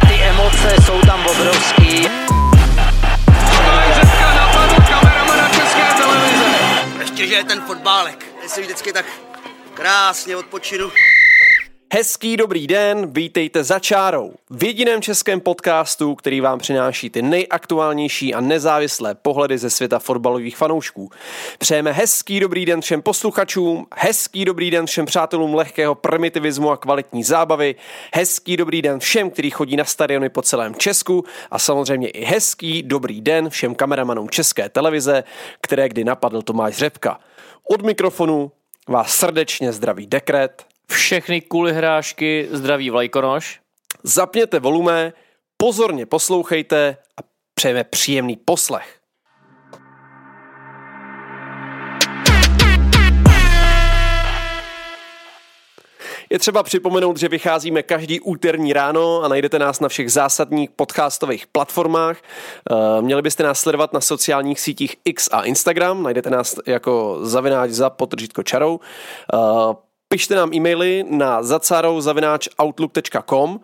Ty emoce jsou tam obrovský. Tomáš Řepka napadl kameramana České televize. Ještě, že je ten fotbálek. Já si vždycky tak krásně odpočinu. Hezký dobrý den, vítejte za čárou. V jediném českém podcastu, který vám přináší ty nejaktuálnější a nezávislé pohledy ze světa fotbalových fanoušků. Přejeme hezký dobrý den všem posluchačům, hezký dobrý den všem přátelům lehkého primitivismu a kvalitní zábavy, hezký dobrý den všem, kteří chodí na stadiony po celém Česku a samozřejmě i hezký dobrý den všem kameramanům České televize, které kdy napadl Tomáš Řepka. Od mikrofonu vás srdečně zdraví dekret. Všechny kulihrášky zdraví vlajkonoš. Zapněte volume, pozorně poslouchejte a přejeme příjemný poslech. Je třeba připomenout, že vycházíme každý úterní ráno a najdete nás na všech zásadních podcastových platformách. Měli byste nás sledovat na sociálních sítích X a Instagram, najdete nás jako zavináč za potržítko čarou. Pište nám e-maily na zacarou@outlook.com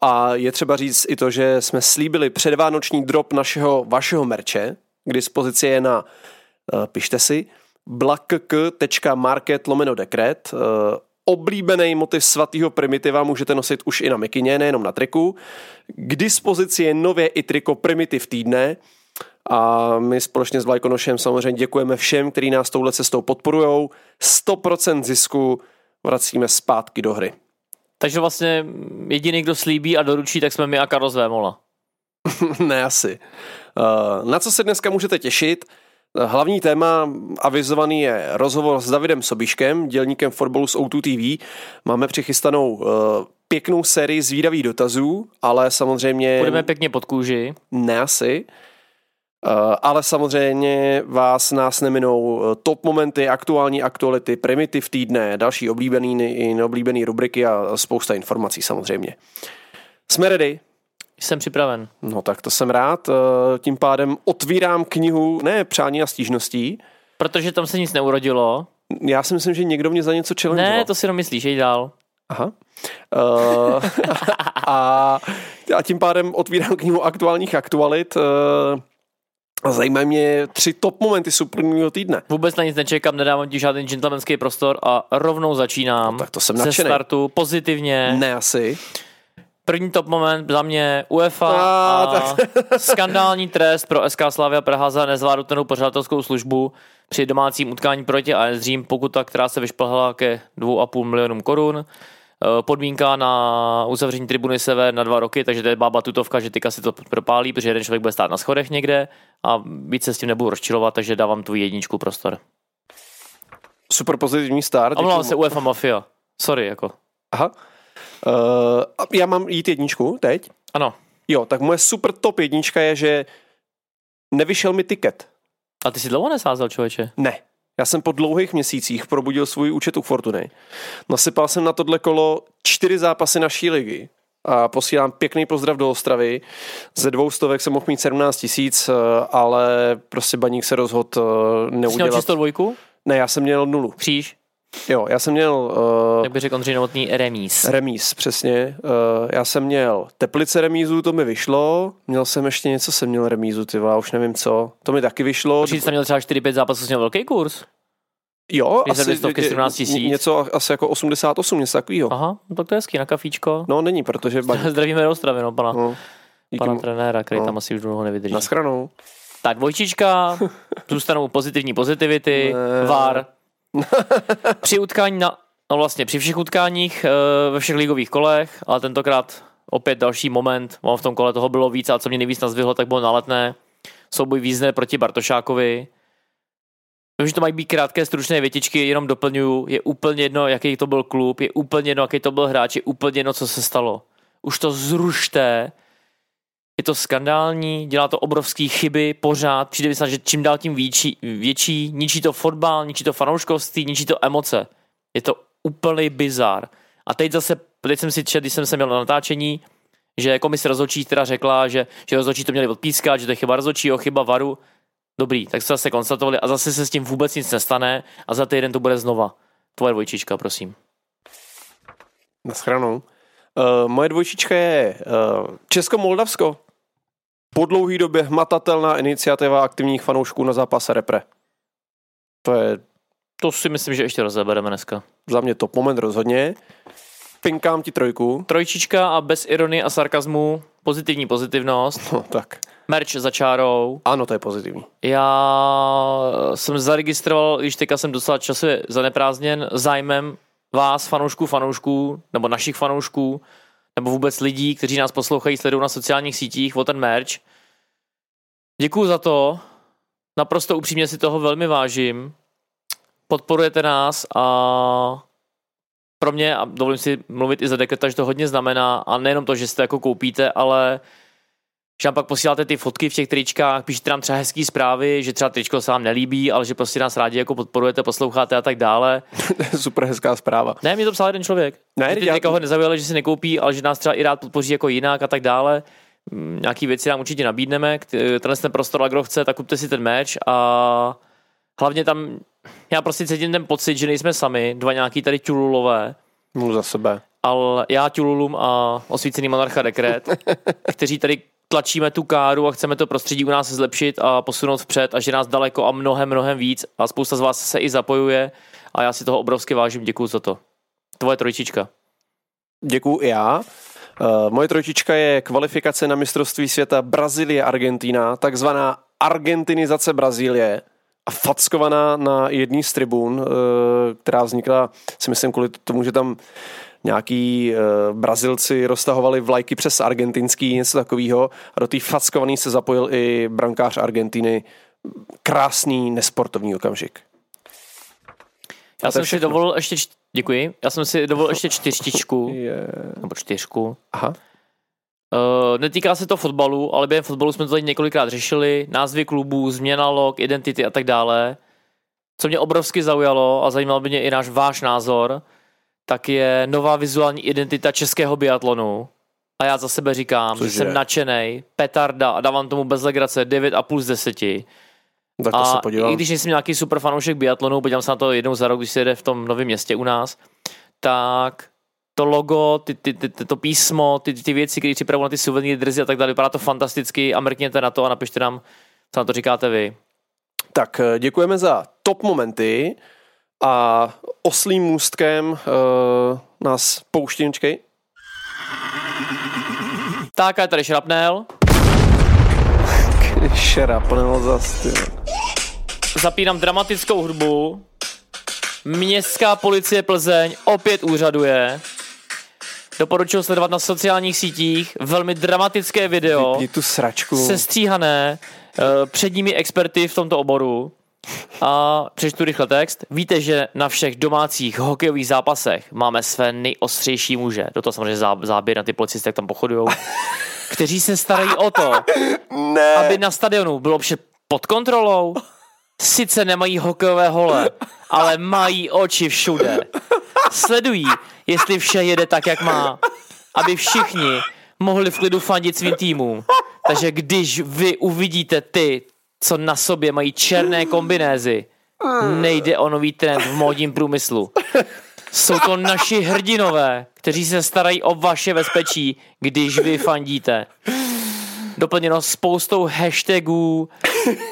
a je třeba říct i to, že jsme slíbili předvánoční drop našeho vašeho merče, k dispozici je na, pište si, blakk.market/dekret. Oblíbený motiv svatýho primitiva můžete nosit už i na mikině, nejenom na triku. K dispozici je nově i triko Primitiv týdne. A my společně s vlajkonošem samozřejmě děkujeme všem, kteří nás touhle cestou podporujou. 100% zisku vracíme zpátky do hry. Takže vlastně jediný, kdo slíbí a doručí, tak jsme my a Karlo z Vémola. Ne asi. Na co se dneska můžete těšit? Hlavní téma avizovaný je rozhovor s Davidem Sobíškem, dělníkem fotbalu z O2 TV. Máme přichystanou pěknou sérii zvídavých dotazů, ale samozřejmě... Budeme pěkně pod kůži. Ne asi. Ale samozřejmě nás neminou top momenty, aktuální aktuality, Primitiv týdne, další oblíbený i neoblíbený rubriky a spousta informací samozřejmě. Jsme ready? Jsem připraven. No tak to jsem rád. Tím pádem otvírám knihu, ne přání a stížností. Protože tam se nic neurodilo. Já si myslím, že někdo mě za něco challengeoval. Ne, to si domyslíš, jdi dál. Aha. A tím pádem otvírám knihu aktuálních aktualit. Zajímají mě 3 top momenty superního týdne. Vůbec na nic nečekám, nedávám ti žádný gentlemanský prostor a rovnou začínám. No, tak to jsem nadšený. Ze startu pozitivně. Ne asi. První top moment za mě UEFA a skandální trest pro SK Slavia Praha za nezvládnutou pořadatelskou službu při domácím utkání proti AZ Zlín, pokuta, která se vyšplhala ke 2,5 milionu korun. Podmínka na uzavření tribuny Sever na 2 roky, takže to je bába tutovka, že tyka si to propálí, protože jeden člověk bude stát na schodech někde a víc se s tím nebudu rozčilovat, takže dávám tu 1 prostor. Super pozitivní start. Omlouvám se, UEFA Mafia. Sorry, jako. Aha. Já mám jít 1 teď? Ano. Jo, tak moje super top 1 je, že nevyšel mi tiket. A ty si dlouho nesázel, člověče? Ne. Já jsem po dlouhých měsících probudil svůj účet u Fortuny. Nasypal jsem na tohle kolo 4 zápasy naší ligy a posílám pěkný pozdrav do Ostravy. Ze 200 jsem mohl mít 17 000, ale prostě Baník se rozhodl neudělat. Jsi měl čistou 2? Ne, já jsem měl 0. Kříž? Jo, já jsem měl... Jak by řekl Ondřej Novotný, remíz. Remíz, přesně. Já jsem měl Teplice remízu, to mi vyšlo. Měl jsem ještě něco, jsem měl remízu, ty vole, už nevím co. To mi taky vyšlo. Určitě jsem měl třeba 4-5 zápasů, jsi měl velký kurz. Jo, asi 17 000. Něco asi jako 88, něco takovýho. Aha, no tak to je hezký, na kafíčko. No není, protože... Zdravíme do Ostravy, no, pana trenéra, který tam asi už dlouho nevydrží. Na shranou. Tak dvojčička, zůstanou pozitivní pozitivity, VAR. Při utkání při všech utkáních ve všech ligových kolech, ale tentokrát opět další moment, v tom kole toho bylo víc, a co mě nejvíc nazvihlo, tak bylo náletné souboj Vízne proti Bartošákovi. Vím, že to mají být krátké, stručné větičky, jenom doplňuju, je úplně jedno, jaký to byl klub, je úplně jedno, jaký to byl hráč, je úplně jedno, co se stalo. Už to zrušte, je to skandální, dělá to obrovský chyby, pořád, přijde mi snad, že čím dál tím větší, ničí to fotbal, ničí to fanouškovství, ničí to emoce. Je to úplný bizár. A teď jsem si četl, když jsem se měl na natáčení, že komise rozhodčí teda řekla, že rozhodčí to měli odpískat, že to je chyba rozhodčího, chyba varu. Dobrý, tak se zase konstatovali a zase se s tím vůbec nic nestane a za týden to bude znova. Tvoje dvojčička, prosím. Naschranou. Moje dvojčička je Česko-Moldavsko. Po dlouhý době hmatatelná iniciativa aktivních fanoušků na zápase repre. To si myslím, že ještě rozebereme dneska. Za mě to moment rozhodně. Pinkám ti trojku. Trojčička a bez ironie a sarkazmu pozitivní pozitivnost. No tak. Merch za čárou. Ano, to je pozitivní. Já jsem zaregistroval, když teďka jsem docela časově zaneprázdněn, zájmem vás, fanoušků, nebo našich fanoušků, nebo vůbec lidí, kteří nás poslouchají, sledují na sociálních sítích o ten merch. Děkuju za to. Naprosto upřímně si toho velmi vážím. Podporujete nás a pro mě, a dovolím si mluvit i za dekreta, že to hodně znamená, a nejenom to, že si to jako koupíte, ale že nám pak posíláte ty fotky v těch tričkách, píšete nám třeba hezký zprávy, že třeba tričko se vám nelíbí, ale že prostě nás rádi jako podporujete, posloucháte a tak dále. Super hezká zpráva. Ne, mě to psal jeden člověk. Ne, že někoho nezaujalo, že si nekoupí, ale že nás třeba i rád podpoří jako jinak a tak dále. Nějaký věci nám určitě nabídneme. Tenhle ten prostor, a kdo chce, tak kupte si ten merch a hlavně tam já prostě cítím ten pocit, že nejsme sami, dva nějaký tady tululové. Mluv za sebe. Ale já tululum a osvícený monarcha dekret, kteří tady tlačíme tu káru a chceme to prostředí u nás zlepšit a posunout vpřed, a že nás daleko a mnohem víc a spousta z vás se i zapojuje a já si toho obrovsky vážím, děkuju za to. Tvoje trojčička. Děkuju i já. Moje trojčička je kvalifikace na mistrovství světa Brazílie-Argentína, takzvaná argentinizace Brazílie a fackovaná na jedný z tribun, která vznikla, si myslím, kvůli tomu, že tam nějaký Brazilci roztahovali vlajky přes argentinský, něco takového. A do té fackovaný se zapojil i brankář Argentiny. Krásný nesportovní okamžik. Já jsem si dovolil ještě čtyřtičku. Nebo čtyřku. Aha. Netýká se to fotbalu, ale během fotbalu jsme to tady několikrát řešili. Názvy klubů, změna log, identity a tak dále. Co mě obrovsky zaujalo a zajímal by mě i váš názor, tak je nová vizuální identita českého biatlonu. A já za sebe říkám, že jsem nadšenej, petarda a dávám tomu bez legrace 9,5 z 10. Tak to se podívám. I když nejsem nějaký super fanoušek biatlonu, podívám se na to jednou za rok, když se jede v tom novém městě u nás, tak to logo, to písmo, ty věci, které připravují na ty suvenýry, drzy a tak dále, vypadá to fantasticky a mrkněte na to a napište nám, co na to říkáte vy. Tak děkujeme za top momenty. A oslým můstkem nás pouští, počkej. Tak, a tady šrapnel. Šrapnel zas, zapínám dramatickou hudbu. Městská policie Plzeň opět úřaduje. Doporučuji sledovat na sociálních sítích velmi dramatické video. Vypni tu sračku. Sestříhané předními experty v tomto oboru. A přečtu rychle text. Víte, že na všech domácích hokejových zápasech máme své nejostřejší muže. Do toho samozřejmě záběr na ty policisty, jak tam pochodujou. Kteří se starají o to, aby na stadionu bylo vše pod kontrolou. Sice nemají hokejové hole, ale mají oči všude. Sledují, jestli vše jede tak, jak má. Aby všichni mohli v klidu fandit svým týmům. Takže když vy uvidíte ty, co na sobě mají černé kombinézy, nejde o nový trend v módním průmyslu. Jsou to naši hrdinové, kteří se starají o vaše bezpečí, když vy fandíte. Doplněno spoustou hashtagů,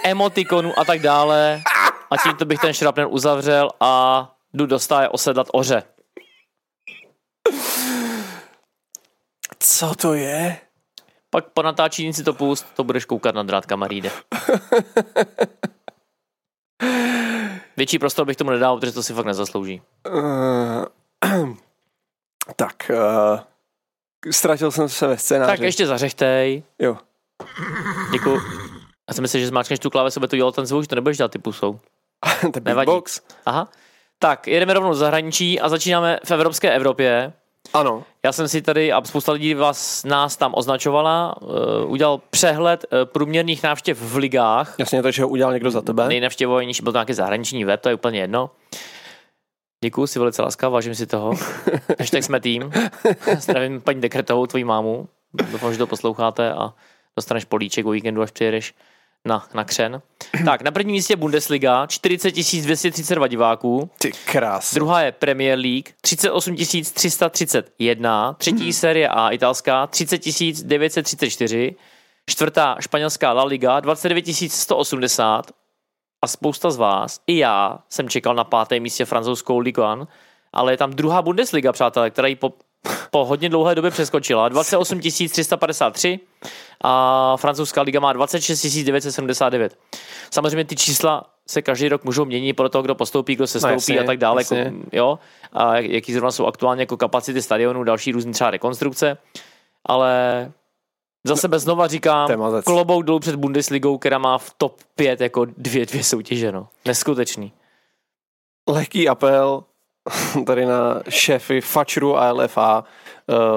emotikonů a tak dále. A tímto bych ten šrapnel uzavřel a jdu do stáje osedlat oře. Co to je? Pak po natáčení si to pust, to budeš koukat na drát, kamaríde. Větší prostor bych tomu nedal, protože to si fakt nezaslouží. Tak. Ztratil jsem se ve scénáři. Tak ještě zařechtej. Jo. Děkuju. Já si myslím, že zmáčkneš tu klávesu, aby to dělal ten zvuk, to nebudeš dělat ty pusou. Ten beatbox. Aha. Tak, jedeme rovnou do zahraničí a začínáme v evropské Evropě. Ano. Já jsem si tady, a spousta lidí nás tam označovala, udělal přehled průměrných návštěv v ligách. Jasně, takže ho udělal někdo za tebe. Nejnavštěvovanější byl to nějaký zahraniční web, to je úplně jedno. Děkuju, jsi velice laskav, vážím si toho. Hashtag jsme tým. Zdravím paní Dekretovou, tvoji mámu. Doufám, že to posloucháte a dostaneš políček o víkendu, až přijedeš na křen. Tak, na prvním místě Bundesliga, 40 232 diváků. Ty krás. Druhá je Premier League, 38 331. Třetí Serie A italská, 30 934. Čtvrtá španělská La Liga, 29 180. A spousta z vás, i já, jsem čekal na pátém místě francouzskou Ligue 1, ale je tam druhá Bundesliga, přátelé, která ji po hodně dlouhé době přeskočila. 28 353 a francouzská liga má 26 979. Samozřejmě ty čísla se každý rok můžou měnit pro to, kdo postoupí, kdo sestoupí, no jasně, a tak dále. Jako, jo? A jaký zrovna jsou aktuálně jako kapacity stadionů, další různý třeba rekonstrukce. Ale za sebe znova říkám, klobouk dolů před Bundesligou, která má v top 5 jako dvě soutěže. No. Neskutečný. Lehký apel tady na šéfy Fačru a LFA.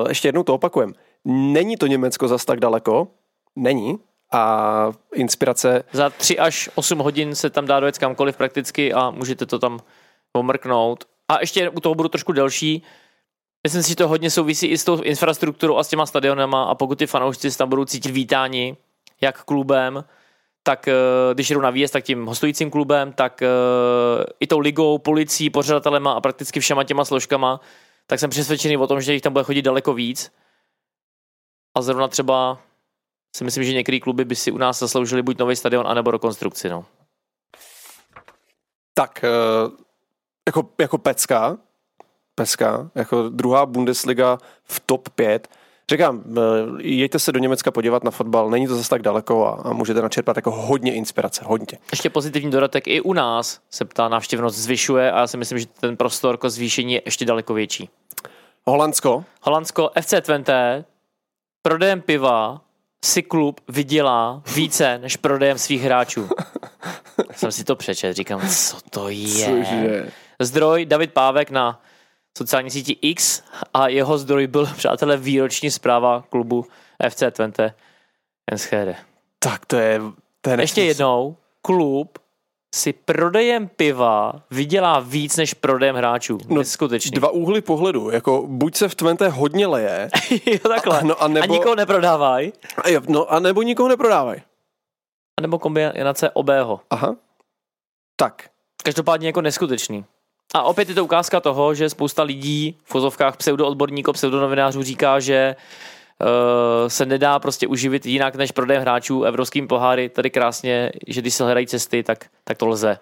Ještě jednou to opakujem. Není to Německo zas tak daleko. Není. A inspirace... Za 3 až 8 hodin se tam dá dojet kamkoliv prakticky a můžete to tam pomrknout. A ještě u toho budu trošku delší. Myslím si, že to hodně souvisí i s tou infrastrukturou a s těma stadionama, a pokud ty fanoušci se tam budou cítit vítáni, jak klubem, tak když jdou na výjezd, tak tím hostujícím klubem, tak i tou ligou, policií, pořadatelema a prakticky všema těma složkama, tak jsem přesvědčený o tom, že jich tam bude chodit daleko víc. A zrovna třeba si myslím, že některé kluby by si u nás zasloužili buď nový stadion, anebo rekonstrukci. No. Tak, jako pecka, jako druhá Bundesliga v top 5. Říkám, jeďte se do Německa podívat na fotbal, není to zase tak daleko a můžete načerpat jako hodně inspirace, hodně. Ještě pozitivní dodatek, i u nás se ta návštěvnost zvyšuje a já si myslím, že ten prostor k zvýšení je ještě daleko větší. Holandsko, FC Twente, prodejem piva si klub vydělá více než prodejem svých hráčů. Jsem si to přečet, říkám, co to je? Cože? Zdroj David Pávek na sociální síti X a jeho zdroj byl, přátelé, výroční zpráva klubu FC Twente Enschede. Tak to je ještě jednou, klub si prodejem piva vydělá víc než prodejem hráčů. No, neskutečný. Dva úhly pohledu, jako buď se v Twente hodně leje. Jo, takhle. A nikoho neprodávají. A nebo nikoho neprodávají. A nebo kombinace obého. Aha. Tak. Každopádně jako neskutečný. A opět je to ukázka toho, že spousta lidí v vozovkách pseudoodborníků, pseudonovinářů říká, že se nedá prostě uživit jinak než prodejem hráčů evropským poháry. Tady krásně, že když se hledají cesty, tak to lze.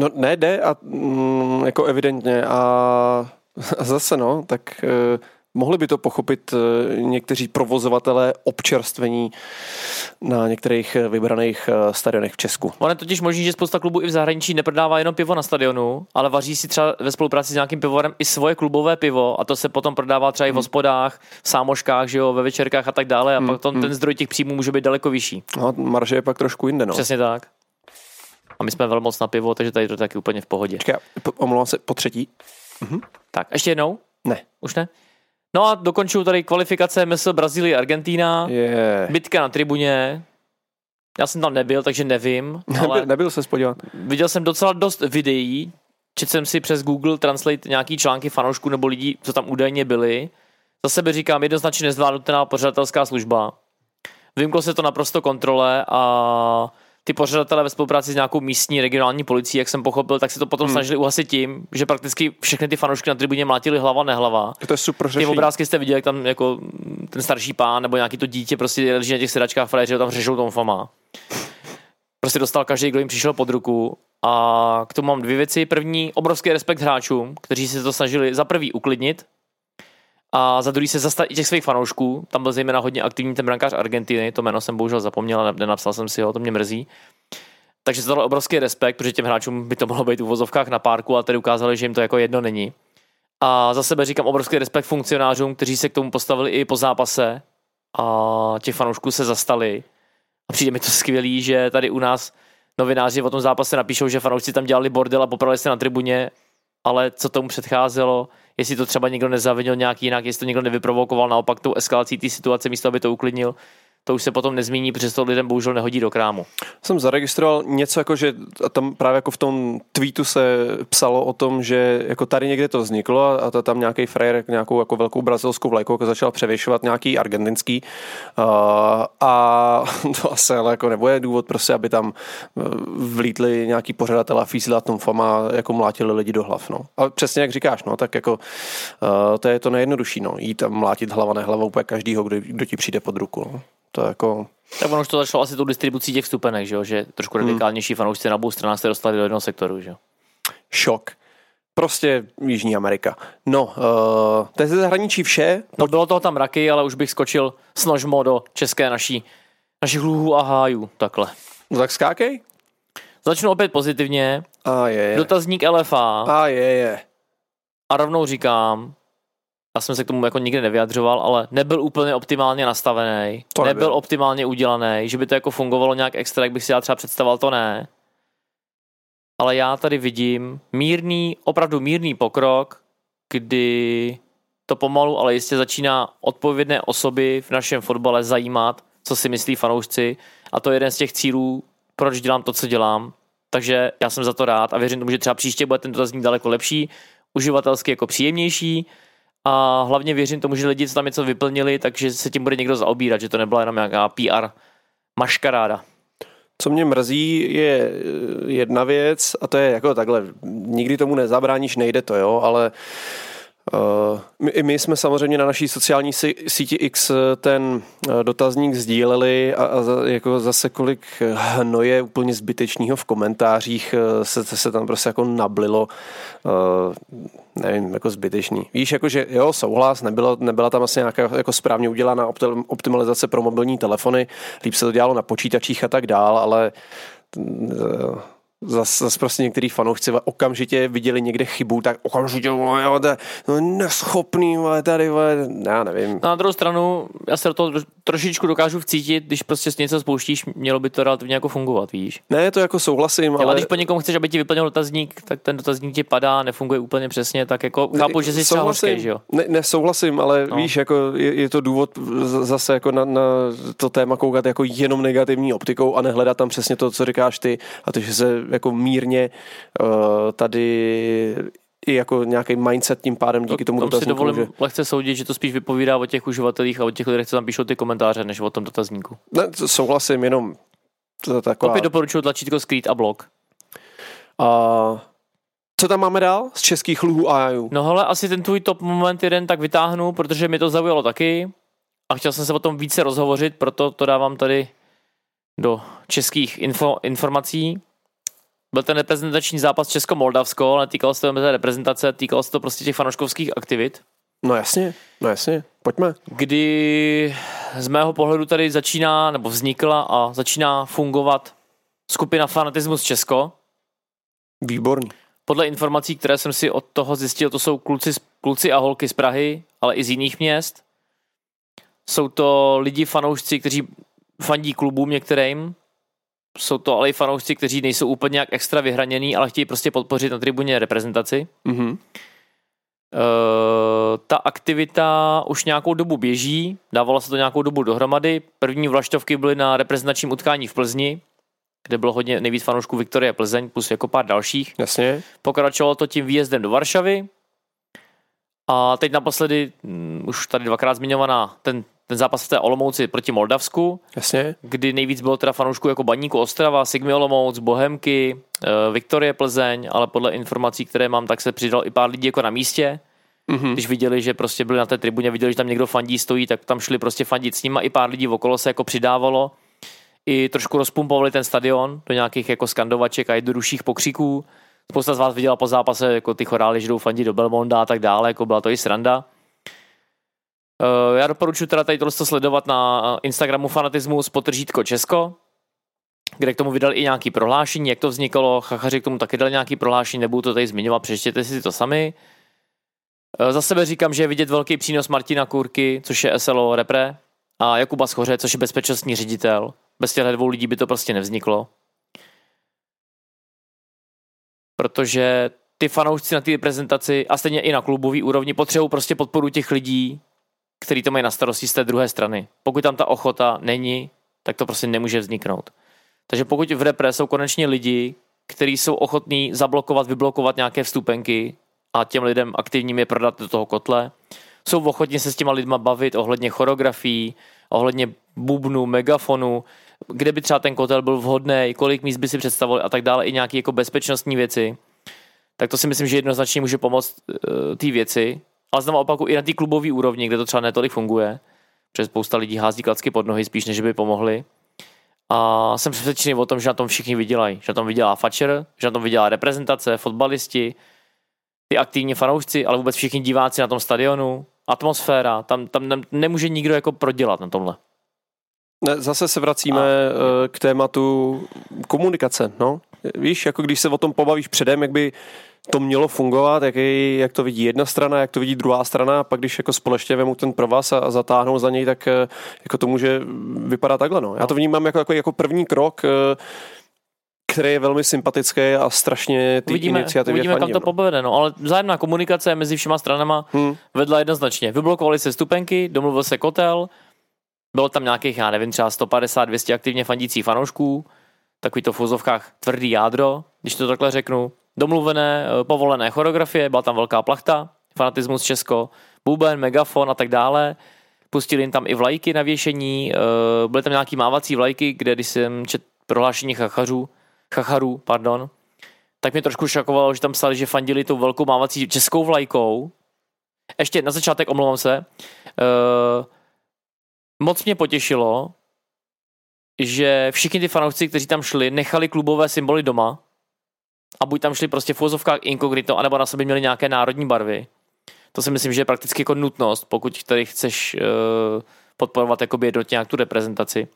No ne, jde a jako evidentně a zase no, tak mohli by to pochopit někteří provozovatelé občerstvení na některých vybraných stadionech v Česku. Ono je totiž možný, že spousta klubů i v zahraničí neprodává jenom pivo na stadionu, ale vaří si třeba ve spolupráci s nějakým pivovarem i svoje klubové pivo a to se potom prodává třeba i v hospodách, v sámoškách, že jo, ve večerkách a tak dále a potom ten zdroj těch příjmů může být daleko vyšší. No, marže je pak trošku jinde, no. Přesně tak. A my jsme velmi moc na pivo, takže tady to taky úplně v pohodě. Čekaj, omlouvám se, po třetí. Mhm. Tak, ještě jednou? Ne. Už ne? No a dokončuju tady kvalifikace MSL Brazílie-Argentína, bitka na tribuně, já jsem tam nebyl, takže nevím, ale nebyl se podívat. Viděl jsem docela dost videí, četl jsem si přes Google Translate nějaký články fanoušků nebo lidí, co tam údajně byli, za sebe říkám jednoznačně nezvládnutelná pořadatelská služba, vymklo se to naprosto kontrole a... Ty pořadatelé ve spolupráci s nějakou místní regionální policií, jak jsem pochopil, tak se to potom snažili uhasit tím, že prakticky všechny ty fanoušky na tribuně mlátili hlava nehlava. To je super řešení. Ty obrázky jste viděli, jak tam jako ten starší pán nebo nějaký to dítě prostě leží na těch sedačkách, frajeři ho tam řešou tom fama. Prostě dostal každý, kdo jim přišel pod ruku. A k tomu mám dvě věci. První, obrovský respekt hráčům, kteří se to snažili za prvý uklidnit a za druhý se zastat i těch svých fanoušků. Tam byl zejména hodně aktivní ten brankář Argentiny, to jméno jsem bohužel zapomněl, nenapsal jsem si ho, to mě mrzí. Takže to dalo obrovský respekt, protože těm hráčům by to mohlo být v uvozovkách na párku, a tady ukázali, že jim to jako jedno není. A za sebe říkám obrovský respekt funkcionářům, kteří se k tomu postavili i po zápase a těch fanoušků se zastali. A přijde mi to skvělý, že tady u nás novináři o tom zápase napíšou, že fanoušci tam dělali bordel a poprali se na tribuně, ale co tomu předcházelo, jestli to třeba někdo nezavinil nějak jinak, jestli to někdo nevyprovokoval naopak tou eskalací té situace, místo aby to uklidnil, to už se potom nezmíní, protože to lidem bohužel nehodí do krámu. Jsem zaregistroval něco jako, že tam právě jako v tom tweetu se psalo o tom, že jako tady někde to vzniklo a tam nějaký frajer nějakou jako velkou brazilskou vlajku jako začal převěšovat nějaký argentinský a to asi ale jako nebude důvod prostě, aby tam vlítli nějaký pořadatelé fízla tom fama jako mlátili lidi do hlav, no. A přesně jak říkáš, no, tak jako to je to nejjednodušší, no, jít a mlátit hlava na hlavu úplně každýho, kdo ti přijde pod ruku, no. To jako... Tak ono už to začalo asi tou distribucí těch vstupenek, že jo? Že trošku radikálnější fanoušci na obou stranách se dostali do jednoho sektoru, že jo? Šok. Prostě Jižní Amerika. No, to je ze zahraničí vše. No bylo toho tam raky, ale už bych skočil s nožmo do české našich lůhů a hájů, takhle. No tak skákej. Začnu opět pozitivně. A je. Dotazník LFA. A je. A rovnou říkám... Já jsem se k tomu jako nikdy nevyjadřoval, ale nebyl úplně optimálně nastavený, nebyl optimálně udělaný, že by to jako fungovalo nějak extra, jak bych si já třeba představoval, to ne. Ale já tady vidím opravdu mírný pokrok, kdy to pomalu, ale jistě začíná odpovědné osoby v našem fotbale zajímat, co si myslí fanoušci, a to je jeden z těch cílů, proč dělám to, co dělám. Takže já jsem za to rád a věřím tomu, že třeba příště bude ten dotazník daleko lepší, uživatelsky jako příjemnější. A hlavně věřím tomu, že lidi, co tam něco vyplnili, takže se tím bude někdo zaobírat, že to nebyla jenom nějaká PR maškaráda. Co mě mrzí, je jedna věc, a to je jako takhle, nikdy tomu nezabráníš, nejde to, jo, ale my jsme samozřejmě na naší sociální síti X ten dotazník sdíleli a jako zase kolik hnoje úplně zbytečného v komentářích se tam prostě jako nablilo, nevím, jako zbytečný. Víš, jako že jo, souhlas, nebyla tam asi nějaká jako správně udělaná optimalizace pro mobilní telefony, líp se to dělalo na počítačích a tak dál, ale... Zase prostě některý fanoušci okamžitě viděli někde chybu, tak okamžitě to je neschopný, tady, já nevím. Na druhou stranu, já se do toho trošičku dokážu vcítit, když prostě něco spouštíš, mělo by to relativně jako fungovat, víš? Ne, to jako souhlasím, ale... Když po někom chceš, aby ti vyplnil dotazník, tak ten dotazník ti padá, nefunguje úplně přesně, tak jako chápu, že jsi třeba hořkej, že jo? Nesouhlasím, ale no. Víš, jako je to důvod zase jako na to téma koukat jako jenom negativní optikou a nehledat tam přesně to, co říkáš ty, a to, že se jako mírně tady i jako nějaký mindset tím pádem díky tomu dotazníku. Tam si dovolím lehce soudit, že to spíš vypovídá o těch uživatelích a o těch lidech, co tam píšou ty komentáře, než o tom dotazníku. Ne, souhlasím, jenom taková... Opět doporučuji tlačítko skrýt a blok. Co tam máme dál z českých lůhů a jajů? No hele, asi ten tvůj top moment jeden tak vytáhnu, protože mi to zaujalo taky a chtěl jsem se o tom více rozhovořit, proto to dávám tady do českých informací. Byl ten reprezentační zápas Česko-Moldavsko, ale týkalo se to té reprezentace, týkalo se to prostě těch fanouškovských aktivit. No jasně, pojďme. Kdy z mého pohledu tady začíná, nebo vznikla a začíná fungovat skupina Fanatismus Česko. Výborný. Podle informací, které jsem si od toho zjistil, to jsou kluci a holky z Prahy, ale i z jiných měst. Jsou to lidi, fanoušci, kteří fandí klubům některým. Jsou to ale i fanoušci, kteří nejsou úplně nějak extra vyhranění, ale chtějí prostě podpořit na tribuně reprezentaci. Mm-hmm. Ta aktivita už nějakou dobu běží, dávalo se to nějakou dobu dohromady. První vlaštovky byly na reprezentačním utkání v Plzni, kde bylo hodně nejvíc fanoušků Viktorie Plzeň, plus jako pár dalších. Jasně. Pokračovalo to tím výjezdem do Varšavy. A teď naposledy, už tady dvakrát zmiňovaná, ten zápas v té Olomouci proti Moldavsku. Jasně. Kdy nejvíc bylo teda fanoušků jako Baníku Ostrava, Sigmy Olomouc, Bohemky, Viktorie Plzeň, ale podle informací, které mám, tak se přidal i pár lidí jako na místě. Mm-hmm. Když viděli, že prostě byli na té tribuně, viděli, že tam někdo fandí stojí, tak tam šli prostě fandit s nima. I pár lidí okolo se jako přidávalo. I trošku rozpumpovali ten stadion do nějakých jako skandovaček a jednodušších pokřiků. Spousta z vás viděla po zápase jako ty chorály, že jdou fandit do Belmonda a tak dále, jako byla to i sranda. Já doporučuji teda tady tohle sledovat na Instagramu Fanatismus _Česko, kde k tomu vydali i nějaké prohlášení, jak to vznikalo, chachaři k tomu taky dali nějaké prohlášení, nebudu to tady zmiňovat, přečtěte si to sami. Za sebe říkám, že je vidět velký přínos Martina Kůrky, což je SLO repre, a Jakuba Schoře, což je bezpečnostní ředitel. Bez těchto dvou lidí by to prostě nevzniklo. Protože ty fanoušci na té reprezentaci a stejně i na klubové úrovni potřebují prostě podporu těch lidí, který to mají na starosti z té druhé strany. Pokud tam ta ochota není, tak to prostě nemůže vzniknout. Takže pokud v repre jsou konečně lidi, kteří jsou ochotní zablokovat, vyblokovat nějaké vstupenky a těm lidem aktivním je prodat do toho kotle, jsou ochotní se s těma lidma bavit ohledně choreografií, ohledně bubnu, megafonu, kde by třeba ten kotel byl vhodný, kolik míst by si představovali a tak dále, i nějaké jako bezpečnostní věci, tak to si myslím, že jednoznačně může pomoct té věci. Ale znovu opaku, i na té klubové úrovni, kde to třeba netolik funguje, protože spousta lidí hází klacky pod nohy spíš, než by pomohli. A jsem přesvědčený o tom, že na tom všichni vydělají. Že na tom vydělá fačer, že na tom vydělá reprezentace, fotbalisti, ty aktivní fanoušci, ale vůbec všichni diváci na tom stadionu, atmosféra, tam nemůže nikdo jako prodělat na tomhle. Zase se vracíme k tématu komunikace. No? Víš, jako když se o tom pobavíš předem, jak by to mělo fungovat, jak to vidí jedna strana, jak to vidí druhá strana, a pak když jako společně vemu ten provaz a zatáhnou za něj, tak jako to může vypadat takhle. No. Já to vnímám jako první krok, který je velmi sympatický a strašně ty iniciativy. Uvidíme, kam to povede, no. Ale vzájemná komunikace mezi všema stranama vedla jednoznačně. Vyblokovali se vstupenky, domluvil se kotel, bylo tam nějakých, já nevím, třeba 150-200 aktivně fandících fanoušků, takový to v uvozovkách tvrdý jádro, když to takhle řeknu. Domluvené, povolené choreografie, byla tam velká plachta, Fanatismus Česko, buben, megafon a tak dále. Pustili jim tam i vlajky na věšení, byly tam nějaký mávací vlajky, kde když jsem četl prohlášení chacharů, tak mě trošku šokovalo, že tam psali, že fandili tou velkou mávací českou vlajkou. Ještě na začátek, omlouvám se, moc mě potěšilo, že všichni ty fanoušci, kteří tam šli, nechali klubové symboly doma a buď tam šli prostě v uvozovkách inkognito, anebo na sobě měli nějaké národní barvy. To si myslím, že je prakticky jako nutnost, pokud tady chceš podporovat jakoby jednotně nějak tu reprezentaci.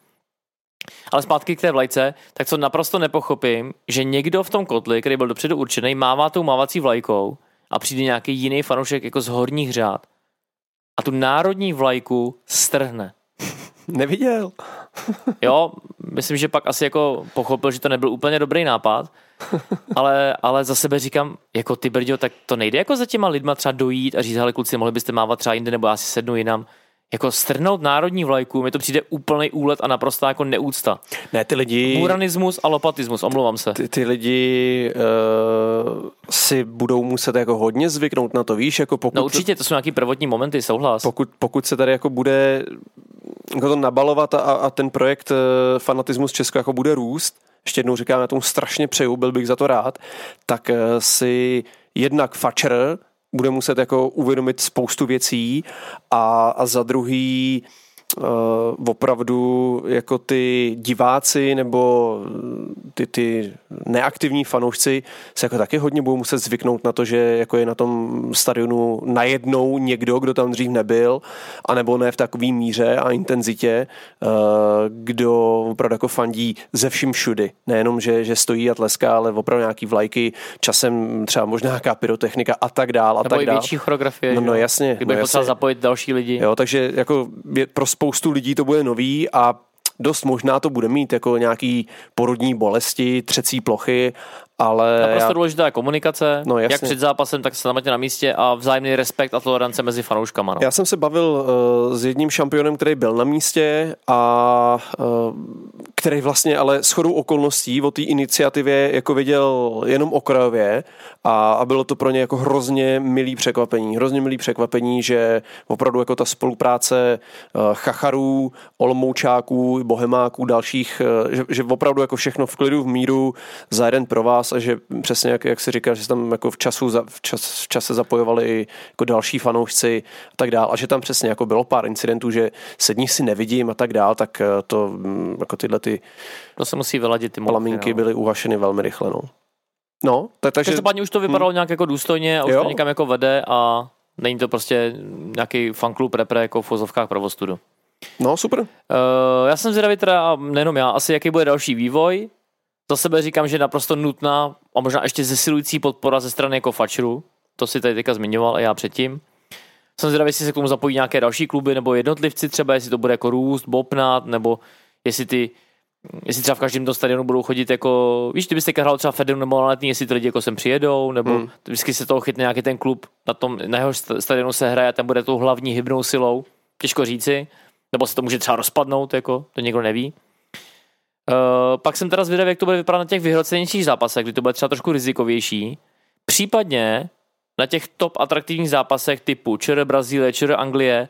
Ale zpátky k té vlajce, tak co naprosto nepochopím, že někdo v tom kotli, který byl dopředu určený, mává tou mávací vlajkou a přijde nějaký jiný fanoušek jako z horních řád a tu národní vlajku strhne. Neviděl. Jo, myslím, že pak asi jako pochopil, že to nebyl úplně dobrý nápad, ale za sebe říkám, jako ty brďo, tak to nejde jako za těma lidma třeba dojít a říct, hele kluci, mohli byste mávat třeba jinde, nebo já si sednu jinam. Jako strhnout národní vlajku, mi to přijde úplný úlet a naprostá jako neúcta. Ne, ty lidi... Buranismus a lopatismus, omlouvám se. Ty lidi si budou muset jako hodně zvyknout na to, víš, jako pokud... No určitě, to jsou nějaký prvotní momenty, souhlas. Pokud se tady jako bude jako to nabalovat a ten projekt Fanatismus Česko jako bude růst, ještě jednou říkám, já tomu strašně přeju, byl bych za to rád, tak si jednak fačer bude muset jako uvědomit spoustu věcí a za druhý opravdu jako ty diváci nebo ty neaktivní fanoušci se jako taky hodně budou muset zvyknout na to, že jako je na tom stadionu najednou někdo, kdo tam dřív nebyl, anebo ne v takový míře a intenzitě, kdo opravdu jako fandí ze vším všudy. Nejenom, že stojí a tleská, ale opravdu nějaký vlajky, časem třeba možná nějaká pyrotechnika a tak dál. A nebo tak i větší choreografie. No jasně. Kdyby potřeba zapojit další lidi. Jo, takže jako je pro spoustu lidí to bude nový a dost možná to bude mít jako nějaký porodní bolesti, třecí plochy, ale... Naprosto důležitá je komunikace, no, jak před zápasem, tak se na místě a vzájemný respekt a tolerance mezi fanouškama. No. Já jsem se bavil s jedním šampionem, který byl na místě a který vlastně ale shodou okolností o té iniciativě jako věděl jenom okrajově a bylo to pro ně jako hrozně milý překvapení, že opravdu jako ta spolupráce chacharů, olomoučáků, bohemáků, dalších, že opravdu jako všechno v klidu, v míru, za jeden pro vás a že přesně jak si říkal, že se tam jako v čase zapojovali i jako další fanoušci a tak dál a že tam přesně jako bylo pár incidentů, že sední si nevidím a tak dál, tak to jako tyhle to se musí vyladit, ty plamínky byly uhašeny velmi rychle, no. No, takže každopádně už to vypadalo nějak jako důstojně a už to někam jako vede a není to prostě nějaký fanklub repre jako v vozovkách Provostudu. No, super. Já jsem zvědavý teda, nejenom já, asi jaký bude další vývoj. Za sebe říkám, že je naprosto nutná a možná ještě zesilující podpora ze strany jako fačerů. To si tady teďka zmiňoval a já předtím. Jsem zvědavý, jestli se k tomu zapojí nějaké další kluby nebo jednotlivci třeba, jestli to bude jako růst, bobnat, nebo jestli třeba v každém tom stadionu budou chodit jako, víš, kdybyste hrál třeba Federu nebo Letní, jestli ty lidi jako sem přijedou, nebo vždycky se toho chytne nějaký ten klub, na jeho stadionu se hraje a tam bude tou hlavní hybnou silou. těžko říci, nebo se to může třeba rozpadnout, jako, to někdo neví. Pak jsem teda zvědavý, jak to bude vypadat na těch vyhrocenějších zápasech, kdy to bude třeba trošku rizikovější. Případně na těch top atraktivních zápasech typu ČR Brazílie, ČR Anglie,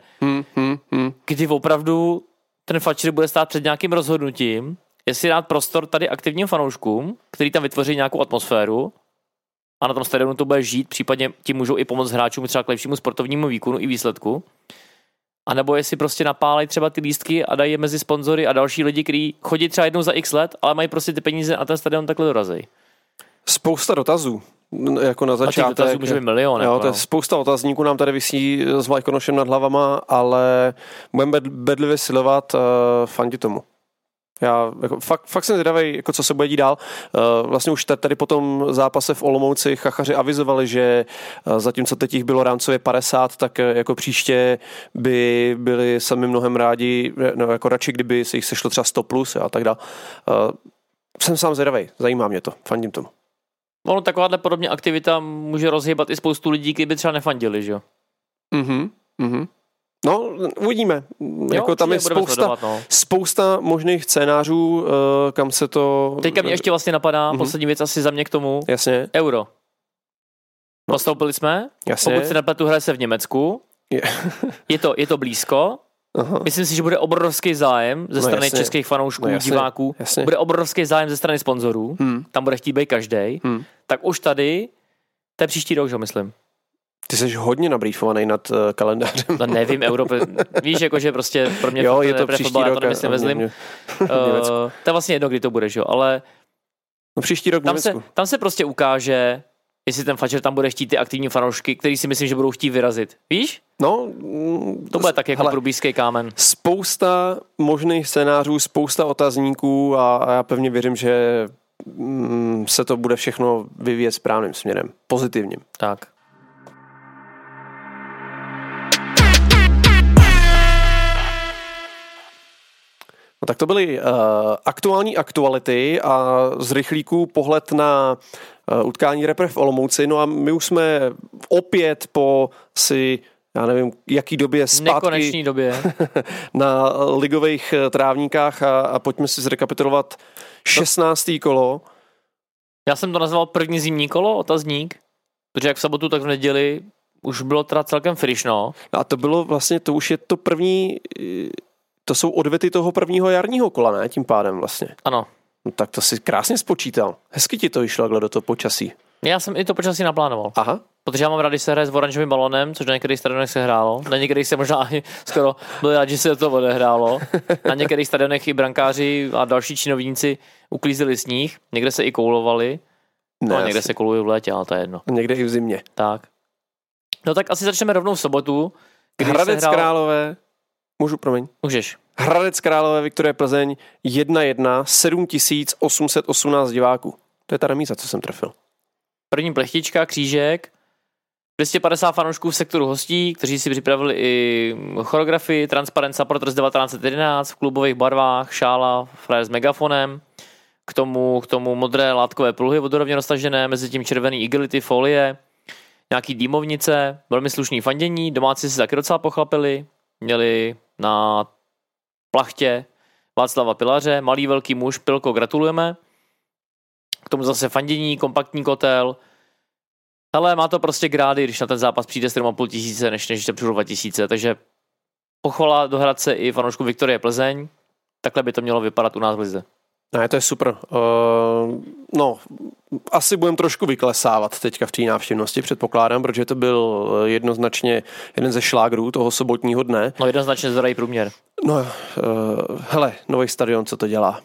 kdy opravdu ten fačer bude stát před nějakým rozhodnutím, jestli dát prostor tady aktivním fanouškům, který tam vytvoří nějakou atmosféru a na tom stadionu to bude žít, případně tím můžou i pomoct hráčům třeba k lepšímu sportovnímu výkonu i výsledku. A nebo jestli prostě napálejí třeba ty lístky a dají je mezi sponzory a další lidi, kteří chodí třeba jednou za x let, ale mají prostě ty peníze a ten stadion takhle dorazí. Spousta dotazů. Jako na začátek. A těch může být milion. Jo, to je spousta otazníků nám tady visí s vlajkonošem nad hlavama, ale budeme bedlivě silovat fandit tomu. Já jako, fakt jsem zvědavej, jako, co se bude dít dál. Vlastně už tady po tom zápase v Olomouci chachaři avizovali, že zatímco teď jich bylo rámcově 50, tak jako příště by byli sami mnohem rádi, no, jako radši, kdyby se jich sešlo třeba 100 plus a tak dále. Jsem sám zvědavej, zajímá mě to, fandím tomu. Ono takováhle podobně aktivita může rozhýbat i spoustu lidí, kdyby třeba nefandili, že jo? No, uvidíme. Jo, jako tam je spousta možných scénářů, kam se to... Teďka mě ještě vlastně napadá, poslední věc asi za mě k tomu. Jasně. Euro. Postoupili jsme. Jasně. Pokud se nepletu, hraje se v Německu. Je to blízko. Aha. Myslím si, že bude obrovský zájem ze strany českých fanoušků, diváků. Jasně. Bude obrovský zájem ze strany sponzorů. Tam bude chtít být každej. Tak už tady, to je příští rok, že myslím. Ty jsi hodně nabrýfovaný nad kalendářem. No nevím, Evropy, víš, jakože prostě pro mě... Jo, je to příští rok. To je vlastně jedno, kdy to bude, že jo, ale... No příští rok v Německu. Tam se prostě ukáže, jestli ten fačer tam bude chtít ty aktivní fanoušky, který si myslím, že budou chtít vyrazit. Víš? No, to bude tak jako průbízký kámen. Spousta možných scénářů, spousta otazníků a já pevně věřím, že se to bude všechno vyvíjet správným směrem, pozitivním. Tak. No tak to byly aktuální aktuality a z rychlíku pohled na utkání repre v Olomouci. No a my už jsme opět po si, já nevím, jaký době zpátky. Nekoneční době. Na ligových trávníkách a pojďme si zrekapitulovat 16. kolo. Já jsem to nazval první zimní kolo, otazník, protože jak v sobotu, tak v neděli už bylo teda celkem frišno. A to bylo vlastně, to už je to první... To jsou odvety toho prvního jarního kola, ne? Tím pádem vlastně. Ano. No, tak to si krásně spočítal. Hezky ti to vyšlo do toho počasí. Já jsem i to počasí naplánoval. Aha. Protože já mám rád, když se hraje s oranžovým balonem, což na některých stadionech se hrálo. Na některých se možná ani skoro byl rád, že se to odehrálo. Na některých stadionech i brankáři a další činovníci uklízeli sníh. Někde se i koulovali. No, někde se koulují v létě, ale to je jedno. Někde i v zimě. Tak. No tak asi začneme rovnou v sobotu. Hradec Králové. Můžu, promiň. Můžeš. Hradec Králové, Viktorie Plzeň, 1-1, 7818 diváků. To je ta remíza, co jsem trefil. První plechtička, křížek, 250 fanoušků v sektoru hostí, kteří si připravili i choreografii, transparent supporters 1911 v klubových barvách, šála, frajer s megafonem, k tomu modré látkové pluhy vodorovně roztažené, mezi tím červený igelity, folie, nějaký dýmovnice, velmi slušný fandění, domácí si taky docela pochlapili. Měli na plachtě Václava Pilaře, malý velký muž, Pilko, gratulujeme. K tomu zase fandění, kompaktní kotel. Ale má to prostě grády, když na ten zápas přijde 7,5 tisíce, než se přijde 2 tisíce. Takže pochvala do Hradce i fanoušku Viktorie Plzeň. Takhle by to mělo vypadat u nás v lize. Ne, to je super. No, asi budeme trošku vyklesávat teďka v té návštěvnosti, předpokládám, protože to byl jednoznačně jeden ze šlágrů toho sobotního dne. No, jednoznačně zadají průměr. No, hele, nový stadion, co to dělá?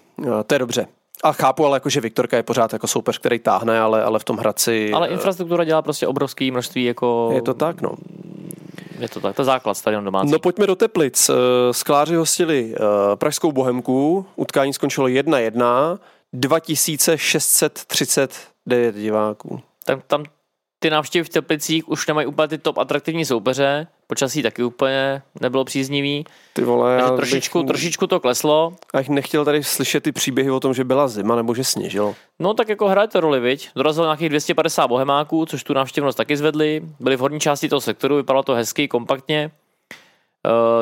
To je dobře. A chápu, ale jakože Viktorka je pořád jako soupeř, který táhne, ale v tom Hradci... Ale infrastruktura dělá prostě obrovské množství jako... Je to tak, no. Je to tak, to je základ stadion domácí. No pojďme do Teplic. Skláři hostili pražskou Bohemku, utkání skončilo 1-1, 2639 diváků. Tam ty návštěvy v Teplicích už nemají úplně ty top atraktivní soupeře, počasí taky úplně nebylo příznivý. Ty vole, takže trošičku to kleslo. A jich nechtěl tady slyšet ty příběhy o tom, že byla zima nebo že sněžilo. No tak jako hraje to roli, viď? Dorazilo nějakých 250 bohemáků, což tu návštěvnost taky zvedli. Byli v horní části toho sektoru, vypadalo to hezky, kompaktně.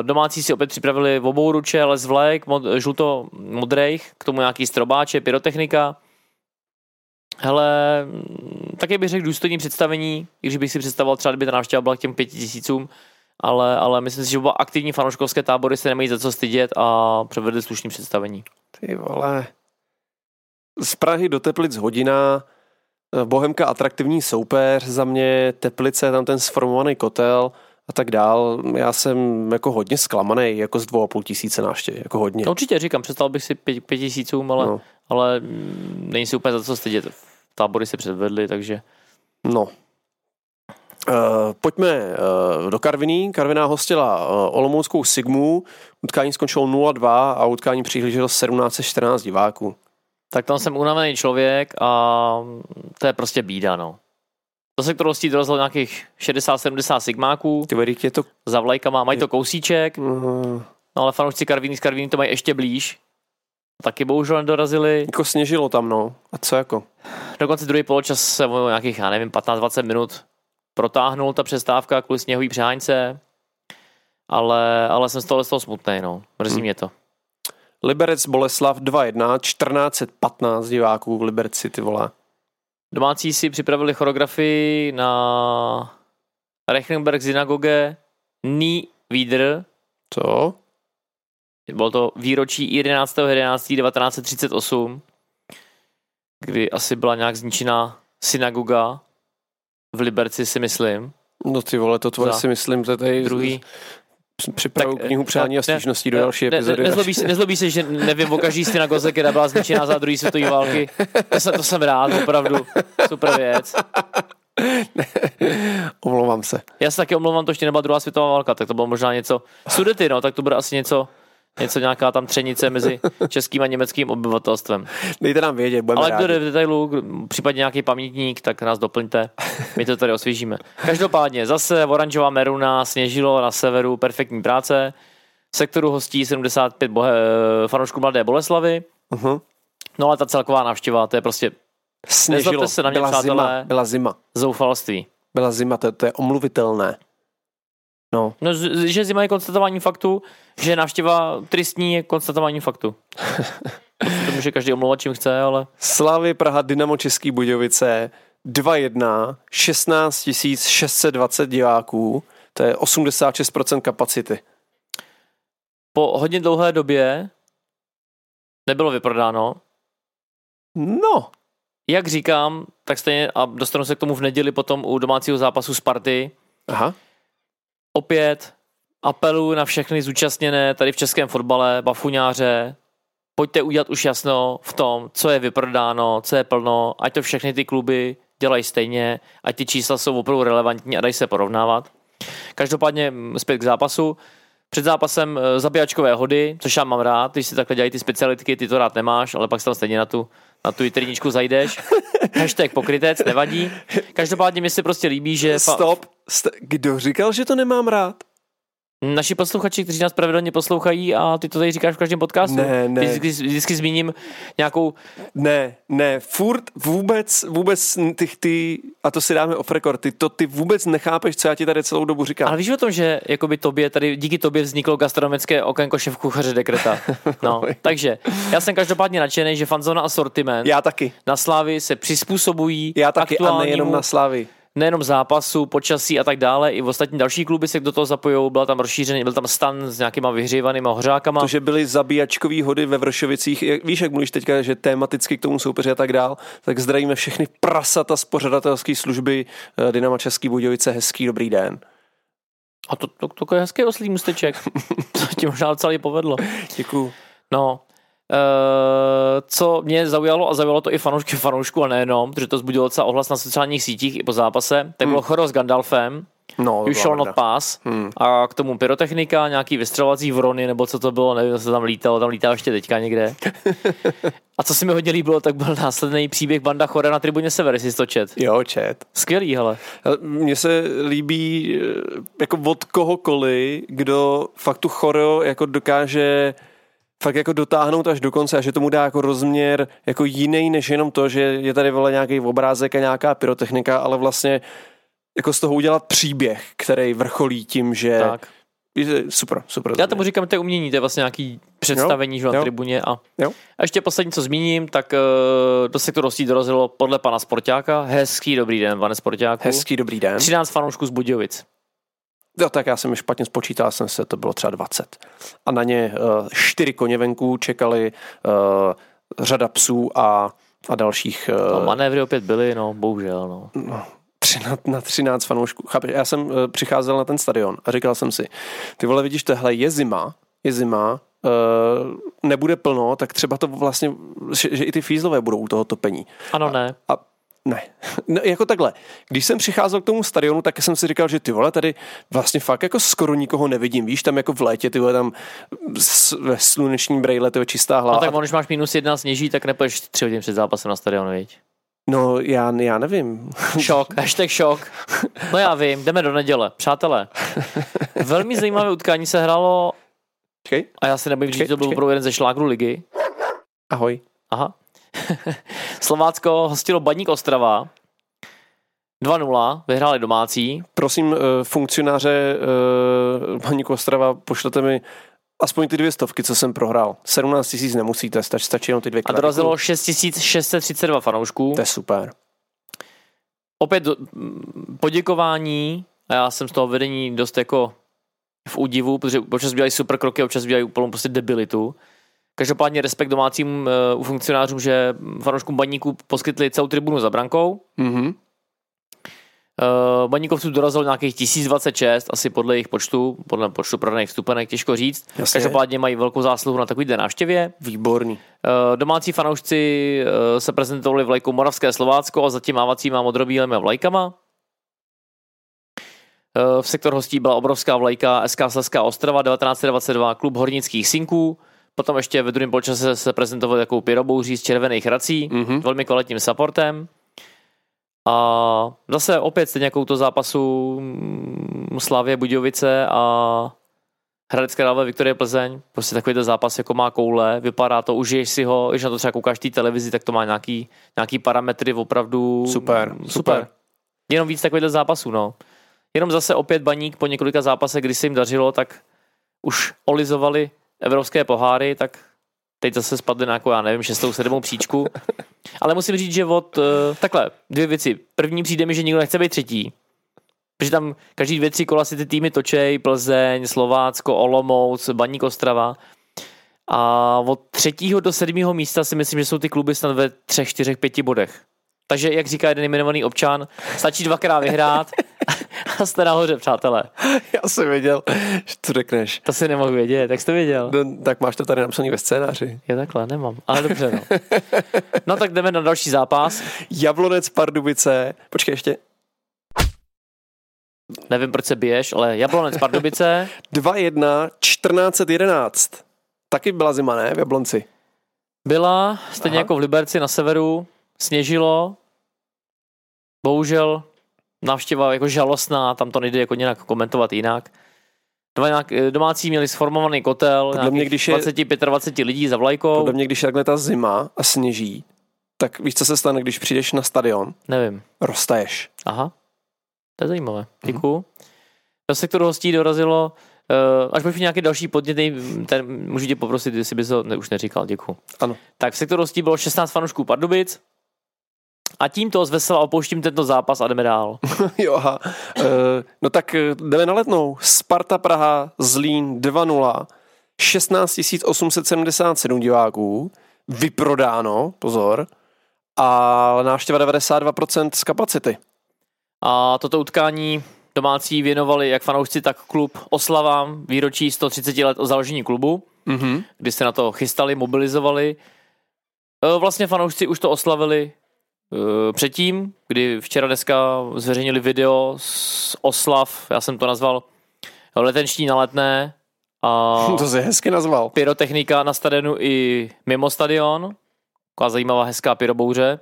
Domácí si opět připravili v obou ruče, ale z vlek, žluto-modrejch, k tomu nějaký strobáče, pyrotechnika. Hele, taky bych řekl důstojný představení, i když bych si představoval třeba, kdyby ta návštěva byla k těm 5000, ale myslím si, že oba aktivní fanouškovské tábory se nemají za co stydět a převedli slušný představení. Ty vole. Z Prahy do Teplic hodina, Bohemka atraktivní soupeř, za mě Teplice, tam ten sformovaný kotel a tak dál. Já jsem jako hodně zklamaný, jako z 2500 návštěv, jako hodně. No určitě říkám, přestal bych si 5000, ale není si úplně za co stydět. Tábory se předvedly, takže... No. Pojďme do Karviní. Karviná hostila olomouckou Sigmu. Utkání skončilo 0-2 a utkání přihlíželo 1714 diváků. Tak tam jsem unavený člověk a to je prostě bída, no. Do sektorovostí dorazilo nějakých 60-70 sigmáků. Ty vedík je to... Za vlajkama, mají to kousíček. No ale fanoušci Karviní z Karviní to mají ještě blíž. Taky bohužel nedorazili. Jako sněžilo tam, no. A co jako? Dokonce druhý poločas se o nějakých, 15-20 minut protáhnul ta přestávka kvůli sněhový přeháňce. Ale jsem z toho smutnej, no. Mrzí mě to. Liberec Boleslav 2-1, 1415 diváků v Liberci, ty volá. Domácí si připravili choreografii na Rechnenberg synagoge Nie wieder. Co? Bylo to výročí 11.11.1938, kdy asi byla nějak zničená synagoga v Liberci, si myslím. No ty vole, to tvoje si myslím, to je tady druhý. Připravu knihu přání a stížností do další epizody. Nezlobíš se, že nevím o každý synagoze, která byla zničená za druhý světové války. To jsem rád, opravdu. Super věc. Omlouvám se. Já se taky omlouvám, to ještě nebyla druhá světová válka, tak to bylo možná něco Sudety, no, tak to bude asi něco nějaká tam třenice mezi českým a německým obyvatelstvem. Dejte nám vědět, budeme rádi. Ale kdo jde v detailu, případně nějaký pamětník, tak nás doplňte, my to tady osvěžíme. Každopádně zase oranžová meruna, sněžilo na severu, perfektní práce. Sektoru hostí 75 fanoušků Mladé Boleslavy. No ale ta celková návštěva, to je prostě... Sněžilo, se na mě, byla zima. Zoufalství. Byla zima, to je omluvitelné. No, že zima je konstatování faktu, že návštěva tristní je konstatování faktu. To může každý omlouvat, čím chce, ale... Slavia Praha, Dynamo Český Budějovice, 2-1, 16 620 diváků, to je 86% kapacity. Po hodně dlouhé době nebylo vyprodáno. No. Jak říkám, tak stejně, a dostanu se k tomu v neděli potom u domácího zápasu Sparty. Aha. Opět apeluji na všechny zúčastněné tady v českém fotbale, bafuňáře, pojďte udělat už jasno v tom, co je vyprodáno, co je plno, ať to všechny ty kluby dělají stejně, ať ty čísla jsou opravdu relevantní a dají se porovnávat. Každopádně zpět k zápasu. Před zápasem zabíjačkové hody, což já mám rád, když si takhle dělají ty specialitky, ty to rád nemáš, ale pak se tam stejně na tu jitrničku zajdeš. Hashtag pokrytec, nevadí. Každopádně mi se prostě líbí, že... Kdo říkal, že to nemám rád? Naši posluchači, kteří nás pravidelně poslouchají, a ty to tady říkáš v každém podcastu. Ne. Vždycky zmíním nějakou... Ne, furt vůbec ty, a to si dáme off record, ty vůbec nechápeš, co já ti tady celou dobu říkám. Ale víš o tom, že jakoby tobě, tady díky tobě vzniklo gastronomické okénko šéfkuchaře Dekreta. No, takže já jsem každopádně nadšený, že fanzona asortiment... Já taky. Na Slávy se přizpůsobují. Já taky a nejenom na Slávy. Nejenom zápasu, počasí a tak dále, i v ostatní další kluby se do toho zapojou, byla tam rozšířený, byl tam stan s nějakýma vyhřívanýma hořákama. To, že byly zabíjačkový hody ve Vršovicích, víš, jak mluvíš teďka, že tematicky k tomu soupeři a tak dál, tak zdravíme všechny prasata z pořadatelské služby Dynama Český Budějovice, hezký dobrý den. A to je hezký oslý musteček, to ti možná docela povedlo. Děkuju. No. Co mě zaujalo, a zaujalo to i fanoušku a nejenom, protože to vzbudilo docela ohlas na sociálních sítích i po zápase, tak bylo choro s Gandalfem, You Shall Not Pass, a k tomu pyrotechnika, nějaký vystřelovací vrony, nebo co to bylo, nevím, co tam lítá ještě teďka někde. A co se mi hodně líbilo, tak byl následný příběh Banda Chora na tribuně Sever, jestli jsi to čet. Jo, čet. Skvělý, hele. Mně se líbí jako od kohokoliv, kdo fakt tu choreo jako dokáže... fakt jako dotáhnout až do konce a že tomu dá jako rozměr jako jiný, než jenom to, že je tady vole nějaký obrázek a nějaká pyrotechnika, ale vlastně jako z toho udělat příběh, který vrcholí tím, že tak. Super. Já tomu říkám, to je umění, to je vlastně nějaký představení na tribuně. A ještě poslední, co zmíním, tak do sektorostí dorazilo podle pana Sporťáka. Hezký dobrý den, pane Sporťáku. 13 fanoušků z Budějovic. Jo, tak já jsem špatně spočítal, jsem se, to bylo třeba 20. A na ně 4 koně venku čekali řada psů a dalších... No, manévry opět byly, bohužel. Na 13 fanoušků. Chápeš, já jsem přicházel na ten stadion a říkal jsem si, ty vole, vidíš, tohle je zima, nebude plno, tak třeba to vlastně, že i ty fízlové budou u toho topení. No, jako takhle. Když jsem přicházel k tomu stadionu, tak jsem si říkal, že ty vole, tady vlastně fakt jako skoro nikoho nevidím, víš, tam jako v létě, ty vole, tam ve slunečním brejle, to je čistá hlava. No tak když máš -1 sněží, tak nepůjdeš 3 hodiny před zápasem na stadion, viď? No, já nevím. Šok, #šok. No já vím, jdeme do neděle, přátelé. Velmi zajímavé utkání se hrálo... Čekej. A já si nebojím, že to byl pro jeden ze šlágrů ligy. Ahoj. Aha. Slovácko hostilo Baník Ostrava. 2-0, vyhráli domácí. Prosím, funkcionáře Baníku Ostrava, pošlete mi aspoň ty 200, co jsem prohrál. 17 000 nemusíte, stačí jenom ty 2 krátiků. A dorazilo 6 632 fanoušků. To je super. Opět poděkování, a já jsem z toho vedení dost jako v údivu, protože občas dělají super kroky, občas dělají úplnou prostě debilitu. Každopádně respekt domácím funkcionářům, že fanouškům Baníku poskytli celou tribunu za brankou. Mm-hmm. Baníkovců dorazilo nějakých 1026, asi podle jejich počtu, podle počtu prodaných vstupenek, těžko říct. Jasně. Každopádně mají velkou zásluhu na takovýhle návštěvě. Výborný. Domácí fanoušci se prezentovali vlajkou Moravské Slovácko a zatím mávacíma modrobílými vlajkama. V sektor hostí byla obrovská vlajka SK Slezská Ostrava 1922, klub hornických synků. Potom ještě ve druhém poločase se prezentoval takovou pyrobouří z červených rací, velmi kvalitním supportem. A zase opět stejně jako to zápasu Slavie Budějovice a Hradecké Dále Viktorie Plzeň. Prostě takovýto zápas jako má koule, vypadá to, užiješ si ho, když na to třeba koukáš té televizi, tak to má nějaký parametry opravdu super. Jenom víc takovýchto zápasů, Jenom zase opět Baník po několika zápasech, kdy se jim dařilo, tak už olizovali evropské poháry, tak teď zase spadli na jako, já nevím, 6., 7. příčku. Ale musím říct, že od... Takhle, dvě věci. První přijde mi, že nikdo nechce být třetí. Protože tam každý 2-3 kola si ty týmy točej. Plzeň, Slovácko, Olomouc, Baník Ostrava. A od 3. do 7. místa si myslím, že jsou ty kluby snad ve 3, 4, 5 bodech. Takže, jak říká jeden jmenovaný občan, stačí 2krát vyhrát a jste nahoře, přátelé. Já jsem věděl, že to řekneš. To si nemohu vědět, jak jsi to věděl? No, tak máš to tady napsaný ve scénáři. Já takhle nemám, ale dobře. No tak jdeme na další zápas. Jablonec Pardubice, počkej ještě. Nevím, proč se biješ, ale Jablonec Pardubice. 2-1, 1411. Taky byla zima, ne, v Jablonci? Byla, stejně jako v Liberci na severu. Sněžilo, bohužel návštěva jako žalostná, tam to nejde jako nějak komentovat jinak. Domácí měli sformovaný kotel, nějakých 20-25 lidí za vlajkou. Podle mě, když je takhle ta zima a sněží, tak víš, co se stane, když přijdeš na stadion? Nevím. Roztaješ. Aha, to je zajímavé. Děkuju. Do sektoru hostí dorazilo, až možná nějaký další podnět, můžu tě poprosit, jestli bys to už neříkal, děkuju. Ano. Tak v sektoru hostí bylo 16 fanoušků Pardubic. A tímto zvesela opouštím tento zápas a jdeme dál. No tak jdeme na Letnou. Sparta Praha, Zlín 2-0, 16 877 diváků, vyprodáno, pozor, a návštěva 92% z kapacity. A toto utkání domácí věnovali jak fanoušci, tak klub oslavám výročí 130 let o založení klubu, kdy se na to chystali, mobilizovali. Vlastně fanoušci už to oslavili předtím, kdy včera dneska zveřejnili video z oslav, já jsem to nazval letenští na Letné. A to se hezky nazval. Pyrotechnika na stadionu i mimo stadion. Taková zajímavá, hezká pyrobouře.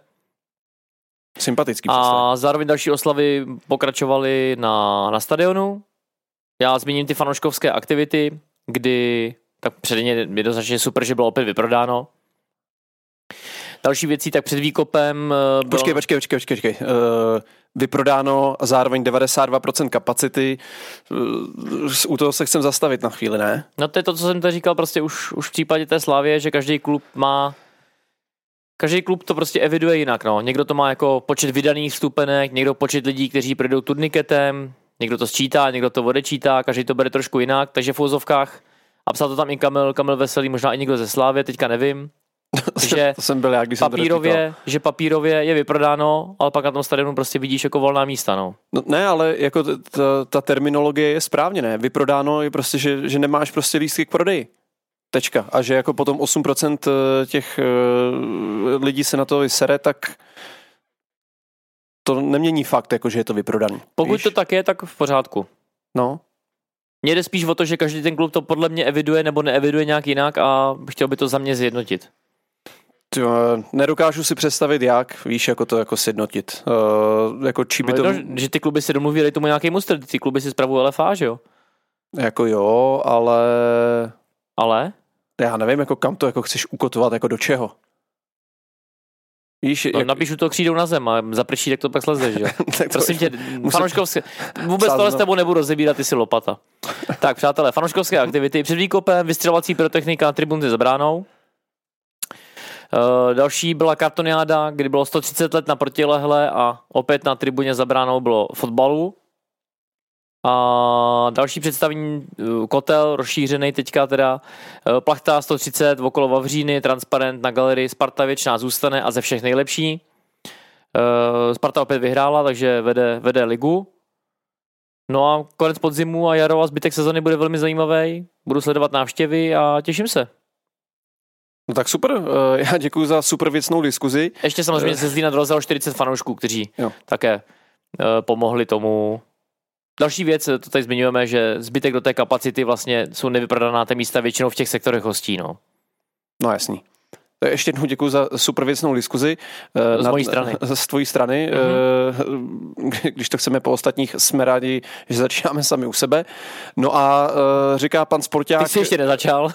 Sympatický představ. A zároveň další oslavy pokračovaly na stadionu. Já zmíním ty fanouškovské aktivity, kdy tak předně jednoznačně super, že bylo opět vyprodáno. Další věcí, tak před výkopem... Počkej. Vyprodáno zároveň 92% kapacity. U toho se chcem zastavit na chvíli, ne? No to je to, co jsem tady říkal prostě už v případě té Slavie, že každý klub má... Každý klub to prostě eviduje jinak, no. Někdo to má jako počet vydaných vstupenek, někdo počet lidí, kteří projdou turniketem, někdo to sčítá, někdo to odečítá, každý to bere trošku jinak, takže v fouzovkách, a psal to tam i Kamil Veselý, možná i někdo ze Slávy, teďka nevím, že to jsem byl já, když papírově je vyprodáno, ale pak na tom stadionu prostě vidíš jako volná místa, no. No ne, ale jako ta terminologie je správně, ne? Vyprodáno je prostě, že nemáš prostě lístky k prodeji. Tečka. A že jako potom 8% těch lidí se na to vysere, tak to nemění fakt, jako že je to vyprodaný. Pokud to tak je, tak v pořádku. No. Mně jde spíš o to, že každý ten klub to podle mě eviduje nebo neeviduje nějak jinak a chtěl by to za mě zjednotit. Nedokážu si představit jak, víš, jako to jako sjednotit. Jako či by to... Že ty kluby si domluví, dej tomu nějaký mustr, ty kluby si spravují LFA, že jo? Jako jo, ale... Ale? Já nevím, jako kam to jako chceš ukotovat, jako do čeho. Víš, no, jak... Napíšu to křídou na zem a zaprší, tak to pak sleze, že jo? Prosím tě, fanouškovské... Vůbec tohle s tebou nebudu rozebírat, ty si lopata. Tak, přátelé, fanouškovské aktivity před výkopem, vystřelovací pyrotechnika, tribuny za bránou. Další byla kartoniáda, kdy bylo 130 let na protilehle a opět na tribuně za bránou bylo fotbalu. A další představní kotel, rozšířený teďka teda, plachta 130 okolo Vavříny, transparent na galerii Sparta věčná zůstane a ze všech nejlepší. Sparta opět vyhrála, takže vede ligu. No a konec podzimu a jaro a zbytek sezony bude velmi zajímavý. Budu sledovat návštěvy a těším se. No tak super, já děkuji za super věcnou diskuzi. Ještě samozřejmě se Zlína dorazilo 40 fanoušků, kteří také pomohli tomu. Další věc, to tady zmiňujeme, že zbytek do té kapacity vlastně jsou nevyprodaná ta místa většinou v těch sektorech hostí, no. No jasný. Ještě jednou děkuji za super věcnou diskuzi. Z mojí strany. Z tvojí strany. Mm-hmm. Když to chceme po ostatních, jsme rádi, že začínáme sami u sebe. No a říká pan Sporťák... Ty jsi ještě nezačal.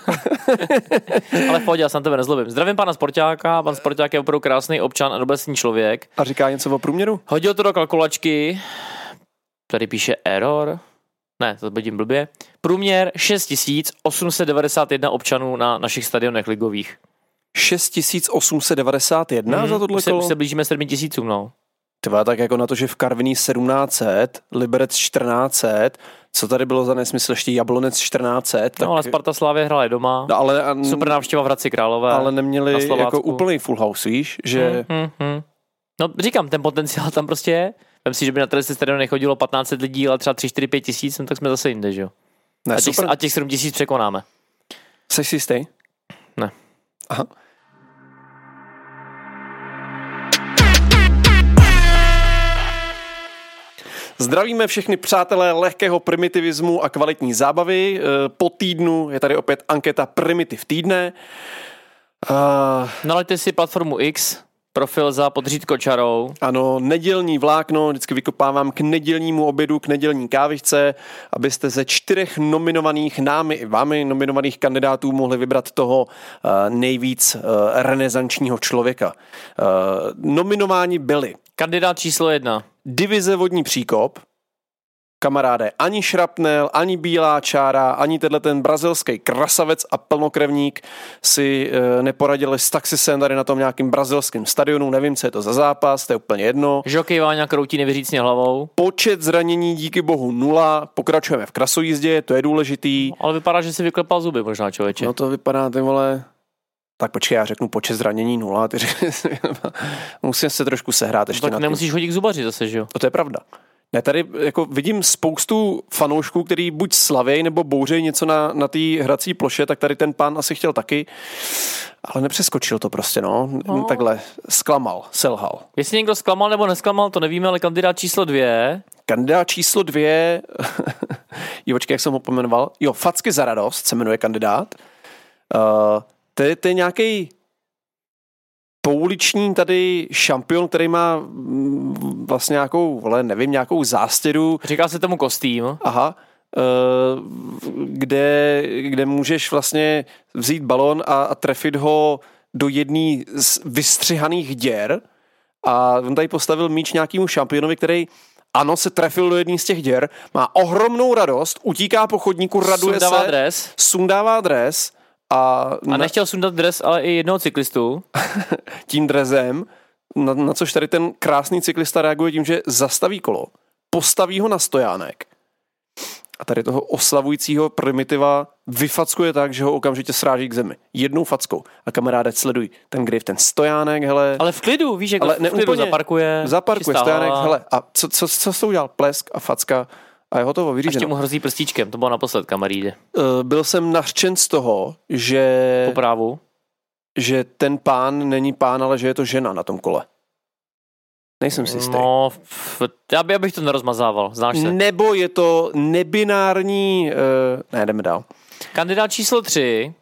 Ale v pohodě, já se na tebe nezlobím. Zdravím pana Sporťáka. Pan Sporťák je opravdu krásný občan a dobrý člověk. A říká něco o průměru? Hodil to do kalkulačky. Tady píše error. Ne, to budím blbě. Průměr 6891 občanů na našich stadionech ligových. 6891 za tohle kolo? Už se blížíme 7000, no. Tyba, tak jako na to, že v Karviní 1700, Liberec 1400, co tady bylo za nesmysl, ještě Jablonec 1400. Tak... No ale Sparta Slávě hrála doma, no, ale, super návštěva v Hradci Králové. Ale neměli jako úplný full house, víš? Že... No říkám, ten potenciál tam prostě je. Vem si, že by na trestě stadionu nechodilo 15 lidí, ale třeba 3, 4, 5 tisíc, tak jsme zase jinde, že jo? Ne, a těch 7 tisíc překonáme. Jseš si jistý? Ne. Aha. Zdravíme všechny přátelé lehkého primitivismu a kvalitní zábavy. Po týdnu je tady opět anketa Primitiv týdne. Nalaďte si platformu X... Profil za podřídko čarou. Ano, nedělní vlákno, vždycky vykopávám k nedělnímu obědu, k nedělní kávičce, abyste ze 4 nominovaných námi i vámi nominovaných kandidátů mohli vybrat toho nejvíc renesančního člověka. Nominováni byli. Kandidát číslo 1. Divize Vodní Příkop. Kamaráde, ani Šrapnel, ani Bílá čára, ani tenhle ten brazilský krasavec a plnokrevník si neporadili s taxisem tady na tom nějakým brazilským stadionu, nevím, co je to za zápas, to je úplně jedno. Žokej Váňa kroutí nevyřícně hlavou. Počet zranění díky bohu 0, pokračujeme v krasojízdě, to je důležitý. No, ale vypadá, že si vyklepal zuby možná, člověče. No to vypadá, ty vole... Tak počkej, já řeknu počet zranění 0, ty řekne... Musím se trošku sehrát ještě. No, tak nemusíš hodit k zubaři zase, že jo? To je pravda. Ne, tady jako vidím spoustu fanoušků, který buď slavěj nebo bouřejí něco na té hrací ploše, tak tady ten pán asi chtěl taky, ale nepřeskočil to prostě, no. Takhle, zklamal, selhal. Jestli někdo zklamal nebo nesklamal, to nevíme, ale kandidát číslo 2. Kandidát číslo 2, jo, počkej, jak jsem ho pomenoval, jo, Facky za radost se jmenuje kandidát, to je nějaký... Pouliční tady šampion, který má vlastně nějakou, nevím, nějakou zástěru. Říká se tomu kostým. Aha. Kde můžeš vlastně vzít balon a trefit ho do jedné z vystřihaných děr a on tady postavil míč nějakému šampionovi, který ano, se trefil do jedné z těch děr, má ohromnou radost, utíká po chodníku, raduje se, sundává dres a nechtěl sundat dres, ale i jednoho cyklistu. Tím dresem, na což tady ten krásný cyklista reaguje tím, že zastaví kolo, postaví ho na stojánek a tady toho oslavujícího primitiva vyfackuje tak, že ho okamžitě sráží k zemi. Jednou fackou. A kamaráde, sleduj ten grif, ten stojánek, hele. Ale v klidu, víš, jak ale v klidu zaparkuje. Zaparkuje stojánek, hele. A co jsi to udělal? Plesk a facka a je hotovo, vyřízeno. Ještě mu hrozí prstíčkem, to bylo naposled, kamaríde. Byl jsem nařčen z toho, že... Po právu? Že ten pán není pán, ale že je to žena na tom kole. Nejsem si jistý. No, já bych to nerozmazával, znáš se. Nebo je to nebinární... Ne, jdeme dál. Kandidát číslo 3.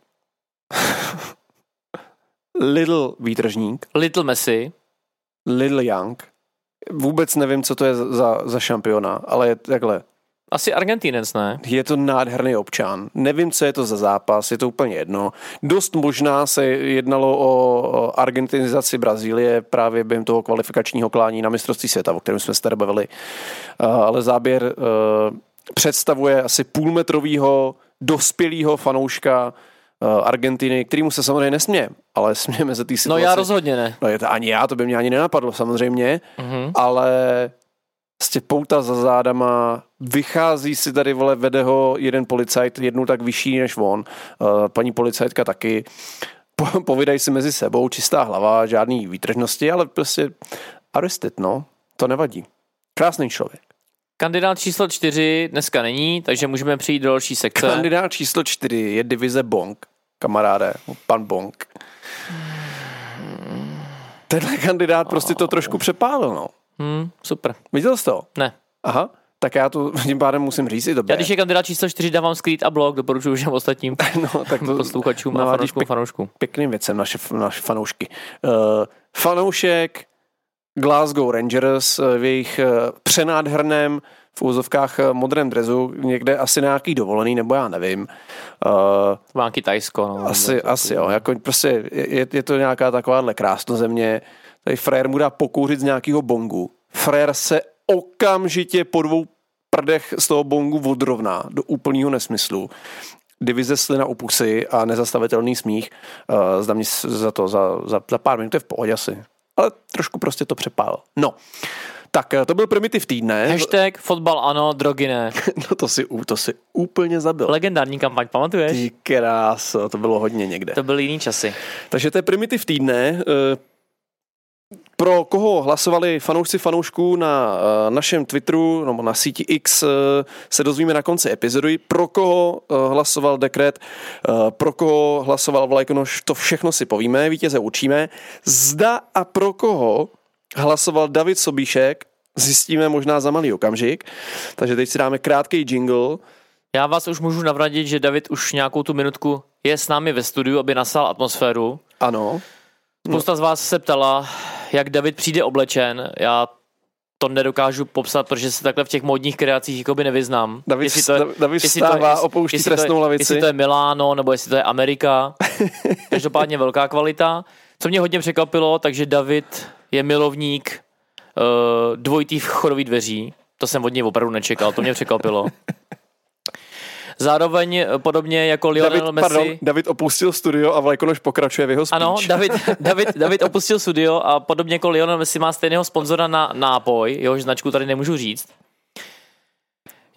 Little výtržník. Little Messi. Little Young. Vůbec nevím, co to je za šampiona, ale je takhle. Asi Argentinec, ne? Je to nádherný občan. Nevím, co je to za zápas, je to úplně jedno. Dost možná se jednalo o argentinizaci Brazílie právě během toho kvalifikačního klání na mistrovství světa, o kterém jsme se tady bavili. Ale záběr představuje asi půlmetrovýho dospělýho fanouška Argentiny, kterýmu se samozřejmě nesměje, ale smějeme se tý situaci. No já rozhodně ne. No ani já, to by mě ani nenapadlo samozřejmě, ale... Prostě pouta za zádama, vychází si tady, vole, vede ho jeden policajt, jednou tak vyšší než on, paní policajtka taky, povídají si mezi sebou, čistá hlava, žádný výtržnosti, ale prostě arestit, no, to nevadí. Krásný člověk. Kandidát číslo 4 dneska není, takže můžeme přijít do další sekce. Kandidát číslo 4 je divize Bong, kamaráde, pan Bong. Tenhle kandidát prostě to trošku přepálil, no. Super. Viděl jsi to? Ne. Aha, tak já to tím pádem musím říct i dobře. Já když je kandidát číslo 4, dávám skrýt a blok, doporučuji všem ostatním no, tak to posluchačům a fanouškům. Pěkným věcem naše fanoušky. Fanoušek Glasgow Rangers v jejich přenádherném v úzovkách modrém drezu, někde asi nějaký dovolený, nebo já nevím. Vánky Tajsko. No, asi jo, jako prostě je to nějaká takováhle krásnozemě. Tady frér mu dá pokouřit z nějakého bongu. Frér se okamžitě po dvou prdech z toho bongu odrovná do úplného nesmyslu. Divize slina u pusy a nezastavitelný smích. Zdá mě za pár minut je v pohodě asi. Ale trošku prostě to přepál. No, tak to byl primitiv týdne. Hashtag fotbal ano, drogy ne. No to si úplně zabil. Legendární kampaň, pamatuješ? Ty kráso, to bylo hodně někde. To byly jiný časy. Takže to je primitiv týdne. Pro koho hlasovali fanoušci fanoušků na našem Twitteru, nebo na síti X, se dozvíme na konci epizody. Pro koho hlasoval dekret, pro koho hlasoval Vlajkonoš, to všechno si povíme, vítěze učíme. Zda a pro koho hlasoval David Sobíšek, zjistíme možná za malý okamžik. Takže teď si dáme krátký jingle. Já vás už můžu navradit, že David už nějakou tu minutku je s námi ve studiu, aby nasál atmosféru. Ano. Spousta z vás se ptala, jak David přijde oblečen. Já to nedokážu popsat, protože se takhle v těch módních kreacích jakoby nevyznám. David vstává, opouští trestnou lavici. Jestli to je Miláno, nebo jestli to je Amerika. Každopádně velká kvalita. Co mě hodně překvapilo, takže David je milovník dvojitých vchodových dveří. To jsem od něj opravdu nečekal, to mě překvapilo. Zároveň podobně jako Lionel Messi. David opustil studio a Vlajkonoš pokračuje v jeho speech. Ano, David opustil studio a podobně jako Lionel Messi má stejného sponzora na nápoj, jehož značku tady nemůžu říct.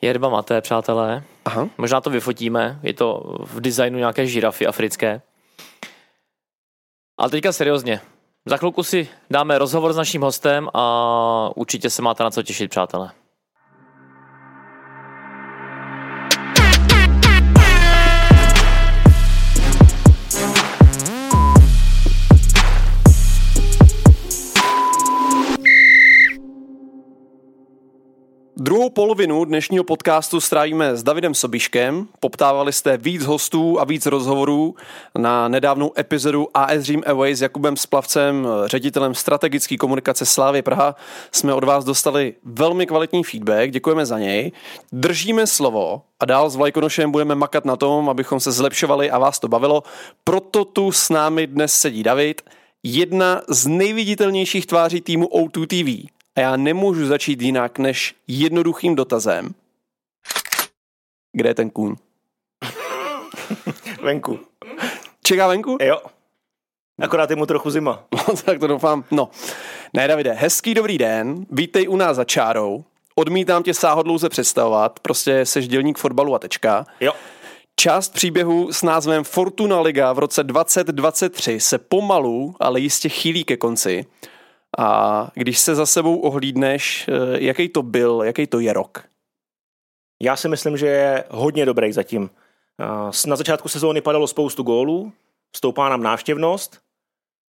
Yerba Mate, přátelé. Aha. Možná to vyfotíme, je to v designu nějaké žirafy africké. Ale teďka seriózně. Za chvilku si dáme rozhovor s naším hostem a určitě se máte na co těšit, přátelé. Druhou polovinu dnešního podcastu strávíme s Davidem Sobíškem. Poptávali jste víc hostů a víc rozhovorů na nedávnou epizodu AS Dream Away s Jakubem Splavcem, ředitelem strategické komunikace Slavie Praha. Jsme od vás dostali velmi kvalitní feedback, děkujeme za něj. Držíme slovo a dál s Vlajkonošem budeme makat na tom, abychom se zlepšovali a vás to bavilo. Proto tu s námi dnes sedí David, jedna z nejviditelnějších tváří týmu O2 TV. A já nemůžu začít jinak než jednoduchým dotazem. Kde je ten kůň? Venku. Čeká venku? Jo. Akorát je mu trochu zima. Tak to doufám. No. Ne, Davide, hezký dobrý den. Vítej u nás za čárou. Odmítám tě sáhodlouze představovat. Prostě seš dělník fotbalu a tečka. Jo. Část příběhu s názvem Fortuna Liga v roce 2023 se pomalu, ale jistě chýlí ke konci. A když se za sebou ohlídneš, jaký to byl, jaký to je rok? Já si myslím, že je hodně dobrý zatím. Na začátku sezóny padalo spoustu gólů, stoupá nám návštěvnost,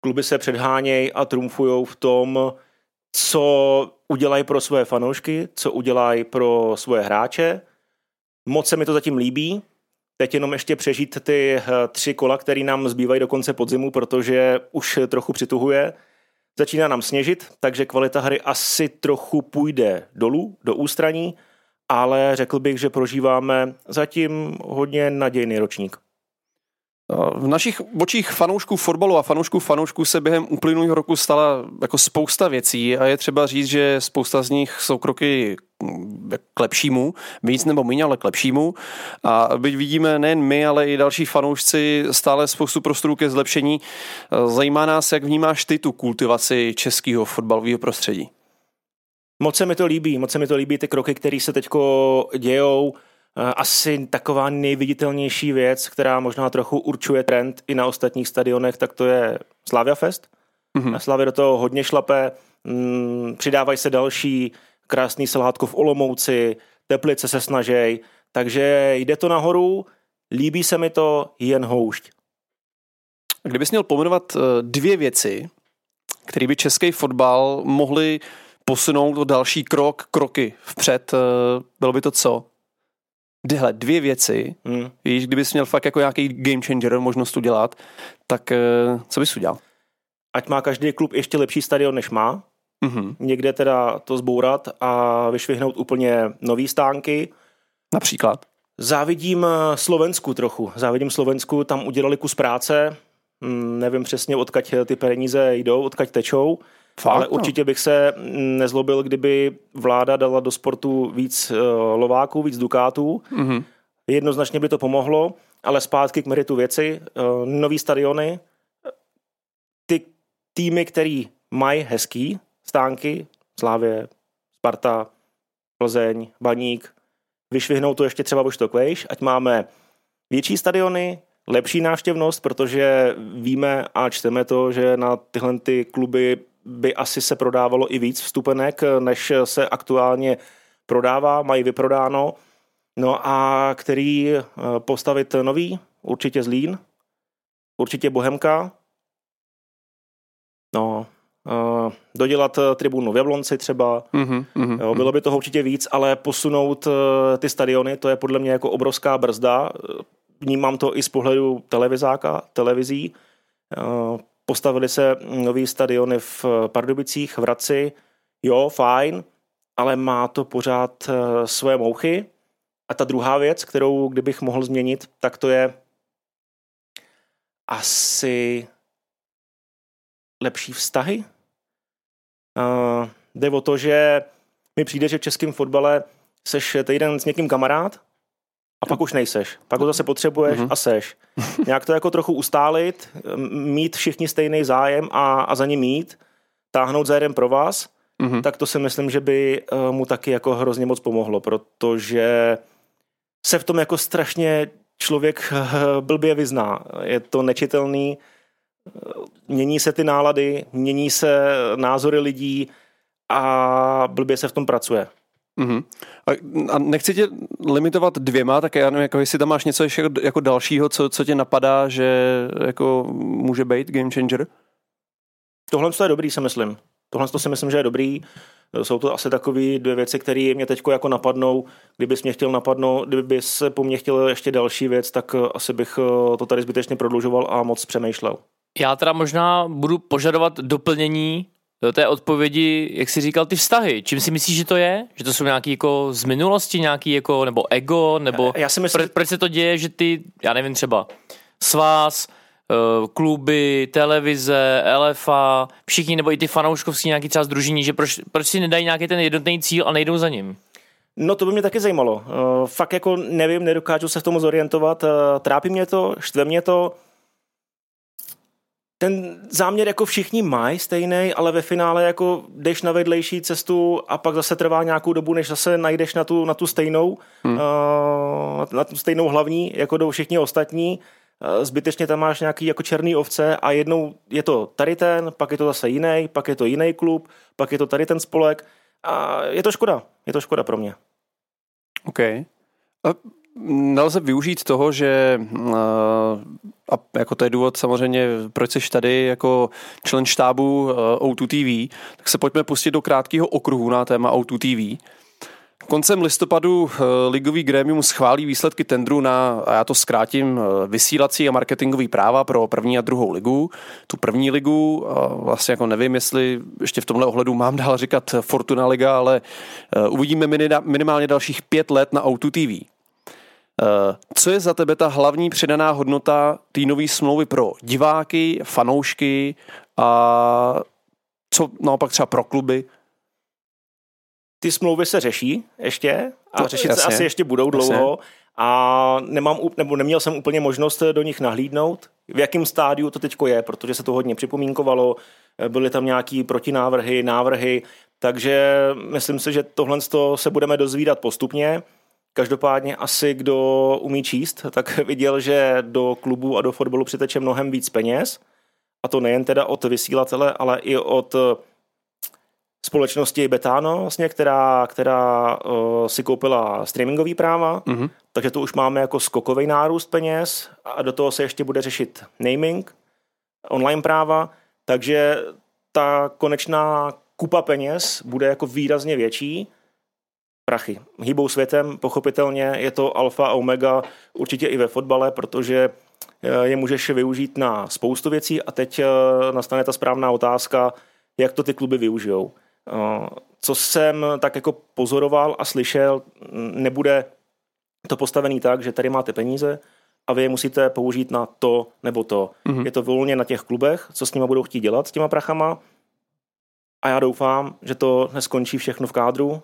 kluby se předhánějí a trumfujou v tom, co udělají pro svoje fanoušky, co udělají pro svoje hráče. Moc se mi to zatím líbí. Teď jenom ještě přežít ty 3 kola, které nám zbývají do konce podzimu, protože už trochu přituhuje. Začíná nám sněžit, takže kvalita hry asi trochu půjde dolů, do ústraní, ale řekl bych, že prožíváme zatím hodně nadějný ročník. V našich očích fanoušků fotbalu a fanoušků se během uplynulého roku stala jako spousta věcí a je třeba říct, že spousta z nich jsou kroky k lepšímu, víc nebo míň, ale k lepšímu. A byť vidíme nejen my, ale i další fanoušci stále spoustu prostorů ke zlepšení. Zajímá nás, jak vnímáš ty tu kultivaci českého fotbalového prostředí? Moc se mi to líbí, ty kroky, které se teďko dějou. Asi taková nejviditelnější věc, která možná trochu určuje trend i na ostatních stadionech, tak to je Slavia Fest. Mm-hmm. Slavia do toho hodně šlape, přidávají se další, krásný Selhátko v Olomouci, Teplice se snažej, takže jde to nahoru, líbí se mi to, jen houšť. Kdybys měl pomenovat 2 věci, které by český fotbal mohly posunout o další kroky vpřed, bylo by to co? Tyhle 2 věci, víš, kdybys měl fakt jako nějaký game changer možnost udělat, tak co bys udělal? Ať má každý klub ještě lepší stadion, než má. Mm-hmm. Někde teda to zbourat a vyšvihnout úplně nový stánky. Například? Závidím Slovensku, tam udělali kus práce. Nevím přesně, odkud ty peníze jdou, odkud tečou. Fakt, ale určitě bych se nezlobil, kdyby vláda dala do sportu víc lováků, víc dukátů. Mm-hmm. Jednoznačně by to pomohlo, ale zpátky k meritu věci. Nový stadiony, ty týmy, který mají hezký stánky, Slavie, Sparta, Plzeň, Baník, vyšvihnou to ještě třeba Boštokvejš, ať máme větší stadiony, lepší návštěvnost, protože víme a čteme to, že na tyhle ty kluby by asi se prodávalo i víc vstupenek, než se aktuálně prodává, mají vyprodáno. No a který postavit nový? Určitě Zlín, určitě Bohemka. No, dodělat tribunu v Jablonci třeba. Jo, bylo by toho určitě víc, ale posunout ty stadiony, to je podle mě jako obrovská brzda. Vnímám to i z pohledu televizí. Postavili se nový stadiony v Pardubicích, v Hradci. Jo, fajn, ale má to pořád svoje mouchy. A ta druhá věc, kterou kdybych mohl změnit, tak to je asi lepší vztahy. Jde o to, že mi přijde, že v českém fotbale seš týden s někým kamarád a pak už nejseš. Pak ho zase potřebuješ a seš. Nějak to jako trochu ustálit, mít všichni stejný zájem a za ním jít, táhnout za jeden pro vás, tak to si myslím, že by mu taky jako hrozně moc pomohlo, protože se v tom jako strašně člověk blbě vyzná. Je to nečitelný, mění se ty nálady, mění se názory lidí a blbě se v tom pracuje. Mm-hmm. A nechci tě limitovat 2, tak já nevím, jako jestli tam máš něco ještě jako dalšího, co tě napadá, že jako může být game changer? Tohle to je dobrý, si myslím. Že je dobrý. Jsou to asi takové dvě věci, které mě teď jako napadnou. Kdyby se po mně chtěl ještě další věc, tak asi bych to tady zbytečně prodlužoval a moc přemýšlel. Já teda možná budu požadovat doplnění do té odpovědi, jak jsi říkal, ty vztahy. Čím si myslíš, že to je? Že to jsou nějaké jako z minulosti, nějaké jako, nebo ego, nebo já si myslím, proč se to děje, že ty, já nevím, třeba svaz, kluby, televize, LFA, všichni, nebo i ty fanouškovský nějaký třeba sdružení, že proč si nedají nějaký ten jednotný cíl a nejdou za ním? No to by mě taky zajímalo. Fakt jako nevím, nedokážu se v tom zorientovat. Trápí mě to, štve mě to. Ten záměr jako všichni mají stejný, ale ve finále jako jdeš na vedlejší cestu a pak zase trvá nějakou dobu, než zase najdeš na tu stejnou, na tu stejnou hlavní, jako jdou všichni ostatní. Zbytečně tam máš nějaký jako černý ovce a jednou je to tady ten, pak je to zase jiný, pak je to jiný klub, pak je to tady ten spolek a je to škoda pro mě. OK. Nelze využít toho, že a jako to je důvod samozřejmě, proč jsi tady jako člen štábu O2TV, tak se pojďme pustit do krátkého okruhu na téma O2TV. Koncem listopadu ligový grémium schválí výsledky tendru na, a já to zkrátím, vysílací a marketingový práva pro první a druhou ligu. Tu první ligu, vlastně jako nevím, jestli ještě v tomhle ohledu mám dál říkat Fortuna Liga, ale uvidíme minimálně dalších 5 let na O2TV. Co je za tebe ta hlavní přidaná hodnota té nové smlouvy pro diváky, fanoušky a co naopak třeba pro kluby? Ty smlouvy se řeší ještě a řešit se asi ještě budou dlouho a neměl jsem úplně možnost do nich nahlídnout, v jakém stádiu to teďko je, protože se to hodně připomínkovalo, byly tam nějaký protinávrhy, návrhy, takže myslím si, že tohle se budeme dozvídat postupně. Každopádně asi kdo umí číst, tak viděl, že do klubu a do fotbalu přiteče mnohem víc peněz a to nejen teda od vysílatele, ale i od společnosti Betano, vlastně, která si koupila streamingový práva, takže to už máme jako skokový nárůst peněz a do toho se ještě bude řešit naming, online práva, takže ta konečná kupa peněz bude jako výrazně větší. Prachy hýbou světem, pochopitelně je to alfa a omega určitě i ve fotbale, protože je můžeš využít na spoustu věcí a teď nastane ta správná otázka, jak to ty kluby využijou. Co jsem tak jako pozoroval a slyšel, nebude to postavený tak, že tady máte peníze a vy je musíte použít na to nebo to. Je to volně na těch klubech, co s nima budou chtít dělat, s těma prachama a já doufám, že to neskončí všechno v kádru,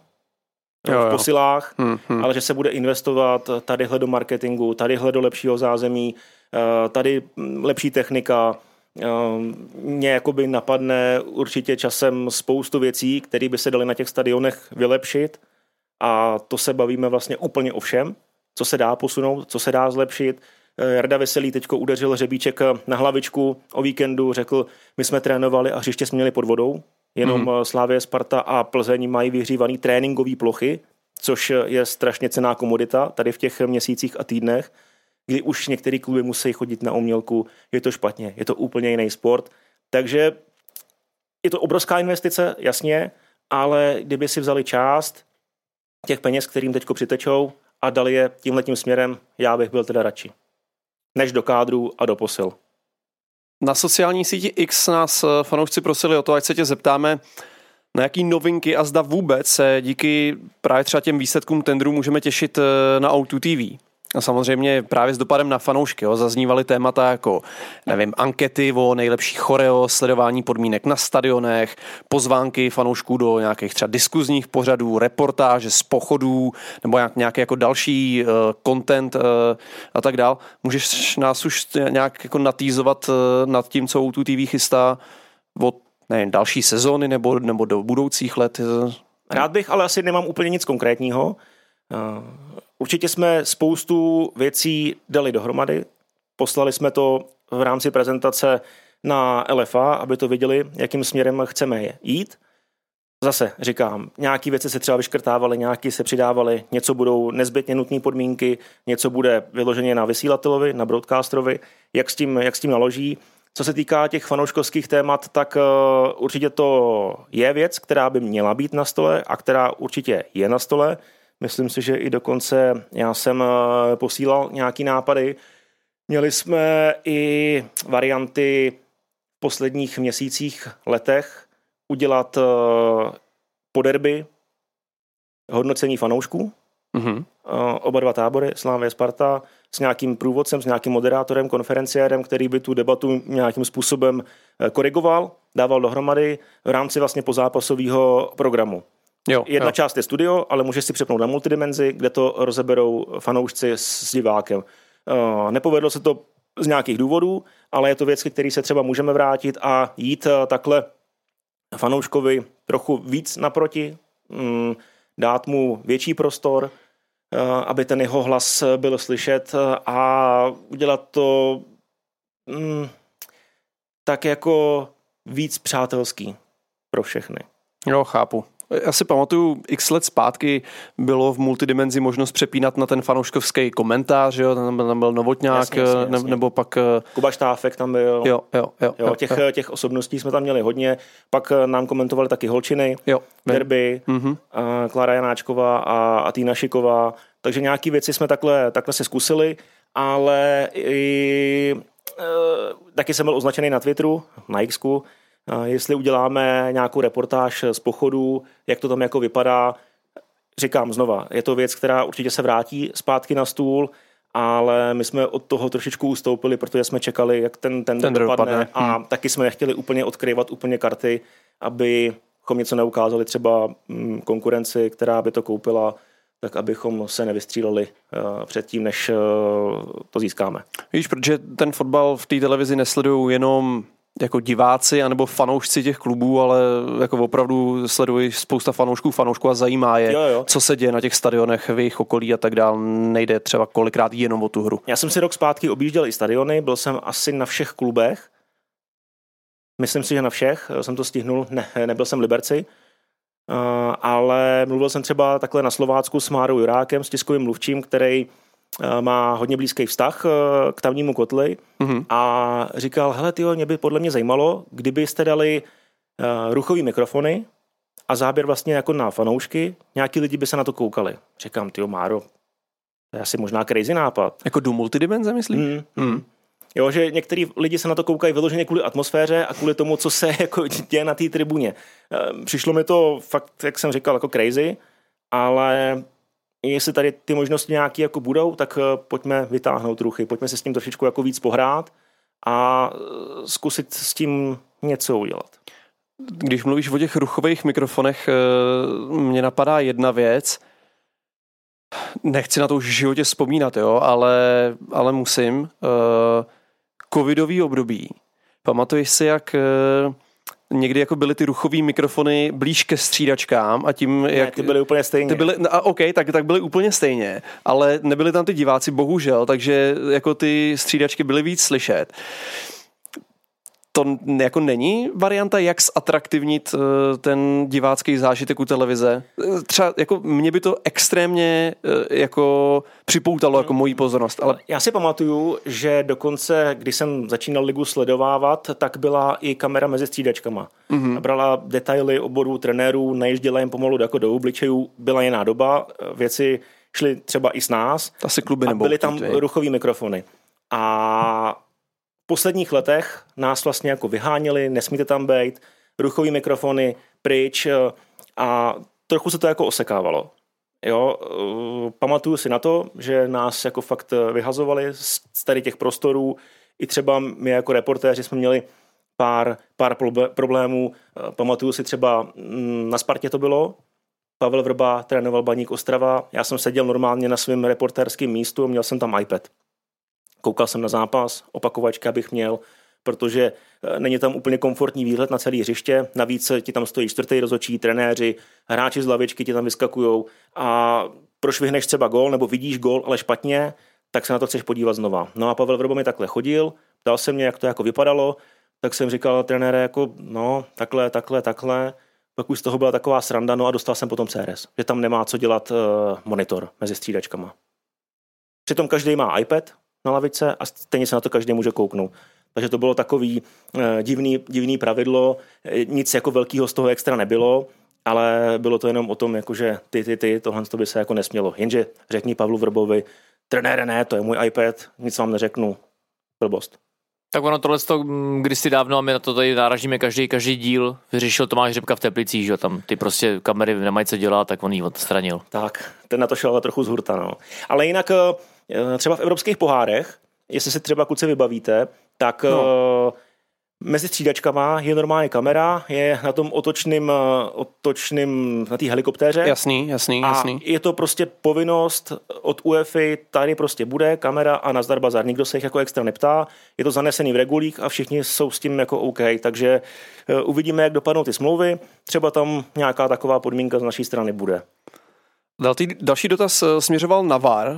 v posilách, ale že se bude investovat tadyhle do marketingu, tadyhle do lepšího zázemí, tady lepší technika. Mě jakoby napadne určitě časem spoustu věcí, které by se daly na těch stadionech vylepšit a to se bavíme vlastně úplně o všem, co se dá posunout, co se dá zlepšit. Jarda Veselý teďko udeřil hřebíček na hlavičku o víkendu, řekl, my jsme trénovali a hřiště jsme měli pod vodou. Jenom Slavie, Sparta a Plzeň mají vyhřívaný tréninkové plochy, což je strašně cenná komodita tady v těch měsících a týdnech, kdy už některé kluby musí chodit na umělku. Je to špatně, je to úplně jiný sport. Takže je to obrovská investice, jasně, ale kdyby si vzali část těch peněz, kterým teď přitečou a dali je tímhletím směrem, já bych byl teda radši. Než do kádru a do posil. Na sociální síti X nás fanoušci prosili o to, ať se tě zeptáme, na jaký novinky a zda vůbec se díky právě třeba těm výsledkům tendru můžeme těšit na O2 TV. A samozřejmě právě s dopadem na fanoušky zaznívaly témata jako, nevím, ankety o nejlepší choreo, sledování podmínek na stadionech, pozvánky fanoušků do nějakých třeba diskuzních pořadů, reportáže z pochodů nebo nějaký jako další content a tak dál. Můžeš nás už nějak jako natýzovat nad tím, co O2 TV chystá od nevím, další sezóny nebo do budoucích let? Rád bych, ale asi nemám úplně nic konkrétního. Určitě jsme spoustu věcí dali dohromady. Poslali jsme to v rámci prezentace na LFA, aby to viděli, jakým směrem chceme jít. Zase říkám, nějaké věci se třeba vyškrtávaly, nějaké se přidávaly, něco budou nezbytně nutné podmínky, něco bude vyloženě na vysílatelovi, na broadcasterovi, jak s tím naloží. Co se týká těch fanouškovských témat, tak určitě to je věc, která by měla být na stole a která určitě je na stole. Myslím si, že i dokonce já jsem posílal nějaký nápady. Měli jsme i varianty v posledních měsících, letech udělat po derby hodnocení fanoušků. Mm-hmm. Oba dva tábory, Slavia, Sparta, s nějakým průvodcem, s nějakým moderátorem, konferenciérem, který by tu debatu nějakým způsobem korigoval, dával dohromady v rámci vlastně pozápasového programu. Jedna část je studio, ale můžeš si přepnout na multidimenzi, kde to rozeberou fanoušci s divákem. Nepovedlo se to z nějakých důvodů, ale je to věc, který se třeba můžeme vrátit a jít takhle fanouškovi trochu víc naproti, dát mu větší prostor, aby ten jeho hlas byl slyšet a udělat to tak jako víc přátelský pro všechny. Jo, chápu. Já si pamatuju, x let zpátky bylo v multidimenzi možnost přepínat na ten fanouškovský komentář, jo? Tam byl Novotňák, jasně. Nebo pak... Kuba Štáfek tam byl. Jo, těch osobností jsme tam měli hodně, pak nám komentovali taky holčiny, derby, mm-hmm. Klára Janáčková a Týna Šiková, takže nějaké věci jsme takhle si zkusili, ale taky jsem byl označený na Twitteru, na X-ku, jestli uděláme nějakou reportáž z pochodu, jak to tam jako vypadá. Říkám znova, je to věc, která určitě se vrátí zpátky na stůl, ale my jsme od toho trošičku ustoupili, protože jsme čekali, jak ten dopadne. A taky jsme nechtěli úplně odkryvat úplně karty, abychom něco neukázali třeba konkurenci, která by to koupila, tak abychom se nevystříleli předtím, než to získáme. Víš, protože ten fotbal v té televizi nesledují jenom jako diváci anebo fanoušci těch klubů, ale jako opravdu sledují spousta fanoušků a zajímá je, co se děje na těch stadionech v jejich okolí a tak dál. Nejde třeba kolikrát jenom o tu hru. Já jsem si rok zpátky objížděl i stadiony, byl jsem asi na všech klubech. Myslím si, že na všech. Jsem to stihnul. Ne, nebyl jsem v Liberci. Ale mluvil jsem třeba takhle na Slovácku s Márou Jurákem, s tiskovým mluvčím, který má hodně blízký vztah k tamnímu kotli a říkal, hele tyjo, mě by podle mě zajímalo, kdybyste dali ruchový mikrofony a záběr vlastně jako na fanoušky, nějaký lidi by se na to koukali. Říkám, tyjo Máro, to je asi možná crazy nápad. Jako do multidimenze, myslím? Jo, že některý lidi se na to koukají vyloženě kvůli atmosféře a kvůli tomu, co se jako děje na té tribuně. Přišlo mi to fakt, jak jsem říkal, jako crazy, ale... Jestli tady ty možnosti nějaké jako budou, tak pojďme vytáhnout ruchy, pojďme se s tím trošičku jako víc pohrát a zkusit s tím něco udělat. Když mluvíš o těch ruchových mikrofonech, mě napadá jedna věc. Nechci na to už v životě vzpomínat, jo, ale musím. Covidový období. Pamatuješ si, jak... Někdy jako byly ty ruchové mikrofony blíž ke střídačkám a tím... Ty byly úplně stejně. Tak byly úplně stejně, ale nebyli tam ty diváci, bohužel, takže jako ty střídačky byly víc slyšet. To jako není varianta, jak zatraktivnit ten divácký zážitek u televize? Třeba jako mě by to extrémně jako připoutalo jako moji pozornost. Ale... Já si pamatuju, že dokonce, když jsem začínal ligu sledovávat, tak byla i kamera mezi střídačkama. Brala detaily oborů trenérů, najížděla jim pomalu jako do obličejů, byla jiná doba, věci šly třeba i s nás. Asi kluby a byly tam ruchové mikrofony. A... V posledních letech nás vlastně jako vyháněli, nesmíte tam být, ruchový mikrofony pryč a trochu se to jako osekávalo. Jo, pamatuju si na to, že nás jako fakt vyhazovali z tady těch prostorů. I třeba my jako reportéři jsme měli pár problémů. Pamatuju si třeba, na Spartě to bylo, Pavel Vrba trénoval Baník Ostrava, já jsem seděl normálně na svém reportérském místu a měl jsem tam iPad. Koukal jsem na zápas, opakovačka bych měl, protože není tam úplně komfortní výhled na celé hřiště. Navíc ti tam stojí čtvrtý rozhodčí, trenéři, hráči z lavičky ti tam vyskakujou a prošvihneš třeba gól nebo vidíš gól, ale špatně, tak se na to chceš podívat znova. No a Pavel Vrba mi takhle chodil, ptal se mě, jak to jako vypadalo, tak jsem říkal trenére jako no, takhle. Pak už z toho byla taková sranda, no a dostal jsem potom CRS, že tam nemá co dělat monitor mezi střídačkama. Přitom každý má iPad na lavice a stejně se na to každý může kouknout. Takže to bylo takový divný pravidlo. Nic jako velkého z toho extra nebylo, ale bylo to jenom o tom, jakože tohle by se jako nesmělo. Jenže řekni Pavlu Vrbovi, trenére, ne, to je můj iPad, nic vám neřeknu, blbost. Tak ono tohle, kdysi dávno, a my na to tady náražíme každý díl, vyřešil Tomáš Řepka v Teplicích, že tam ty prostě kamery nemají co dělat, tak on ji odstranil. Tak, ten na to šel ale trochu z hurta, no. Ale jinak třeba v evropských pohárech, jestli se třeba kluci vybavíte, tak no. Mezi střídačkama je normálně kamera, je na tom otočným na té helikoptéře. Jasný. A je to prostě povinnost od UEFA, tady prostě bude kamera a nazdar bazar. Nikdo se jich jako extra neptá, je to zanesený v regulích a všichni jsou s tím jako OK. Takže uvidíme, jak dopadnou ty smlouvy. Třeba tam nějaká taková podmínka z naší strany bude. Další dotaz směřoval na VAR.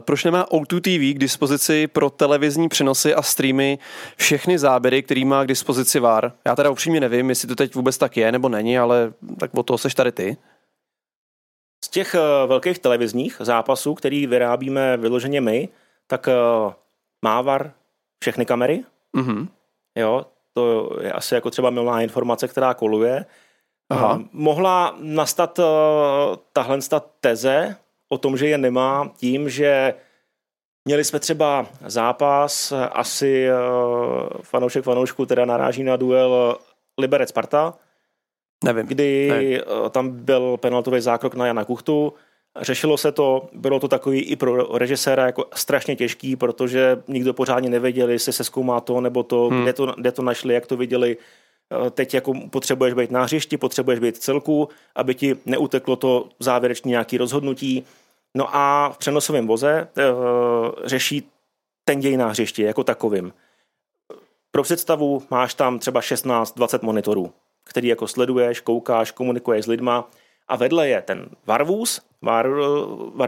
Proč nemá O2TV k dispozici pro televizní přenosy a streamy všechny záběry, který má k dispozici VAR? Já teda upřímně nevím, jestli to teď vůbec tak je nebo není, ale tak od toho seš tady ty. Z těch velkých televizních zápasů, který vyrábíme vyloženě my, tak má VAR všechny kamery. Mm-hmm. Jo, to je asi jako třeba milná informace, která koluje. Aha. Mohla nastat tahle teze o tom, že je nemá tím, že měli jsme třeba zápas, asi fanoušku teda naráží na duel Liberec-Sparta, kdy tam byl penaltový zákrok na Jana Kuchtu, řešilo se to, bylo to takový i pro režiséra jako strašně těžký, protože nikdo pořádně nevěděl, jestli se zkoumá to nebo to, kde to našli, jak to viděli. Teď jako potřebuješ být na hřišti, potřebuješ být celku, aby ti neuteklo to závěrečné nějaké rozhodnutí. No a v přenosovém voze řeší ten děj na hřišti jako takovým. Pro představu máš tam třeba 16-20 monitorů, který jako sleduješ, koukáš, komunikuješ s lidma a vedle je ten VAR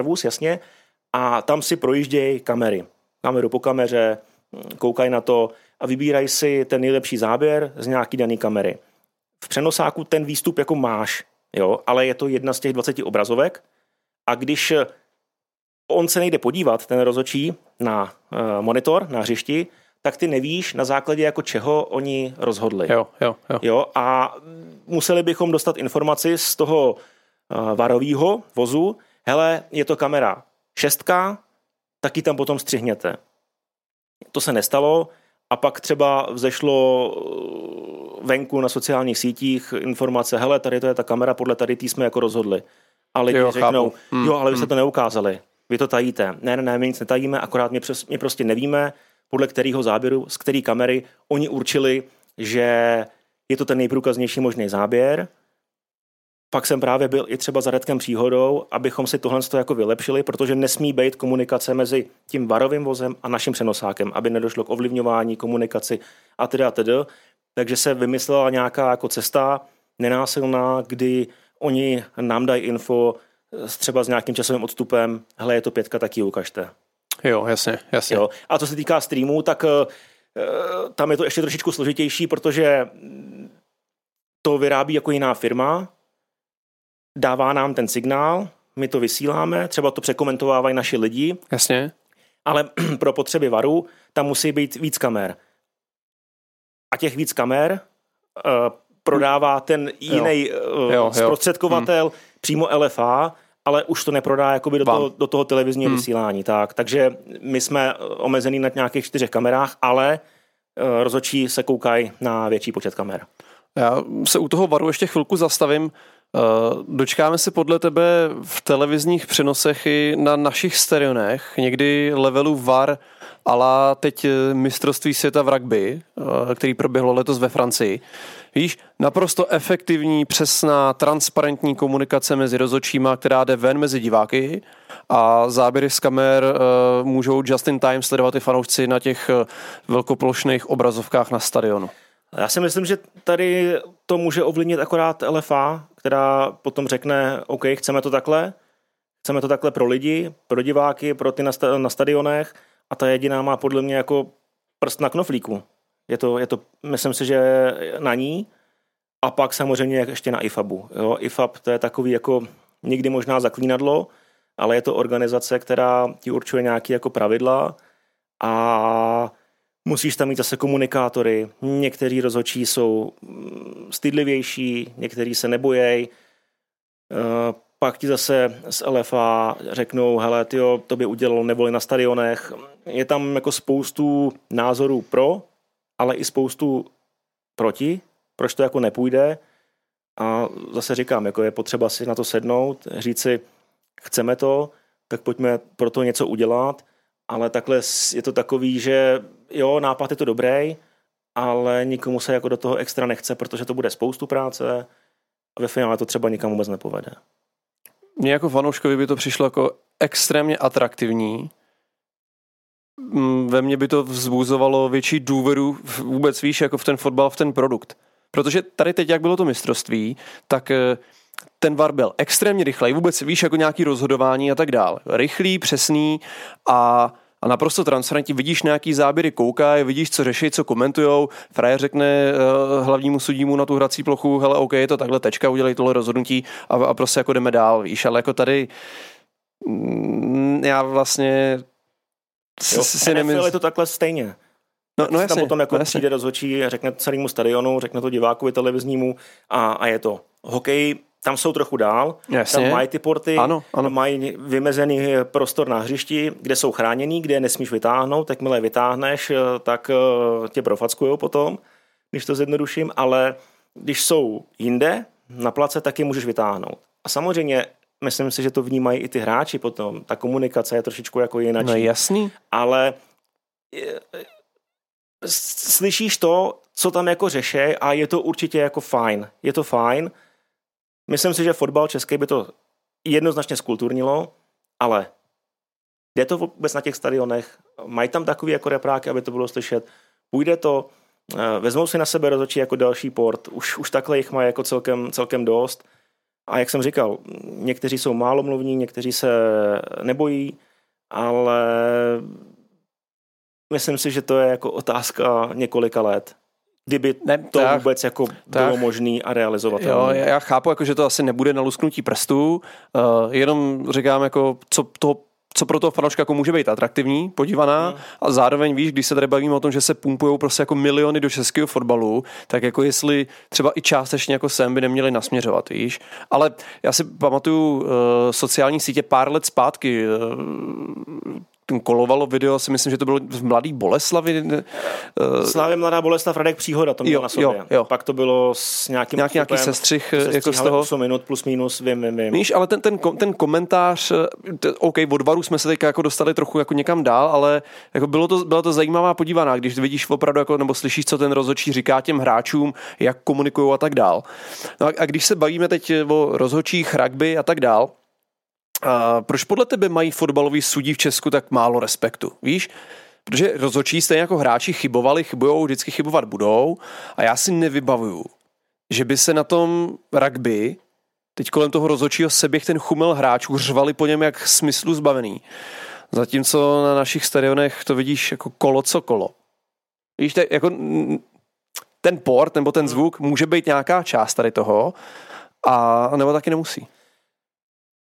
vůz, jasně, a tam si projíždějí kamery. Kameru po kameře, koukají na to, a vybírají si ten nejlepší záběr z nějaký dané kamery. V přenosáku ten výstup jako máš, jo, ale je to jedna z těch 20 obrazovek a když on se nejde podívat, ten rozhodčí, na monitor, na hřišti, tak ty nevíš na základě jako čeho oni rozhodli. Jo, a museli bychom dostat informaci z toho varovýho vozu, hele, je to kamera 6, taky tam potom střihněte. To se nestalo, a pak třeba vzešlo venku na sociálních sítích informace, hele, tady to je ta kamera, podle tady tý jsme jako rozhodli. A lidi řeknou, jo, ale vy jste to neukázali, vy to tajíte. Ne, my nic netajíme, akorát my prostě nevíme, podle kterého záběru, z které kamery oni určili, že je to ten nejprůkaznější možný záběr. Pak jsem právě byl i třeba za Radkem Příhodou, abychom si tohle jako vylepšili, protože nesmí být komunikace mezi tím varovým vozem a naším přenosákem, aby nedošlo k ovlivňování, komunikaci a tedy. Takže se vymyslela nějaká jako cesta nenásilná, kdy oni nám dají info třeba s nějakým časovým odstupem, hele, je to 5, tak ji ukažte. Jo, jasně. Jo. A co se týká streamů, tak tam je to ještě trošičku složitější, protože to vyrábí jako jiná firma, dává nám ten signál, my to vysíláme, třeba to překomentovávají naši lidi. Jasně. Ale pro potřeby VARu tam musí být víc kamer. A těch víc kamer prodává ten jiný zprostředkovatel, přímo LFA, ale už to neprodá jakoby do toho televizního vysílání. Tak. Takže my jsme omezený na nějakých 4 kamerách, ale rozhodčí se koukají na větší počet kamer. Já se u toho VARu ještě chvilku zastavím. Dočkáme se podle tebe v televizních přenosech i na našich stadionech někdy levelu VAR a la teď mistrovství světa v rugby, který proběhlo letos ve Francii. Víš, naprosto efektivní, přesná, transparentní komunikace mezi rozhodčíma, která jde ven mezi diváky a záběry z kamer můžou just in time sledovat i fanoušci na těch velkoplošných obrazovkách na stadionu. Já si myslím, že tady to může ovlivnit akorát LFA, která potom řekne, OK, chceme to takhle pro lidi, pro diváky, pro ty na stadionech a ta jediná má podle mě jako prst na knoflíku. Je to, myslím si, že na ní a pak samozřejmě ještě na IFABu. Jo, IFAB to je takový jako někdy možná zaklínadlo, ale je to organizace, která ti určuje nějaké jako pravidla a Musíš tam mít zase komunikátory, někteří rozhodčí jsou stydlivější, někteří se nebojejí. Pak ti zase z LFA řeknou, hele, tyjo, to by udělalo nevoli na stadionech. Je tam jako spoustu názorů pro, ale i spoustu proti, proč to jako nepůjde. A zase říkám, jako je potřeba si na to sednout, říct si, chceme to, tak pojďme pro to něco udělat, ale takhle je to takový, že jo, nápad je to dobrý, ale nikomu se jako do toho extra nechce, protože to bude spoustu práce a ve finále to třeba nikam vůbec nepovede. Mně jako fanouškovi by to přišlo jako extrémně atraktivní. Ve mně by to vzbuzovalo větší důvěru vůbec, víš, jako v ten fotbal, v ten produkt. Protože tady teď, jak bylo to mistrovství, tak ten VAR byl extrémně rychlej, vůbec víš, jako nějaký rozhodování a tak dál. Rychlý, přesný a naprosto transparentní. Vidíš nějaký záběry, koukají, vidíš, co řeší, co komentujou. Frajer řekne hlavnímu sudímu na tu hrací plochu, hele, OK, je to takhle, tečka, udělej tohle rozhodnutí a prostě jako jdeme dál, víš. Ale jako tady já vlastně si nemyslím. Je to takhle stejně. No jasně, tam potom jako přijde rozhodčí, řekne celému stadionu, řekne to divákovi televiznímu a je to. Hokej, tam jsou trochu dál, jasně. Tam mají ty porty, ano. Mají vymezený prostor na hřišti, kde jsou chráněný, kde nesmíš vytáhnout, jakmile je vytáhneš, tak tě profackujou potom, když to zjednoduším, ale když jsou jinde na place, tak je můžeš vytáhnout. A samozřejmě myslím si, že to vnímají i ty hráči potom, ta komunikace je trošičku jako jinačí. No jasný. Ale slyšíš to, co tam jako řešej a je to určitě jako fajn. Je to fajn. Myslím si, že fotbal český by to jednoznačně zkulturnilo, ale jde to vůbec na těch stadionech? Mají tam takový jako repráky, aby to bylo slyšet? Půjde to? Vezmou si na sebe rozhodčí jako další port? Už takhle jich mají jako celkem dost. A jak jsem říkal, někteří jsou málo mluvní, někteří se nebojí, ale myslím si, že to je jako otázka několika let. Kdyby to vůbec jako bylo možné a realizovatelné. Jo, já chápu, jako, že to asi nebude na lusknutí prstů, jenom říkám, jako, co pro toho fanouška jako může být atraktivní, podívaná a zároveň víš, když se tady bavíme o tom, že se pumpujou prostě jako miliony do českého fotbalu, tak jako jestli třeba i částečně jako sem by neměli nasměřovat, víš. Ale já si pamatuju sociální sítě pár let zpátky, kolovalo video, si myslím, že to bylo v Mladé Boleslavi. Slavě Mladá Boleslav, Radek Příhoda, to měl na sobě. Jo. Pak to bylo s nějaký sestřih jako z toho. 8 minut plus minus, vím. Víš, ale ten komentář, OK, od VARu jsme se teď jako dostali trochu jako někam dál, ale jako byla to zajímavá podívaná, když vidíš opravdu, jako, nebo slyšíš, co ten rozhodčí říká těm hráčům, jak komunikují a tak dál. No a když se bavíme teď o rozhodčích, rugby a tak dál, proč podle tebe mají fotbaloví sudí v Česku tak málo respektu, víš? Protože rozhodčí stejně jako hráči chybujou, vždycky chybovat budou a já si nevybavuju, že by se na tom rugby teď kolem toho rozhodčího seběh ten chumel hráčů řvali po něm jak smyslu zbavený. Zatímco na našich stadionech to vidíš jako kolo co kolo. Víš, tak jako ten port nebo ten zvuk může být nějaká část tady toho a nebo taky nemusí.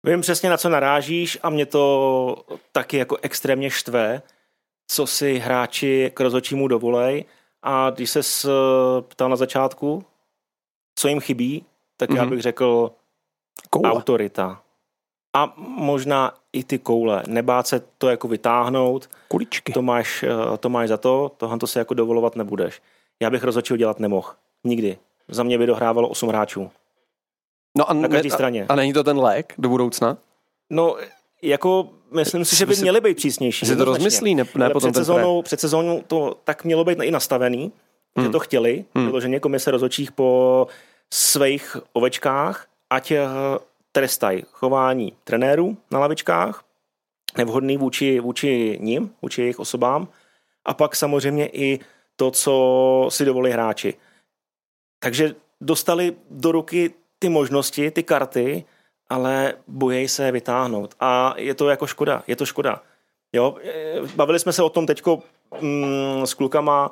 Vím přesně, na co narážíš a mě to taky jako extrémně štve, co si hráči k rozhodčímu dovolej. A když ses ptal na začátku, co jim chybí, tak já bych řekl koule. Autorita. A možná i ty koule. Nebát se to jako vytáhnout. Kuličky. To máš za to, tohle se jako dovolovat nebudeš. Já bych rozhodčího dělat nemohl. Nikdy. Za mě by dohrávalo 8 hráčů. No na každé straně. A není to ten lék do budoucna? No, jako myslím si, že by měli být přísnější. Si to rozmyslí? Ne potom před sezónou to tak mělo být i nastavený, že to chtěli, vyloženě komise rozhodčích po svých ovečkách, ať trestají chování trenérů na lavičkách, nevhodný vůči nim, vůči jejich osobám, a pak samozřejmě i to, co si dovolí hráči. Takže dostali do ruky ty možnosti, ty karty, ale bojí se vytáhnout. A je to jako škoda, je to škoda. Jo? Bavili jsme se o tom teďko s klukama,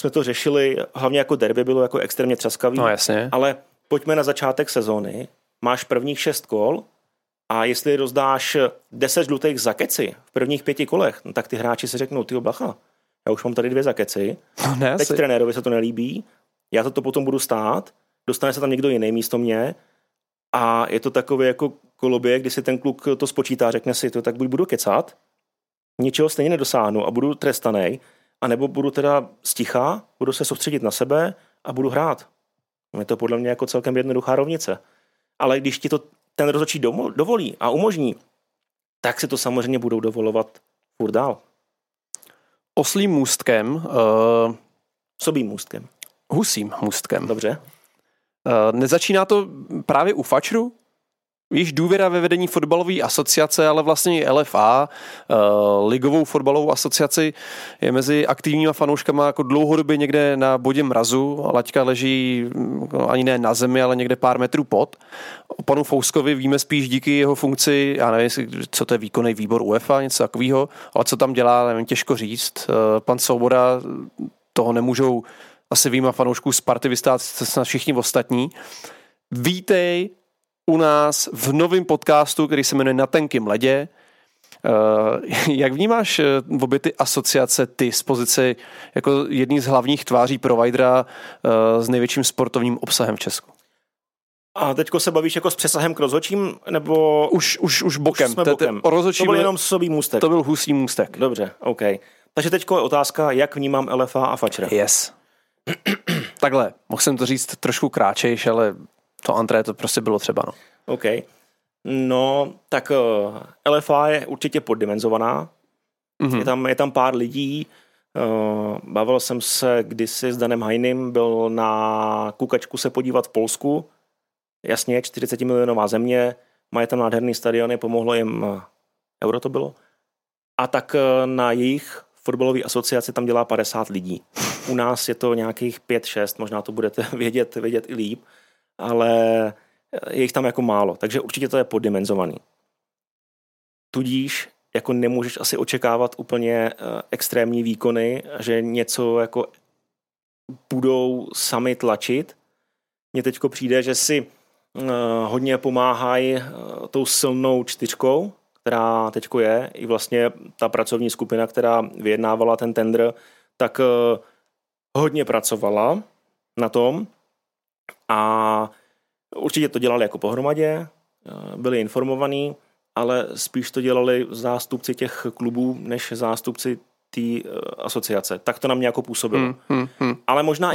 jsme to řešili, hlavně jako derby bylo jako extrémně třaskavý, no, jasně. Ale pojďme na začátek sezóny, máš prvních 6 kol a jestli rozdáš 10 žlutých za keci v prvních 5 kolech, no, tak ty hráči si řeknou, tyjo, bacha, Já už mám tady dvě zakeci. No, teď trenérovi se to nelíbí. Já za to potom budu stát. Dostane se tam někdo jiný místo mě. A je to takové jako koloběh, kdy si ten kluk to spočítá, řekne si to, tak buď budu kecat, ničeho stejně nedosáhnu a budu trestanej, anebo budu teda sticha, budu se soustředit na sebe a budu hrát. Je to podle mě jako celkem jednoduchá rovnice. Ale když ti to ten rozhodčí dovolí a umožní, tak si to samozřejmě budou dovolovat furt dál. Oslým můstkem. Sobým můstkem. Husím můstkem. Dobře. Nezačíná to právě u fačru? Již důvěra ve vedení fotbalové asociace, ale vlastně i LFA, ligovou fotbalovou asociaci, je mezi aktivníma fanouškama jako dlouhodobě někde na bodě mrazu. Laťka leží ani ne na zemi, ale někde pár metrů pod. O panu Fouskovi víme spíš díky jeho funkci, já nevím, co to je výkonný výbor UEFA, něco takového, ale co tam dělá, nevím, těžko říct. Pan Svoboda, toho nemůžou asi výjima fanoušků Sparty vystát snad všichni ostatní. Vítej u nás v novém podcastu, který se jmenuje Na tenkým ledě. Jak vnímáš obě ty asociace ty z pozice jako jedný z hlavních tváří providera s největším sportovním obsahem v Česku? A teďko se bavíš jako s přesahem k rozhodčím, nebo... Už bokem. To byl jenom sobý můstek. To byl husí můstek. Dobře, OK. Takže teďko je otázka, jak vnímám LFA a fačera. Yes. Takhle, mohl jsem to říct trošku kráčejš, ale... To antré to prostě bylo třeba, no. OK. No, tak LFA je určitě poddimenzovaná. Mm-hmm. Je tam pár lidí. Bavil jsem se kdysi s Danem Hajnym, byl na kukačku se podívat v Polsku. Jasně, 40 milionová země. Mají tam nádherný stadiony, pomohlo jim euro to bylo. A tak na jejich fotbalové asociaci tam dělá 50 lidí. U nás je to nějakých 5-6, možná to budete vědět i líp. Ale je jich tam jako málo, takže určitě to je poddimenzovaný. Tudíž jako nemůžeš asi očekávat úplně extrémní výkony, že něco jako budou sami tlačit. Mně teďko přijde, že si hodně pomáhají tou silnou čtyřkou, která teďko je, i vlastně ta pracovní skupina, která vyjednávala ten tendr, tak hodně pracovala na tom. A určitě to dělali jako pohromadě, byli informovaní, ale spíš to dělali zástupci těch klubů, než zástupci té asociace. Tak to na mě jako působilo. Ale možná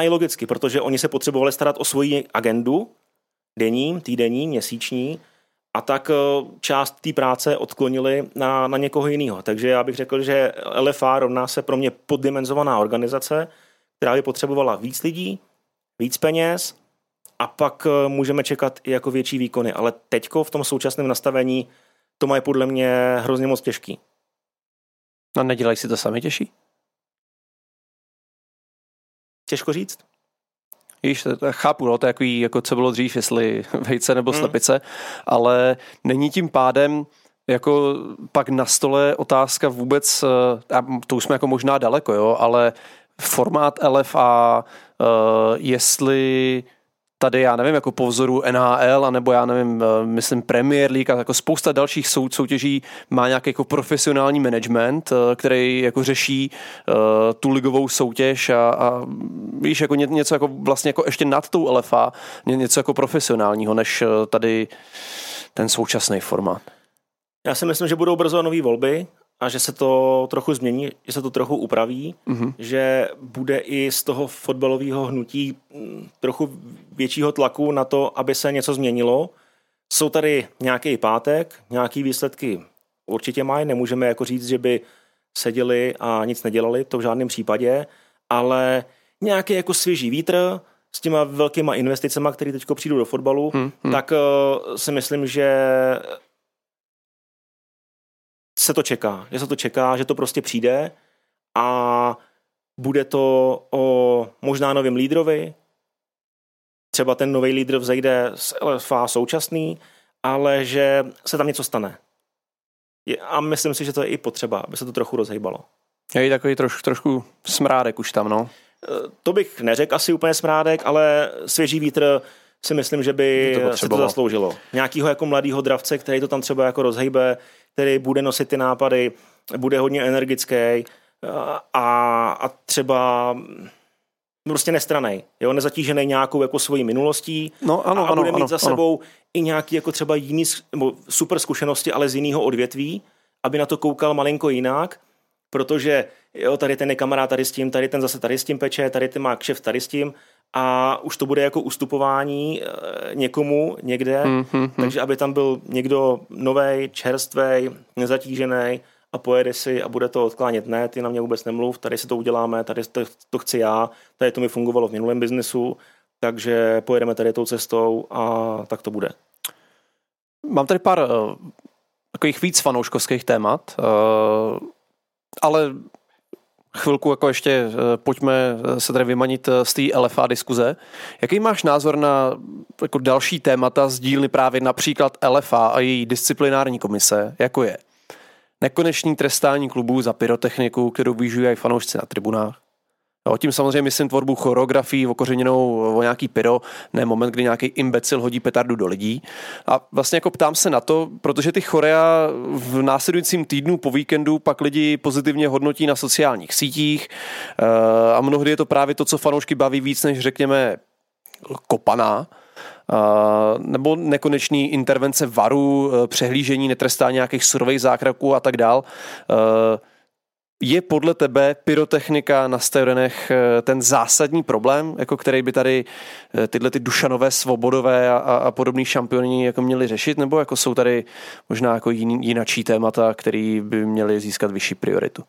i logicky, protože oni se potřebovali starat o svoji agendu, denní, týdenní, měsíční, a tak část té práce odklonili na někoho jiného. Takže já bych řekl, že LFA rovná se pro mě poddimenzovaná organizace, která by potřebovala víc lidí, víc peněz a pak můžeme čekat i jako větší výkony. Ale teďko v tom současném nastavení to mají podle mě hrozně moc těžký. A nedělají si to sami těžší? Těžko říct. Víš, chápu, no, to je jako co bylo dřív, jestli vejce nebo slepice, ale není tím pádem jako pak na stole otázka vůbec, a to už jsme jako možná daleko, jo, ale formát LFA, jestli tady, já nevím, jako po vzoru NHL, anebo já nevím, myslím Premier League a jako spousta dalších soutěží má nějaký jako profesionální management, který jako řeší tu ligovou soutěž a víš, jako něco jako vlastně jako ještě nad tou LFA, něco jako profesionálního, než tady ten současný formát. Já si myslím, že budou brzo nové volby a že se to trochu změní, že se to trochu upraví, že bude i z toho fotbalového hnutí trochu většího tlaku na to, aby se něco změnilo. Jsou tady nějaký pátek, nějaký výsledky určitě mají, nemůžeme jako říct, že by seděli a nic nedělali, to v žádném případě, ale nějaký jako svěží vítr s těma velkýma investicema, které teď přijdou do fotbalu, tak si myslím, že se to čeká, že to prostě přijde a bude to o možná novém lídrovi. Třeba ten nový lídr vzejde z LFA současný, ale že se tam něco stane. A myslím si, že to je i potřeba, aby se to trochu rozhejbalo. Je takový trošku smrádek už tam, no. To bych neřekl asi úplně smrádek, ale svěží vítr si myslím, že by se to zasloužilo. Nějakýho jako mladýho dravce, který to tam třeba jako rozhejbe, který bude nosit ty nápady, bude hodně energický a třeba prostě nestranej, jo, nezatížený nějakou jako svojí minulostí, no, ano, a bude mít za sebou i nějaký jako třeba jiný super zkušenosti, ale z jiného odvětví, aby na to koukal malinko jinak, protože jo, tady ten je kamarád tady s tím, tady ten zase tady s tím peče, tady ten má kšeft tady s tím a už to bude jako ustupování někomu někde, takže aby tam byl někdo novej, čerstvej, nezatížený a pojede si a bude to odklánět. Ne, ty na mě vůbec nemluv, tady si to uděláme, tady to chci já, tady to mi fungovalo v minulém biznesu, takže pojedeme tady tou cestou a tak to bude. Mám tady pár takových víc fanouškovských témat, ale chvilku jako ještě pojďme se tady vymanit z té LFA diskuze. Jaký máš názor na jako další témata z dílny právě například LFA a její disciplinární komise, jako je nekonečný trestání klubů za pyrotechniku, kterou využívají fanoušci na tribunách. O tím samozřejmě myslím tvorbu choreografií okořeněnou o nějaký pyro, ne moment, kdy nějaký imbecil hodí petardu do lidí. A vlastně jako ptám se na to, protože ty chorea v následujícím týdnu po víkendu pak lidi pozitivně hodnotí na sociálních sítích a mnohdy je to právě to, co fanoušky baví víc, než řekněme kopaná. Nebo nekonečný intervence varu, přehlížení, netrestání nějakých surových zákroků a tak dál. Je podle tebe pyrotechnika na stadionech ten zásadní problém, jako který by tady tyhle ty Dušanové, Svobodové a podobní šampioni jako měli řešit, nebo jako jsou tady možná jako jinačí témata, které by měly získat vyšší prioritu?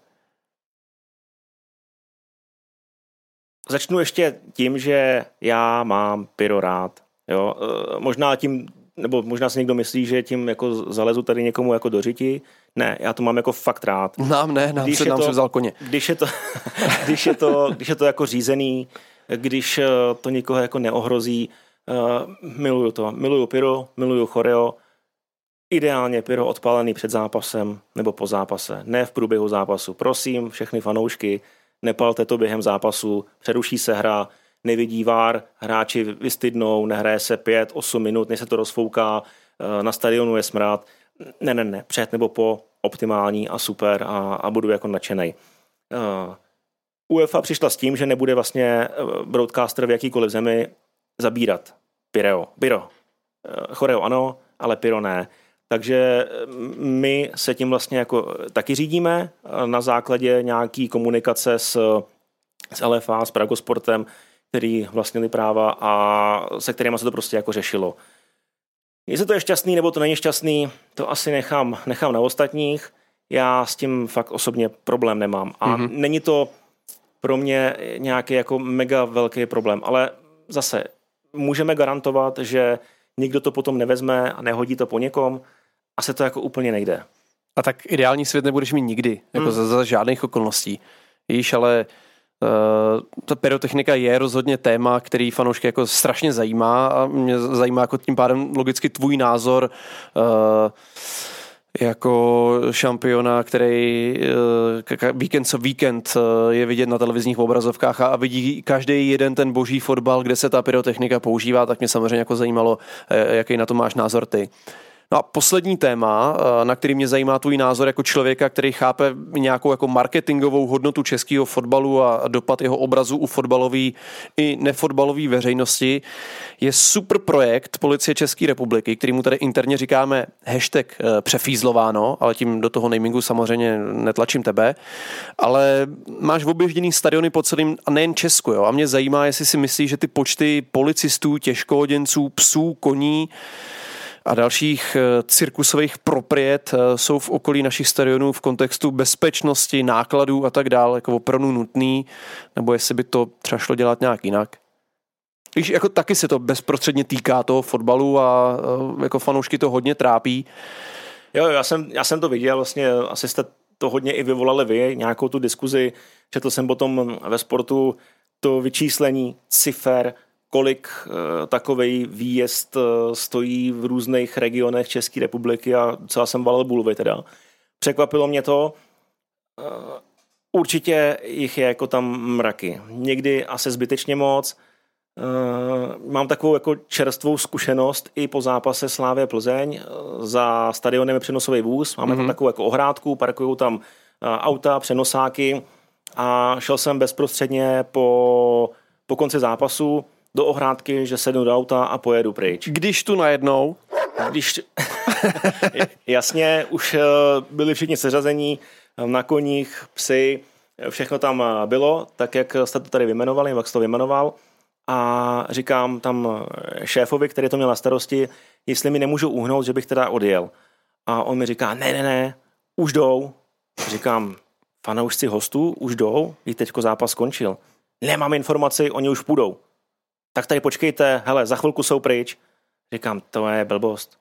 Začnu ještě tím, že já mám pyro rád. Jo, možná tím, nebo možná si někdo myslí, že tím jako zalezu tady někomu jako do řiti. Ne, já to mám jako fakt rád. Nám se vzal koně. Když je to jako řízený, když to nikoho jako neohrozí, miluju to. Miluju pyro, miluju choreo. Ideálně pyro odpálený před zápasem nebo po zápase, ne v průběhu zápasu. Prosím, všechny fanoušky, nepalte to během zápasu, přeruší se hra, nevidí VAR, hráči vystydnou, nehraje se 5-8 minut, než se to rozfouká, na stadionu je smrad. Ne, před nebo po, optimální a super a budu jako nadšenej. UEFA přišla s tím, že nebude vlastně broadcaster v jakýkoliv zemi zabírat pyro. Choreo ano, ale pyro ne. Takže my se tím vlastně jako taky řídíme na základě nějaký komunikace s LFA, s Pragosportem, který vlastnili práva a se kterýma se to prostě jako řešilo. Jestli to je šťastný nebo to není šťastný, to asi nechám na ostatních. Já s tím fakt osobně problém nemám. A není to pro mě nějaký jako mega velký problém. Ale zase můžeme garantovat, že nikdo to potom nevezme a nehodí to po někom a se to jako úplně nejde. A tak ideální svět nebudeš mít nikdy, jako za žádných okolností. Víš, ale ta pyrotechnika je rozhodně téma, který fanoušky jako strašně zajímá a mě zajímá jako tím pádem logicky tvůj názor jako šampiona, který víkend co víkend je vidět na televizních obrazovkách a vidí každý jeden ten boží fotbal, kde se ta pyrotechnika používá, tak mě samozřejmě jako zajímalo, jaký na to máš názor ty. No a poslední téma, na který mě zajímá tvůj názor jako člověka, který chápe nějakou jako marketingovou hodnotu českého fotbalu a dopad jeho obrazu u fotbalové i nefotbalové veřejnosti, je super projekt Policie České republiky, kterýmu tady interně říkáme hashtag přefízlováno, ale tím do toho namingu samozřejmě netlačím tebe, ale máš oběžděný stadiony po celém a nejen Česku, jo? A mě zajímá, jestli si myslíš, že ty počty policistů, těžkohoděnců, psů, koní a dalších cirkusových propriet jsou v okolí našich stadionů v kontextu bezpečnosti, nákladů a tak dále, jako opravdu nutný, nebo jestli by to třeba šlo dělat nějak jinak. Víš, jako taky se to bezprostředně týká toho fotbalu a jako fanoušky to hodně trápí. Jo, já jsem to viděl, vlastně asi jste to hodně i vyvolali vy, nějakou tu diskuzi, četl jsem potom ve Sportu to vyčíslení cifer, kolik takovej výjezd stojí v různých regionech České republiky a celá jsem valil bulvy teda. Překvapilo mě to. Určitě jich je jako tam mraky. Někdy asi zbytečně moc. Mám takovou jako čerstvou zkušenost i po zápase Slavie Plzeň. Za stadionem je přenosový vůz. Máme tam takovou jako ohrádku, parkují tam auta, přenosáky. a šel jsem bezprostředně po konci zápasu do ohrádky, že sednu do auta a pojedu pryč. Když tu najednou? Když... Jasně, už byli všichni seřazení, na koních, psy, všechno tam bylo, tak jak jste to tady vyjmenovali, jak jste to vyjmenoval. A říkám tam šéfovi, který to měl na starosti, jestli mi nemůžu uhnout, že bych teda odjel. A on mi říká, ne, už jdou. Říkám, fanoušci hostů, už jdou, i teďko zápas skončil. Nemám informaci, oni už půjdou. Tak tady počkejte, hele, za chvilku jsou pryč. Říkám, to je blbost,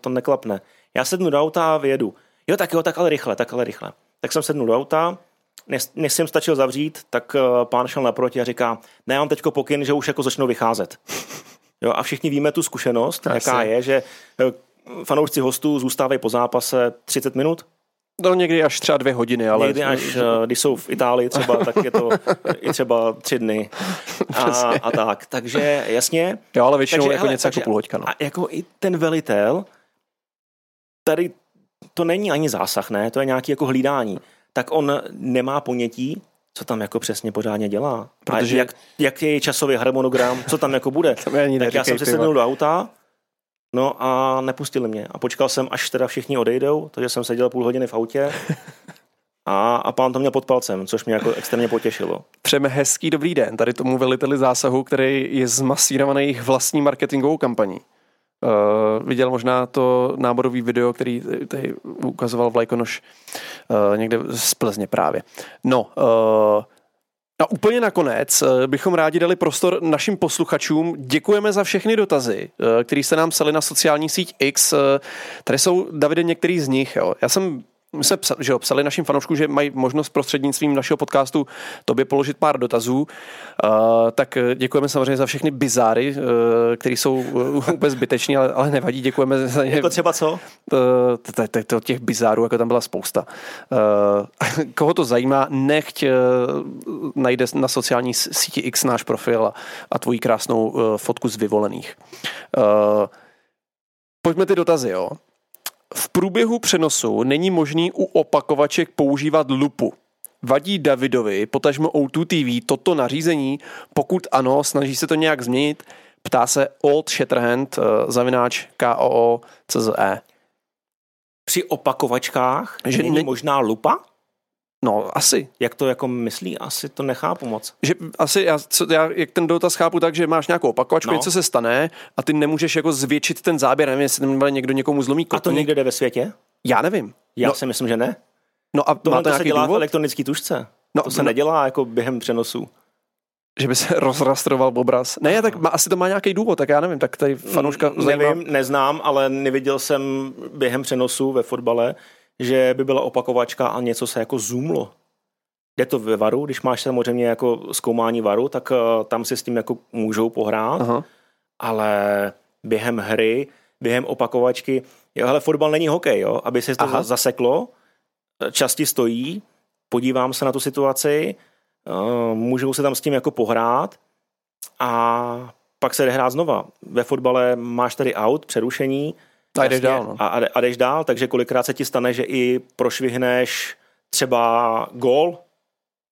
to neklapne. Já sednu do auta a vyjedu. Jo, tak ale rychle. Tak jsem sednul do auta, než jsem stačil zavřít, tak pán šel naproti a říká, ne, mám teďko pokyn, že už jako začnou vycházet. Jo, a všichni víme tu zkušenost, jaká je, že fanoušci hostů zůstávají po zápase 30 minut. No někdy až třeba 2 hodiny, ale... Někdy až, když jsou v Itálii třeba, tak je to i třeba 3 dny. A tak, takže jasně. Jo, ale většinou takže, jako hele, něco takže, jako půlhoďka. No. A jako i ten velitel, tady to není ani zásah, ne? To je nějaké jako hlídání. Tak on nemá ponětí, co tam jako přesně pořádně dělá. Protože... Jak je časový harmonogram, co tam jako bude. Tam tak neříkej, já jsem se sednul do auta, no a nepustili mě. A počkal jsem, až teda všichni odejdou, takže jsem seděl 0,5 hodiny v autě a pán to měl pod palcem, což mě jako extrémně potěšilo. Přejeme hezký dobrý den tady tomu veliteli zásahu, který je zmasírovaný jejich vlastní marketingovou kampaní. Viděl možná to náborový video, který tady ukazoval Vlajkonoš někde z Plzně právě. No, a úplně nakonec bychom rádi dali prostor našim posluchačům. Děkujeme za všechny dotazy, které jste nám psali na sociální síť X. Tady jsou, Davide, některý z nich. Jo. My jsme psali našim fanouškům, že mají možnost prostřednictvím našeho podcastu tobě položit pár dotazů. Tak děkujeme samozřejmě za všechny bizáry, které jsou úplně zbytečné, ale nevadí, děkujeme za ně. Jako třeba co? Těch bizárů, jako tam byla spousta. Koho to zajímá, nechť najde na sociální síti X náš profil a tvoji krásnou fotku z vyvolených. Pojďme ty dotazy, jo. V průběhu přenosu není možný u opakovaček používat lupu. Vadí Davidovi, potažmo O2 TV, toto nařízení? Pokud ano, snaží se to nějak změnit? Ptá se Old Shatterhand @KOO.cze. Při opakovačkách že není možná lupa? No, asi. Jak to jako myslí? Asi to nechápu moc. Že asi, já jak ten dotaz chápu tak, že máš nějakou opakovačku, no. Něco se stane a ty nemůžeš jako zvětšit ten záběr, nevím, jestli tam někdo někomu zlomí kotu. A to někde jde ve světě? Já nevím. Já si myslím, že ne. No a tohle má to nějaký se dělá důvod? V elektronické tužce. No, to se nedělá jako během přenosu. Že by se rozrastroval obraz. Ne, tak asi to má nějaký důvod, tak já nevím, tak tady fanouška zajímá. Nevím, neznám, ale neviděl jsem během přenosu ve fotbale, že by byla opakovačka a něco se jako zoomlo. Jde to ve varu, když máš samozřejmě jako zkoumání varu, tak tam si s tím jako můžou pohrát, aha. Ale během hry, během opakovačky, jo, hele, fotbal není hokej, jo, aby se to aha. Zaseklo, časti stojí, podívám se na tu situaci, můžou se tam s tím jako pohrát a pak se jde hrát znova. Ve fotbale máš tady out, přerušení, a jdeš dál, no. A jdeš dál, takže kolikrát se ti stane, že i prošvihneš třeba gól,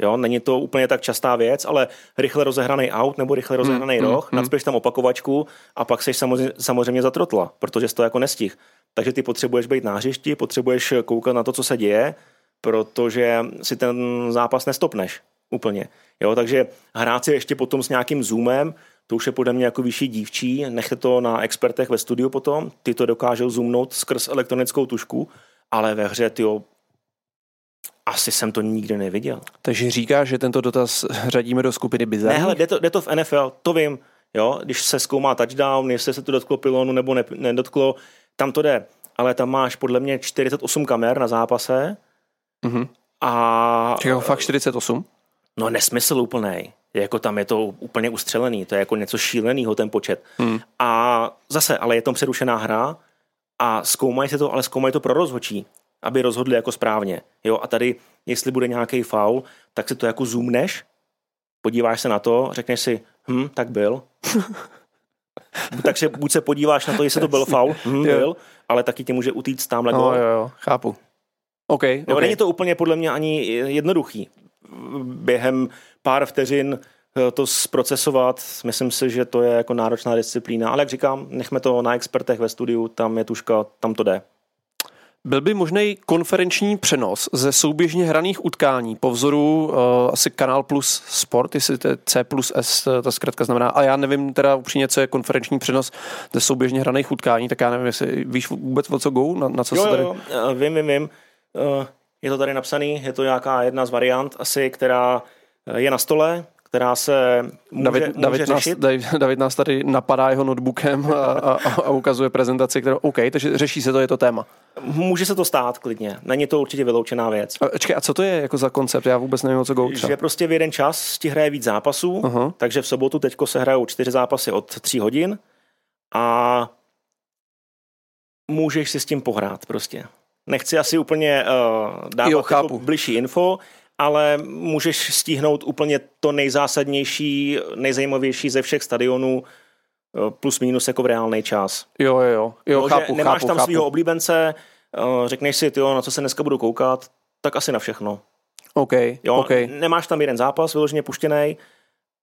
jo, není to úplně tak častá věc, ale rychle rozehraný out nebo rychle rozehraný roh, nadspěš tam opakovačku a pak seš samozřejmě zatrotla, protože jsi to jako nestih. Takže ty potřebuješ být na hřišti, potřebuješ koukat na to, co se děje, protože si ten zápas nestopneš úplně. Jo, takže hrát si ještě potom s nějakým zoomem, to už je podle mě jako vyšší dívčí, nechte to na expertech ve studiu potom, ty to dokážou zoomnout skrz elektronickou tušku, ale ve hře, tyjo, asi jsem to nikdy neviděl. Takže říkáš, že tento dotaz řadíme do skupiny bizarních? Ne, hele, jde to v NFL, to vím, jo, když se zkoumá touchdown, jestli se to dotklo pilonu nebo nedotklo, tam to jde, ale tam máš podle mě 48 kamer na zápase. Mm-hmm. A... Čekaj, fakt 48? No nesmysl úplnej. Jako tam je to úplně ustřelený, to je jako něco šílenýho ten počet. A zase, ale je tam přerušená hra a zkoumají se to, ale zkoumají to pro rozhodčí, aby rozhodli jako správně. Jo, a tady, jestli bude nějaký faul, tak si to jako zoomneš, podíváš se na to, řekneš si, tak byl. Takže buď se podíváš na to, jestli to byl faul, byl, ale taky tě může utíct tamhle. No, jo, chápu. Okay. Není to úplně podle mě ani jednoduchý. během pár vteřin to zprocesovat. Myslím si, že to je jako náročná disciplína, ale jak říkám, nechme to na expertech ve studiu, tam je tuška, tam to jde. Byl by možný konferenční přenos ze souběžně hraných utkání po vzoru asi Kanál Plus Sport, jestli to je C plus S, ta zkratka znamená, a já nevím teda upřímně, co je konferenční přenos ze souběžně hraných utkání, tak já nevím, jestli víš vůbec o co go, na co se tady... Jo, vím. Je to tady napsaný, je to nějaká jedna z variant asi, která je na stole, která se může řešit. David nás tady napadá jeho notebookem a ukazuje prezentaci, kterou OK, takže řeší se to, je to téma. Může se to stát klidně, není to určitě vyloučená věc. A co to je jako za koncept? Já vůbec nevím, o co go. Že prostě v jeden čas ti hraje víc zápasů, takže v sobotu teďko se hrajou 4 zápasy od 3 hodin a můžeš si s tím pohrát prostě. Nechci asi úplně dávat bližší info, ale můžeš stihnout úplně to nejzásadnější, nejzajímavější ze všech stadionů plus minus jako v reálný čas. Jo, chápu. Nemáš tam svého oblíbence, řekneš si, tyjo, na co se dneska budu koukat, tak asi na všechno. OK. Nemáš tam jeden zápas vyloženě puštěnej,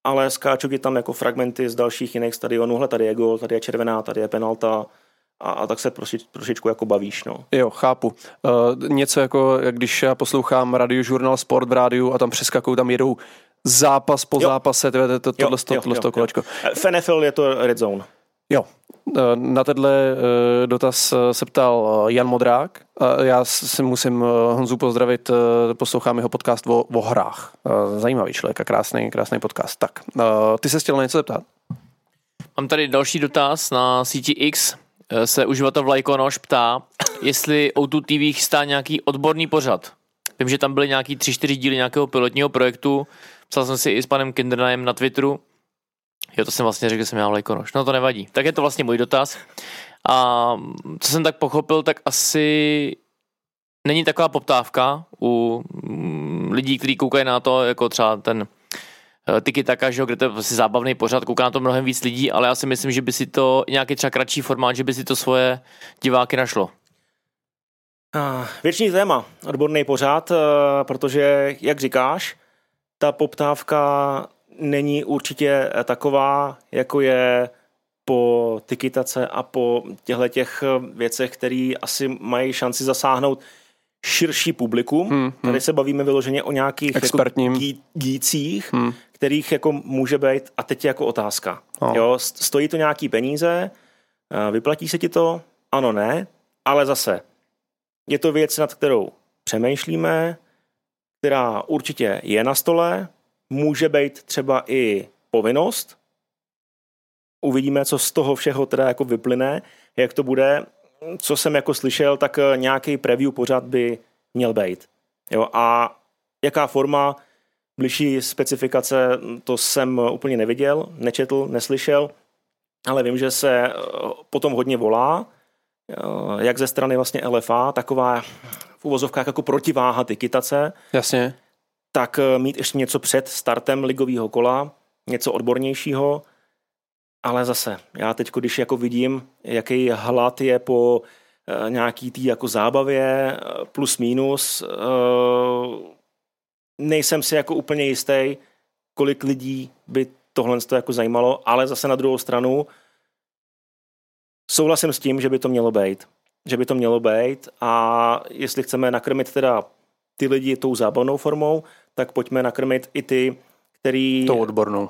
ale skáčou ti tam jako fragmenty z dalších jiných stadionů. Hle, tady je gól, tady je červená, tady je penalta. A tak se trošičku jako bavíš, no. Jo, chápu. Něco jako, když já poslouchám Radiožurnál Sport v rádiu a tam přeskakují, tam jedou zápas po zápase, tohle kolečko. V NFL je to Red Zone. Jo, na tenhle dotaz se ptal Jan Modrák. Já si musím Honzu pozdravit, poslouchám jeho podcast o hrách. Zajímavý člověk a krásný podcast. Tak, ty se chtěl na něco zeptat? Mám tady další dotaz na síti X. Se uživatel Vlajkonoš ptá, jestli O2 TV chystá nějaký odborný pořad. Vím, že tam byly nějaký 3-4 díly nějakého pilotního projektu. Psal jsem si i s panem Kindernajem na Twitteru. Jo, to jsem vlastně řekl, že jsem já Vlajkonoš. No to nevadí. Tak je to vlastně můj dotaz. A co jsem tak pochopil, tak asi není taková poptávka u lidí, kteří koukají na to, jako třeba ten Tiki Taka, že jo, kde to je vlastně zábavný pořad, kouká na to mnohem víc lidí, ale já si myslím, že by si to nějaký třeba kratší formát, že by si to svoje diváky našlo. Věčný téma, odborný pořad, protože, jak říkáš, ta poptávka není určitě taková, jako je po Tiki Tace a po těchto těch věcech, které asi mají šanci zasáhnout širší publikum. Tady se bavíme vyloženě o nějakých expertním jako gících, kterých jako může být, a teď je jako otázka. Jo, stojí to nějaký peníze, vyplatí se ti to? Ano, ne, ale zase je to věc, nad kterou přemýšlíme, která určitě je na stole, může být třeba i povinnost. Uvidíme, co z toho všeho teda jako vyplyne, jak to bude. Co jsem jako slyšel, tak nějaký preview pořád by měl být. Jo, a jaká forma, bližší specifikace, to jsem úplně neviděl, nečetl, neslyšel, ale vím, že se potom hodně volá, jak ze strany vlastně LFA, taková v uvozovkách jako protiváha Tikitace. Jasně. Tak mít ještě něco před startem ligového kola, něco odbornějšího. Ale zase, já teď, když jako vidím, jaký hlad je po nějaký tý jako zábavě, plus minus, nejsem si jako úplně jistý, kolik lidí by tohle jako zajímalo, ale zase na druhou stranu souhlasím s tím, že by to mělo být. Že by to mělo být, a jestli chceme nakrmit teda ty lidi tou zábavnou formou, tak pojďme nakrmit i ty, který... Tou odbornou.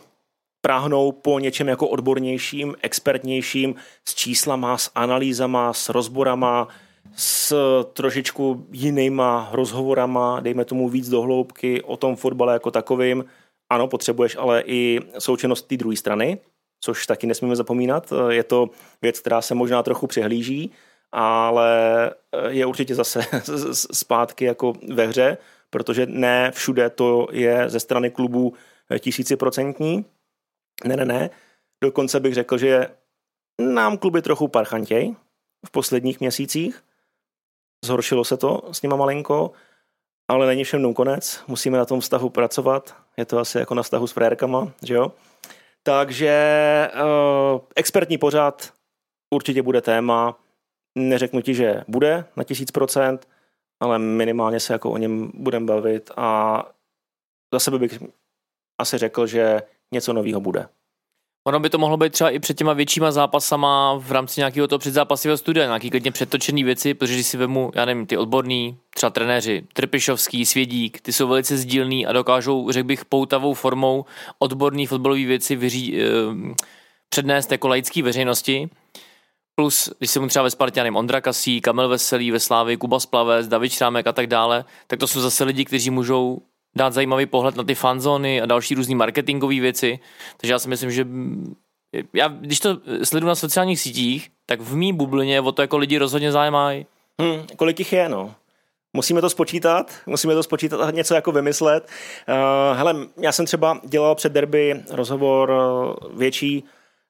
Práhnou po něčem jako odbornějším, expertnějším, s číslama, s analýzama, s rozborama, s trošičku jinýma rozhovorama, dejme tomu víc dohloubky o tom fotbale jako takovým. Ano, potřebuješ ale i součinnost té druhé strany, což taky nesmíme zapomínat. Je to věc, která se možná trochu přehlíží, ale je určitě zase zpátky jako ve hře, protože ne všude to je ze strany klubu 1000%. Ne. Dokonce bych řekl, že nám kluby trochu parchantěj v posledních měsících. Zhoršilo se to s nima malinko, ale není všem konec. Musíme na tom vztahu pracovat. Je to asi jako na vztahu s frérkama, že jo? Takže expertní pořad určitě bude téma. Neřeknu ti, že bude na 1000%, ale minimálně se jako o něm budeme bavit a za sebe bych asi řekl, že něco nového bude. Ono by to mohlo být třeba i před těma většíma zápasama v rámci nějakého toho předzápasového studia, nějaký klidně předtočený věci, protože když si vemu, já nevím, ty odborní, třeba trenéři, Trpišovský, Svědík, ty jsou velice sdílní a dokážou, řekl bych, poutavou formou odborný fotbalové věci přednést jako laický veřejnosti. Plus, když se mu třeba ve Spartě, nevím, Ondra Kasí, Kamil Veselý, ve Slávii, Kuba Splavec, David Šrámek a tak dále, tak to jsou zase lidi, kteří můžou dát zajímavý pohled na ty fanzóny a další různý marketingové věci. Takže já si myslím, že já, když to sleduju na sociálních sítích, tak v mý bublině o to jako lidi rozhodně zajímají. Kolik jich je, no. Musíme to spočítat a něco jako vymyslet. Hele, já jsem třeba dělal před derby rozhovor větší,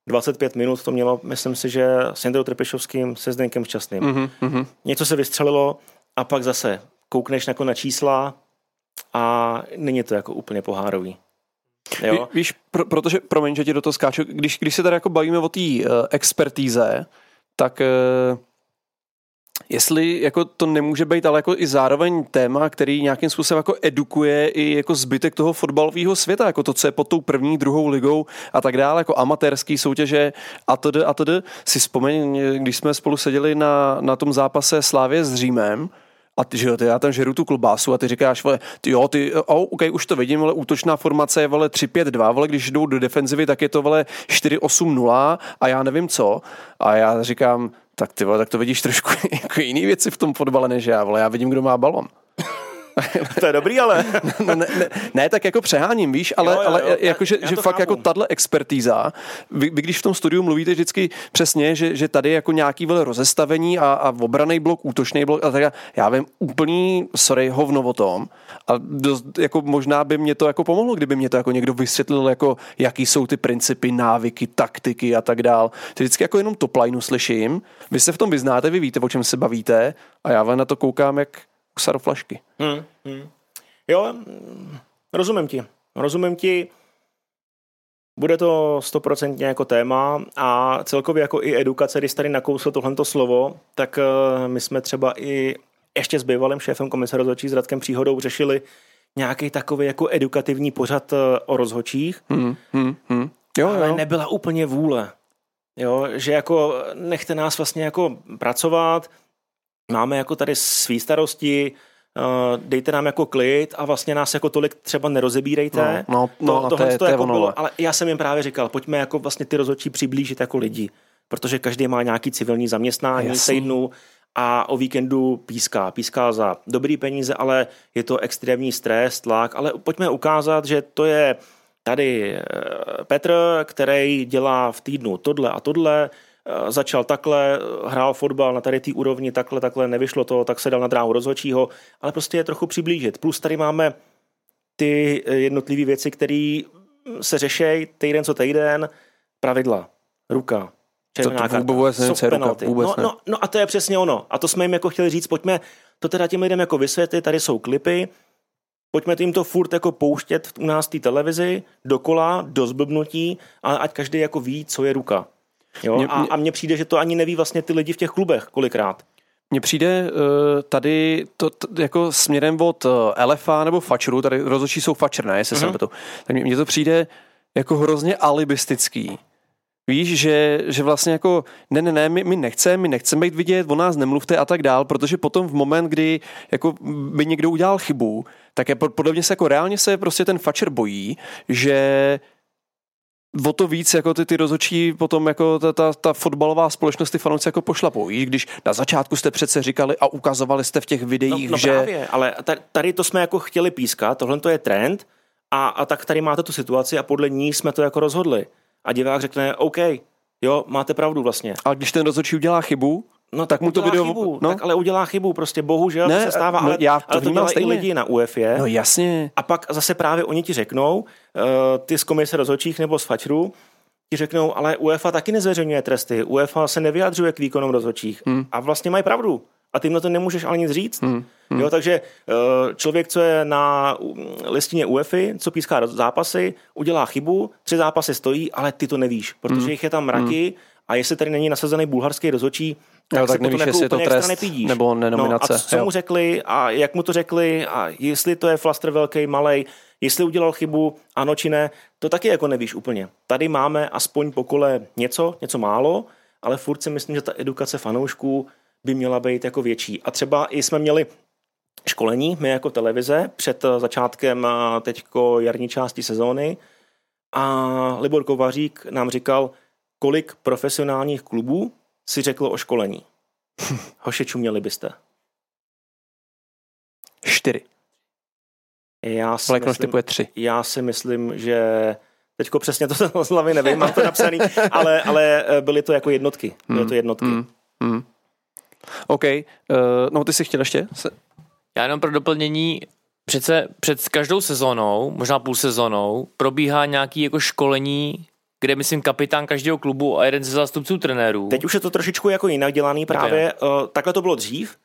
25 minut to mělo, myslím si, že s Jindrou Trpišovským, se Zdenkem Šťastným. Mm-hmm. Něco se vystřelilo a pak zase koukneš jako na čísla a není to jako úplně pohárový. Jo? Víš, protože, promiň, že ti do toho skáču, když se tady jako bavíme o té expertíze, tak jestli jako to nemůže být, ale jako i zároveň téma, který nějakým způsobem jako edukuje i jako zbytek toho fotbalového světa, jako to, co je pod tou první, druhou ligou a tak dále, jako amatérský soutěže atd. Si vzpomeň, když jsme spolu seděli na tom zápase Slávie s Římem, a ty, že jo, já tam žeru tu klobásu a ty říkáš, vole, okay, už to vidím, ale útočná formace je, vole, 3-5-2, vole, když jdou do defenzivy, tak je to, vole, 4-8-0 a já nevím co. A já říkám, tak ty vole, tak to vidíš trošku jako jiný věci v tom fotbale než já, vole, já vidím, kdo má balon. To je dobrý, ale... ne, tak jako přeháním, víš, ale jako, že fakt chápu. Jako tato expertíza, vy když v tom studiu mluvíte vždycky přesně, že tady jako nějaký vele rozestavení a obraný blok, útočný blok a tak, já vím úplný, sorry, hovno o tom a dost, jako možná by mě to jako pomohlo, kdyby mě to jako někdo vysvětlil, jako jaký jsou ty principy, návyky, taktiky a tak dál. Teď vždycky jako jenom toplajnu slyším, vy se v tom vyznáte, vy víte, o čem se bavíte a já na to koukám, jak saroflašky. Jo, rozumím ti. Bude to 100% jako téma a celkově jako i edukace, když tady nakousl tohleto slovo, tak my jsme třeba i ještě s bývalým šéfem komise rozhodčí s Radkem Příhodou řešili nějaký takový jako edukativní pořad o rozhodčích, Jo, ale nebyla úplně vůle. Jo, že jako nechte nás vlastně jako pracovat, máme jako tady svý starosti, dejte nám jako klid a vlastně nás jako tolik třeba nerozebírejte. Tohle to jako bylo, ale já jsem jim právě říkal, pojďme jako vlastně ty rozhodčí přiblížit jako lidi, protože každý má nějaký civilní zaměstnání, týdnu a o víkendu píská za dobrý peníze, ale je to extrémní stres, tlak, ale pojďme ukázat, že to je tady Petr, který dělá v týdnu tohle a tohle, začal takhle, hrál fotbal na tady té úrovni, takhle, nevyšlo to, tak se dal na dráhu rozhodčího, ale prostě je trochu přiblížit. Plus tady máme ty jednotlivé věci, které se řešejí týden co týden, pravidla, ruka, červená karta, penalty. No a to je přesně ono. A to jsme jim jako chtěli říct, pojďme to teda těm lidem jako vysvětlit, tady jsou klipy, pojďme jim to furt jako pouštět u nás té televizi, dokola, do zblbnutí, a ať každý jako ví, co je ruka. Jo, a mně přijde, že to ani neví vlastně ty lidi v těch klubech kolikrát. Mně přijde tady to jako směrem od Elefa nebo Fačru, tady rozhodčí jsou Fačr, ne, jestli jsem to. Tak mně to přijde jako hrozně alibistický. Víš, že vlastně jako ne, my nechceme být vidět, o nás nemluvte a tak dál, protože potom v moment, kdy jako by někdo udělal chybu, tak je podle mě se jako reálně se prostě ten Fačr bojí, že o to víc jako ty rozhodčí potom jako ta fotbalová společnost, ty fanoušci jako pošlapou, když na začátku jste přece říkali a ukazovali jste v těch videích, že... Právě, ale tady to jsme jako chtěli pískat, tohle to je trend a tak tady máte tu situaci a podle ní jsme to jako rozhodli. A divák řekne, OK, jo, máte pravdu vlastně. A když ten rozhodčí udělá chybu... No tak mu to video... chybu, no? Tak ale udělá chybu, prostě bohužel ne, se stává, no, ale to dělají i lidi na UEFA. No jasně. A pak zase právě oni ti řeknou, ty z komise rozhodčích nebo z fačrů, ti řeknou, ale UEFA taky nezveřejňuje tresty, UEFA se nevyjadřuje k výkonům rozhodčích a vlastně mají pravdu. A ty na to nemůžeš ale nic říct. Jo, takže člověk, co je na listině UEFA, co píská zápasy, udělá chybu, 3 zápasy stojí, ale ty to nevíš, protože jich je tam mraky a jestli tady není nasazený bulharský rozhodčí, tak tak nevíš, jestli je to trest nebo nenominace. No, a co mu řekli a jak mu to řekli a jestli to je flastr velký, malej, jestli udělal chybu, ano či ne, to taky jako nevíš úplně. Tady máme aspoň po kole něco málo, ale furt si myslím, že ta edukace fanoušků by měla být jako větší. A třeba i jsme měli školení, my jako televize, před začátkem teďko jarní části sezóny a Libor Kovařík nám říkal, kolik profesionálních klubů si řeklo o školení. Hoši, čuměli byste. 4. Leknoš typuje 3. Já si myslím, že... Teďko přesně to z hlavy nevím, mám to napsaný, ale byly to jako jednotky. OK. No ty jsi chtěl ještě? Já jenom pro doplnění, přece před každou sezónou, možná půl sezónou, probíhá nějaké jako školení, kde myslím kapitán každého klubu a jeden ze zástupců trenérů. Teď už je to trošičku jako jinak dělaný právě. Okay. Takhle to bylo dřív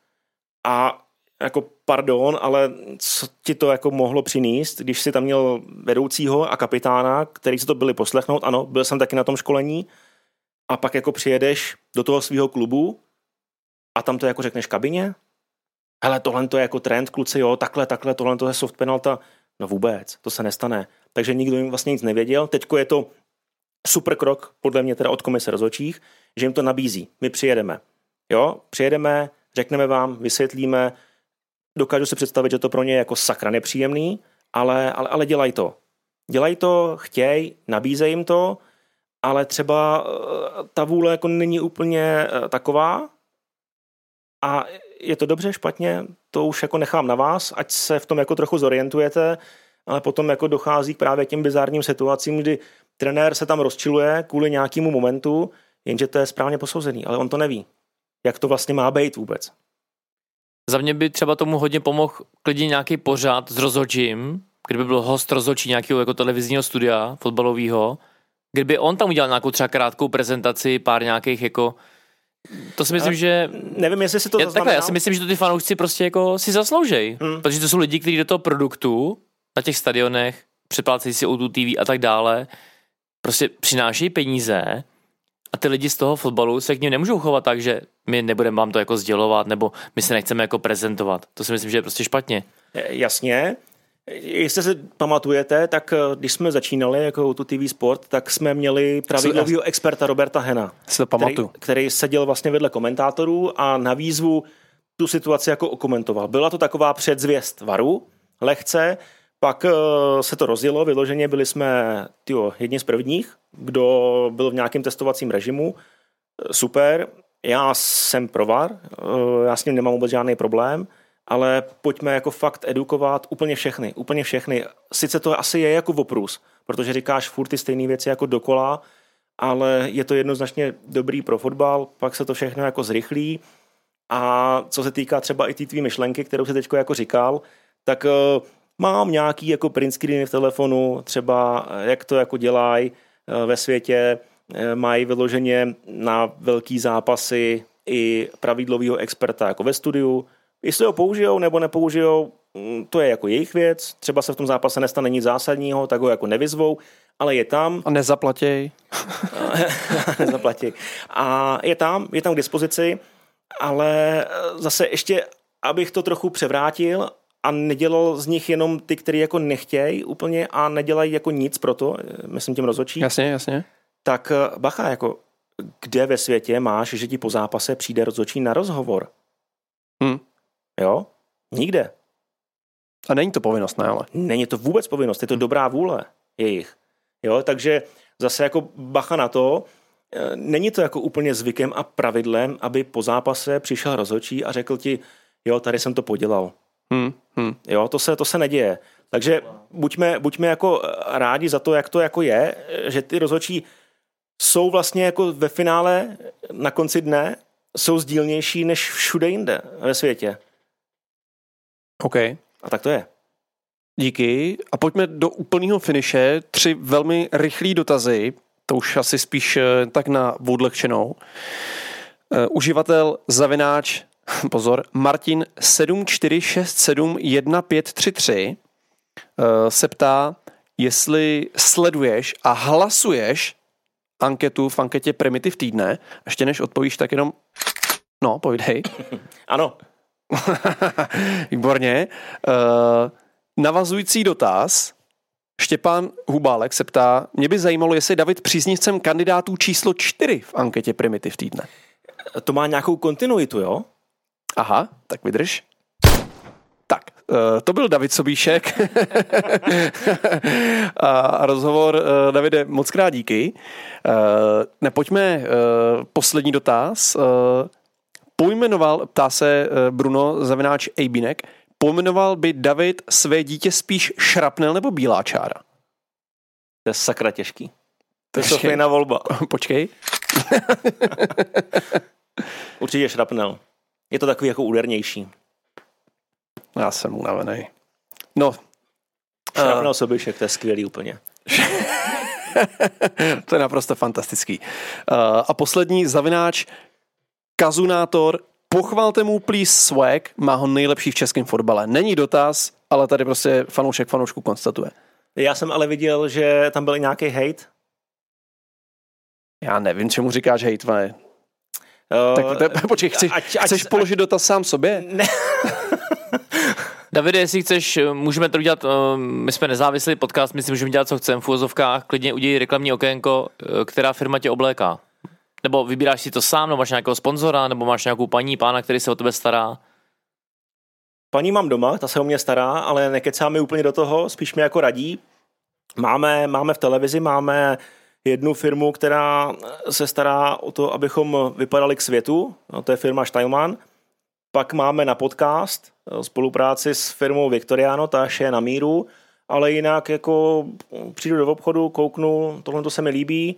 a jako pardon, ale co ti to jako mohlo přinést, když si tam měl vedoucího a kapitána, který si to byli poslechnout, ano, byl jsem taky na tom školení a pak jako přijedeš do toho svého klubu a tam to jako řekneš kabině, hele, tohle to je jako trend, kluci, jo, takhle, tohle to je soft penalta, no vůbec, to se nestane, takže nikdo jim vlastně nic nevěděl, teďko je to super krok, podle mě teda od komise rozhodčích, že jim to nabízí, my přijedeme, jo, přijedeme, řekneme vám, vysvětlíme. Dokážu si představit, že to pro ně je jako sakra nepříjemný, ale dělají to. Dělají to, chtějí, nabízejí jim to, ale třeba ta vůle jako není úplně taková a je to dobře, špatně, to už jako nechám na vás, ať se v tom jako trochu zorientujete, ale potom jako dochází právě k těm bizárním situacím, kdy trenér se tam rozčiluje kvůli nějakému momentu, jenže to je správně posouzený, ale on to neví, jak to vlastně má být vůbec. Za mě by třeba tomu hodně pomohl klidně nějaký pořad s rozhodčím, kdyby byl host rozhodčí nějakého jako televizního studia fotbalového, kdyby on tam udělal nějakou třeba krátkou prezentaci, pár nějakých jako... To si myslím, ale že... Nevím, jestli si to zaznamenal. Já si myslím, že to ty fanoušci prostě jako si zasloužejí, protože to jsou lidi, kteří do toho produktu na těch stadionech, předplácejí si O2 TV a tak dále, prostě přinášejí peníze. A ty lidi z toho fotbalu se k nim nemůžou chovat tak, že my nebudeme vám to jako sdělovat nebo my se nechceme jako prezentovat. To si myslím, že je prostě špatně. Jasně. Jestli si pamatujete, tak když jsme začínali jako O2 TV Sport, tak jsme měli pravidlovýho experta Roberta Hena, který seděl vlastně vedle komentátorů a na výzvu tu situaci jako okomentoval. Byla to taková předzvěst varu, lehce, pak se to rozjelo, vyloženě byli jsme jedni z prvních, kdo byl v nějakém testovacím režimu. Super, já jsem pro VAR, já s ním nemám vůbec žádný problém, ale pojďme jako fakt edukovat úplně všechny. Sice to asi je jako oprus, protože říkáš furt ty stejné věci jako dokola, ale je to jednoznačně dobrý pro fotbal, pak se to všechno jako zrychlí a co se týká třeba i té tvý myšlenky, kterou jsi teď jako říkal, tak... Mám nějaký jako print screeny v telefonu, třeba jak to jako dělají ve světě, mají vyloženě na velký zápasy i pravidlovýho experta jako ve studiu. Jestli ho použijou nebo nepoužijou, to je jako jejich věc. Třeba se v tom zápase nestane nic zásadního, tak ho jako nevyzvou, ale je tam. A nezaplatěj. A je tam k dispozici, ale zase ještě, abych to trochu převrátil, a nedělal z nich jenom ty, kteří jako nechtějí úplně a nedělají jako nic pro to, myslím tím rozhodčí. Jasně. Tak bacha, jako kde ve světě máš, že ti po zápase přijde rozhodčí na rozhovor? Jo? Nikde. A není to povinnost, ne, ale? Není to vůbec povinnost, je to dobrá vůle jejich. Jo, takže zase jako bacha na to, není to jako úplně zvykem a pravidlem, aby po zápase přišel rozhodčí a řekl ti, jo, tady jsem to podělal. Jo, to se neděje. Takže buďme jako rádi za to, jak to jako je, že ty rozhodčí jsou vlastně jako ve finále na konci dne jsou sdílnější než všude jinde ve světě. OK. A tak to je. Díky. A pojďme do úplného finiše. 3 velmi rychlé dotazy. To už asi spíš tak na odlehčenou. Uživatel @ pozor, Martin 74671533 se ptá, jestli sleduješ a hlasuješ anketu v anketě Primitiv týdne. Ještě než odpovíš, tak jenom No, povídej. Ano. Výborně. Navazující dotaz. Štěpán Hubálek se ptá, mě by zajímalo, jestli David příznivcem kandidátů číslo 4 v anketě Primitiv týdne. To má nějakou kontinuitu, jo? Aha, tak vydrž. Tak, to byl David Sobíšek. A rozhovor, Davide, moc krát díky. Pojďme, poslední dotaz. Pojmenoval, ptá se Bruno Zavináč Ejbinek, pojmenoval by David své dítě spíš šrapnel nebo bílá čára? To je sakra těžký. To je Sofína volba. Počkej. Určitě šrapnel. Je to takový jako údernější. Já jsem unavený. No. Šrapnel Sobíšek, to je skvělý úplně. To je naprosto fantastický. A poslední zavináč Kazunátor, pochvalte mu please swag, má ho nejlepší v českém fotbale. Není dotaz, ale tady prostě fanoušek fanoušku konstatuje. Já jsem ale viděl, že tam byl nějaký hejt. Já nevím, čemu říkáš hejt, ne. Tak počkej, chceš položit dotaz sám sobě? Ne. Davide, jestli chceš, můžeme to udělat, my jsme nezávislý podcast, my si můžeme dělat, co chceme v uvozovkách, klidně udělí reklamní okénko, která firma tě obléká. Nebo vybíráš si to sám, nebo máš nějakého sponzora, nebo máš nějakou paní, pána, který se o tebe stará? Paní mám doma, ta se o mě stará, ale nekecá mi úplně do toho, spíš mi jako radí. Máme v televizi, máme jednu firmu, která se stará o to, abychom vypadali k světu, to je firma Steinman. Pak máme na podcast spolupráci s firmou Viktoriano, ta je na míru, ale jinak jako přijdu do obchodu, kouknu, tohle to se mi líbí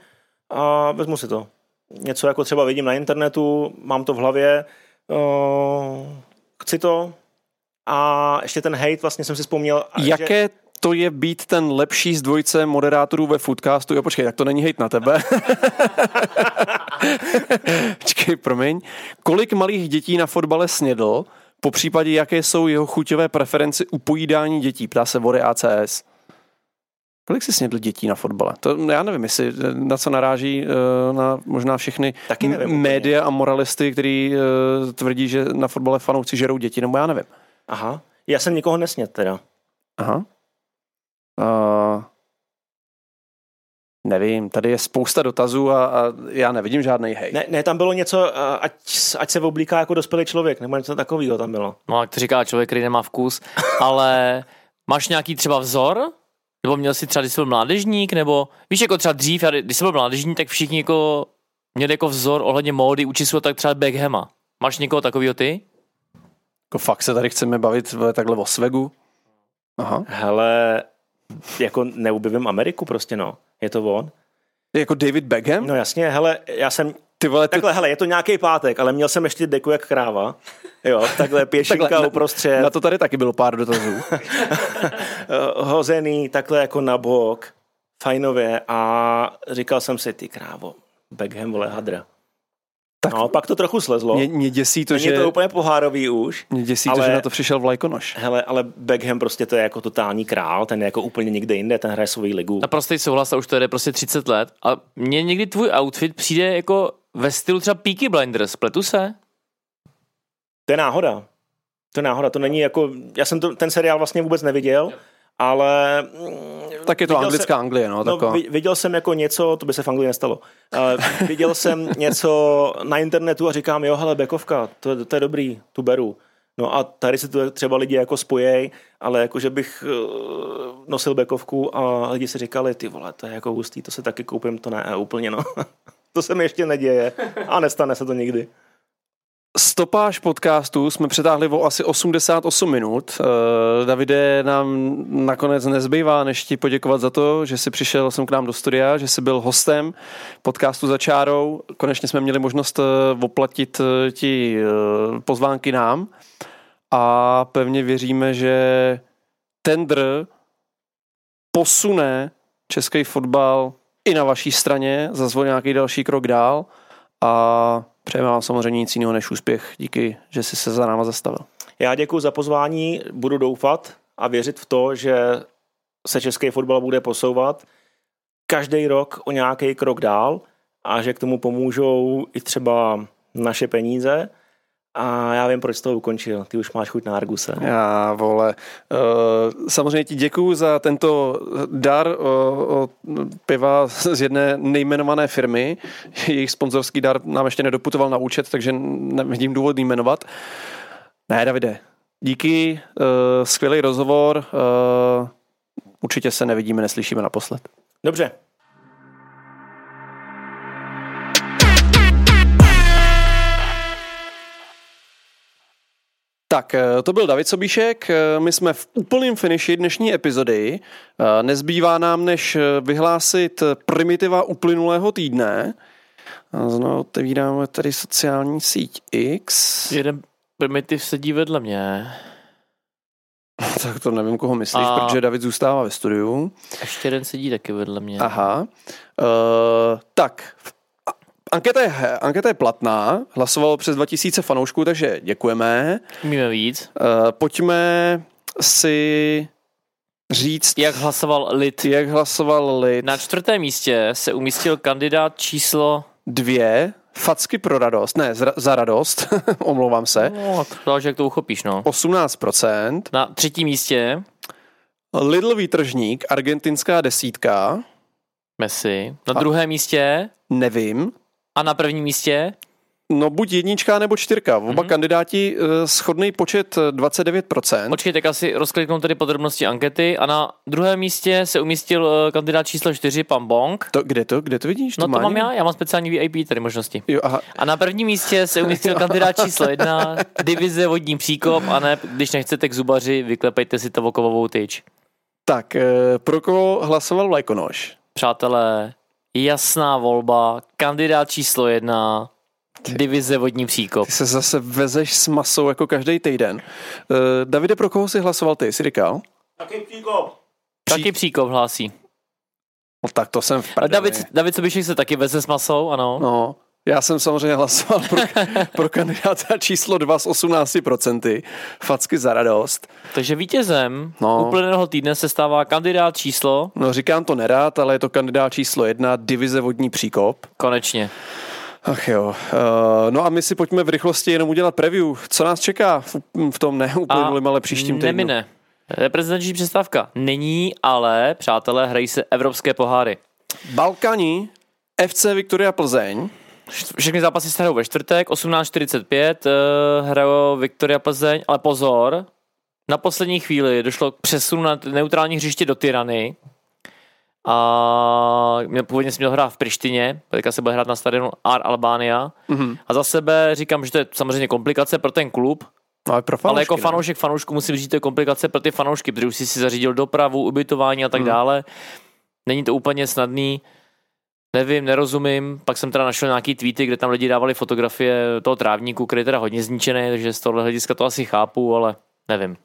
a vezmu si to. Něco jako třeba vidím na internetu, mám to v hlavě, chci to a ještě ten hejt vlastně jsem si vzpomněl. Jaké že... to je být ten lepší z dvojice moderátorů ve Foodcastu? Jo, počkej, tak to není hejt na tebe. Počkej, promiň. Kolik malých dětí na fotbale snědl, po případě jaké jsou jeho chuťové preference u pojídání dětí? Ptá se Vody ACS. Kolik jsi snědl dětí na fotbale? To já nevím, jestli na co naráží na možná všechny média a moralisty, který tvrdí, že na fotbale fanouci žerou děti, nebo já nevím. Aha, já jsem nikoho nesnědl teda. Aha. Nevím, tady je spousta dotazů a já nevidím žádnej hej. Ne, tam bylo něco, ať se oblíká jako dospělý člověk, nebo něco takového tam bylo. No, jak to říká člověk, který nemá vkus, ale máš nějaký třeba vzor? Nebo měl jsi třeba, když jsi byl mládežník, nebo víš, jako třeba dřív, když jsem byl mládežník, tak všichni jako měli jako vzor ohledně módy, učisu, tak třeba Beckhama. Máš někoho takovýho ty? Jako fakt se tady chceme bavit takhle o svegu. Aha. Hele, jako neubivím Ameriku prostě, no. Je to on. Jako David Beckham? No jasně, hele, já jsem... Ty vole, takhle, hele, je to nějaký pátek, ale měl jsem ještě deku jak kráva. Jo, takhle pěšinka uprostřed. Na to tady taky bylo pár dotazů. Hozený takhle jako na bok, fajnově, a říkal jsem si, ty krávo, Beckham, vole, hadra. Tak no, pak to trochu slezlo. Mě děsí to, není že... Není to úplně pohárový už. Mě děsí ale... to, že na to přišel vlajkonoš. Hele, ale Beckham prostě to je jako totální král, ten je jako úplně někde jinde, ten hraje svou ligu. Na prostý souhlas, a už to jde prostě 30 let. A mně někdy tvůj outfit přijde jako ve stylu třeba Peaky Blinders, pletu se? To je náhoda, to není jako... Já jsem ten seriál vlastně vůbec neviděl, ale... Tak je to anglická Anglie, no. No, viděl jsem jako něco, to by se v Anglii nestalo, viděl jsem něco na internetu a říkám, jo, hele, bekovka, to je dobrý, tu beru. No a tady si to třeba lidi jako spojej, ale jako, že bych nosil bekovku a lidi si říkali, ty vole, to je jako hustý, to se taky koupím, to ne, úplně, no. To se mi ještě neděje a nestane se to nikdy. Stopáž podcastu jsme přetáhli o asi 88 minut. Davide, nám nakonec nezbývá, než ti poděkovat za to, že jsi přišel sem k nám do studia, že jsi byl hostem podcastu Za čárou. Konečně jsme měli možnost oplatit ti pozvánky nám a pevně věříme, že tendr posune český fotbal i na vaší straně, zazvolí nějaký další krok dál a přejeme vám samozřejmě nic jiného než úspěch. Díky, že jsi se za náma zastavil. Já děkuji za pozvání, budu doufat a věřit v to, že se český fotbal bude posouvat každý rok o nějaký krok dál a že k tomu pomůžou i třeba naše peníze A já vím, proč to ukončil. Ty už máš chuť na Arguse. Já, vole. Samozřejmě ti děkuju za tento dar od piva z jedné nejmenované firmy. Jejich sponzorský dar nám ještě nedoputoval na účet, takže nevidím důvod jmenovat. Ne, Davide, díky, skvělý rozhovor. Určitě se nevidíme, neslyšíme naposled. Dobře. Tak, to byl David Sobíšek, my jsme v úplném finiši dnešní epizody. Nezbývá nám, než vyhlásit primitiva uplynulého týdne. Znovu otevíráme tady sociální síť X. Jeden primitiv sedí vedle mě. Tak to nevím, koho myslíš, protože David zůstává ve studiu. Ještě jeden sedí taky vedle mě. Aha. Tak, Anketa je platná, hlasovalo přes 2000 fanoušků, takže děkujeme. Umíme víc. Pojďme si říct... Jak hlasoval lid. Na čtvrtém místě se umístil kandidát číslo... 2. Facky pro radost. Ne, za radost. Omlouvám se. No, takže jak to uchopíš, no. 18%. Na třetím místě... Lidl výtržník, argentinská desítka. Messi. Na druhém místě... Nevím. A na prvním místě? No buď 1 nebo 4. Oba kandidáti shodný počet 29%. Počkej, tak asi rozkliknou tedy podrobnosti ankety. A na druhém místě se umístil kandidát číslo 4, pan Bong. Kde to vidíš? No to mám já mám speciální VIP tady možnosti. Jo, aha. A na prvním místě se umístil kandidát číslo 1, divize vodní příkop, a ne, když nechcete k zubaři, vyklepejte si tavokovou tyč. Tak, pro koho hlasoval Vlajkonoš? Přátelé, jasná volba, kandidát číslo 1, divize vodní příkop. Ty se zase vezeš s masou jako každý týden. Davide, pro koho jsi hlasoval ty, jsi říkal? Taky příkop. Taky příkop hlásí. No tak to jsem v prdeli. David Sobíšek se taky veze s masou, ano. No, já jsem samozřejmě hlasoval pro kandidáta číslo 2 s 18%. Facky za radost. Takže vítězem uplynulého týdne se stává kandidát číslo... No říkám to nerád, ale je to kandidát číslo 1, divize vodní příkop. Konečně. Ach jo. No a my si pojďme v rychlosti jenom udělat preview. Co nás čeká v tom neuplynulém, ale příštím týdnu? Nemine. Reprezentační přestávka není, ale přátelé, hrají se evropské poháry. Balkani, FC Viktoria Plzeň. Všechny zápasy se hrajou ve čtvrtek, 18:45, hrajou Viktoria Plzeň, ale pozor, na poslední chvíli došlo k přesunu na neutrální hřiště do Tirany a původně jsem měl hrát v Prištině, teďka se bude hrát na stadionu Ar Albania a za sebe říkám, že to je samozřejmě komplikace pro ten klub, ale jako fanoušek fanoušku musím říct, to je komplikace pro ty fanoušky, protože už si zařídil dopravu, ubytování a tak dále, není to úplně snadný. Nevím, nerozumím, pak jsem teda našel nějaký tweety, kde tam lidi dávali fotografie toho trávníku, který je teda hodně zničený, takže z tohohle hlediska to asi chápu, ale nevím.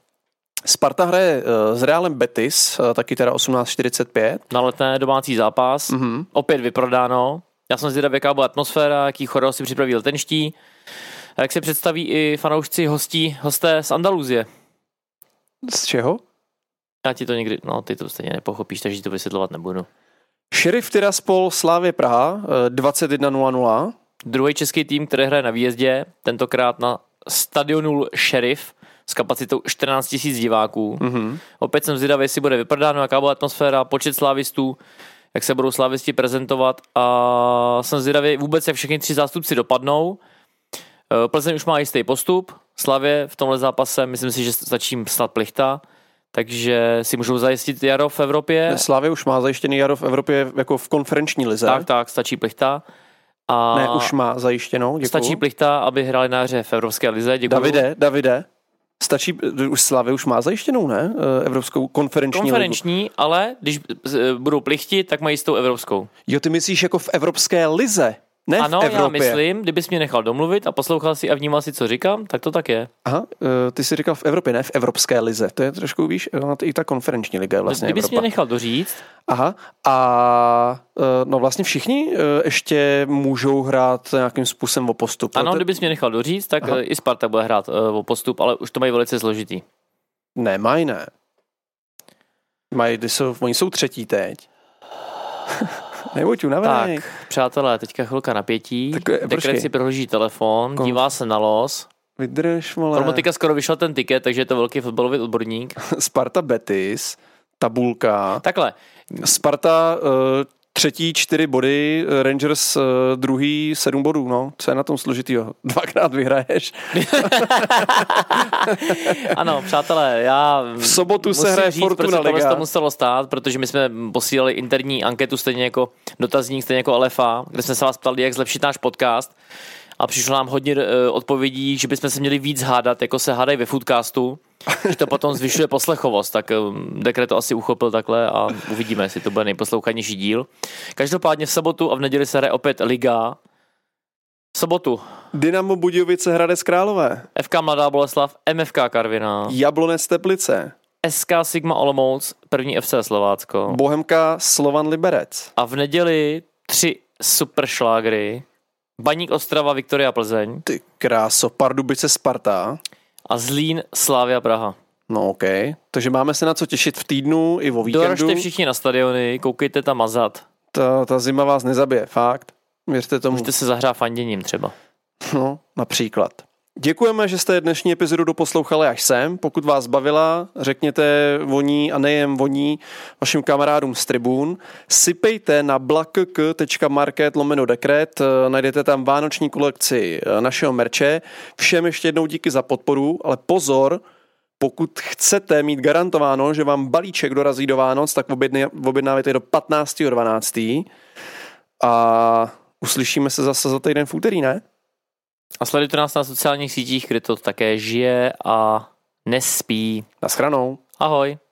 Sparta hraje s Realem Betis, taky teda 18:45. Na Letné domácí zápas, opět vyprodáno. Já jsem zvědav, jaká byla atmosféra, jaký choreo si připravil letenští, jak se představí i fanoušci hosté z Andaluzie. Z čeho? Já ti to někdy, ty to stejně nepochopíš, takže to vysvětlovat nebudu. Šerif Tiraspol Slavia Praha 21:00. Druhý český tým, který hraje na výjezdě, tentokrát na stadionu Šerif s kapacitou 14 000 diváků. Opět jsem zvědavý, jestli bude vyprodáno, jaká byla atmosféra, počet slávistů, jak se budou slávisti prezentovat, a jsem zvědavý vůbec, jak všechny tři zástupci dopadnou. Plzeň už má jistý postup, Slavě v tomhle zápase myslím si, že stačí snad plichta. Takže si můžou zajistit jaro v Evropě. Slavia už má zajištěný jaro v Evropě jako v konferenční lize. Tak, stačí plichta. A ne, už má zajištěnou, děkuju. Stačí plichta, aby hráli na hře v Evropské lize, děkuju. Davide, stačí, už Slavia už má zajištěnou, ne? Evropskou konferenční ligu. Ale když budou plichti, tak mají s tou evropskou. Jo, ty myslíš jako v Evropské lize, ne v Evropě. Ano, já myslím, kdybys mě nechal domluvit a poslouchal si a vnímal si, co říkám, tak to tak je. Aha, ty jsi říkal v Evropě, ne v Evropské lize. To je trošku, víš, i ta konferenční liga je vlastně Evropa. Kdybys mě nechal doříct. Aha, a vlastně všichni ještě můžou hrát nějakým způsobem o postup. Ano, kdybys mě nechal doříct, tak i Sparta bude hrát o postup, ale už to mají velice složitý. Ne. Oni jsou třetí teď. Nebuď unavený. Tak, přátelé, teďka chvilka napětí. Dekret si prohlíží telefon, dívá se na los. Vydrž, vole. Promotika skoro vyšla ten tiket, takže je to velký fotbalový odborník. Sparta Betis, tabulka. Takhle. Sparta třetí 4 body, Rangers druhý 7 bodů, no. Co je na tom složitýho? 2krát vyhraješ. Ano, přátelé, já v sobotu se hraje Fortuna Liga. To muselo stát, protože my jsme posílali interní anketu, stejně jako dotazník, stejně jako LFA, kde jsme se vás ptali, jak zlepšit náš podcast. A přišlo nám hodně odpovědí, že bychom se měli víc hádat, jako se hádají ve Foodcastu, že to potom zvyšuje poslechovost, tak dekret to asi uchopil takhle a uvidíme, jestli to bude nejposlouchanější díl. Každopádně v sobotu a v neděli se hraje opět Liga. V sobotu Dynamo Budějovice Hradec Králové, FK Mladá Boleslav, MFK Karviná, Jablonec Teplice, SK Sigma Olomouc, první FC Slovácko, Bohemka Slovan Liberec. A v neděli 3 super šlágry. Baník Ostrava, Viktoria Plzeň. Ty kráso, Pardubice, Sparta. A Zlín, Slavia Praha. No okej, takže máme se na co těšit v týdnu i o víkendu. Doražte všichni na stadiony, koukejte tam mazat. Ta zima vás nezabije, fakt. Věřte tomu. Můžete se zahrát fanděním třeba. No, například. Děkujeme, že jste dnešní epizodu doposlouchali až sem. Pokud vás bavila, řekněte o ní a nejen o ní vašim kamarádům z tribún. Sypejte na blakk.market/dekret, najdete tam vánoční kolekci našeho merče. Všem ještě jednou díky za podporu, ale pozor, pokud chcete mít garantováno, že vám balíček dorazí do Vánoc, tak objednávajte do 15.12. A uslyšíme se zase za týden v úterý, ne? A sledujte nás na sociálních sítích, kde to také žije a nespí. Naschranou. Ahoj.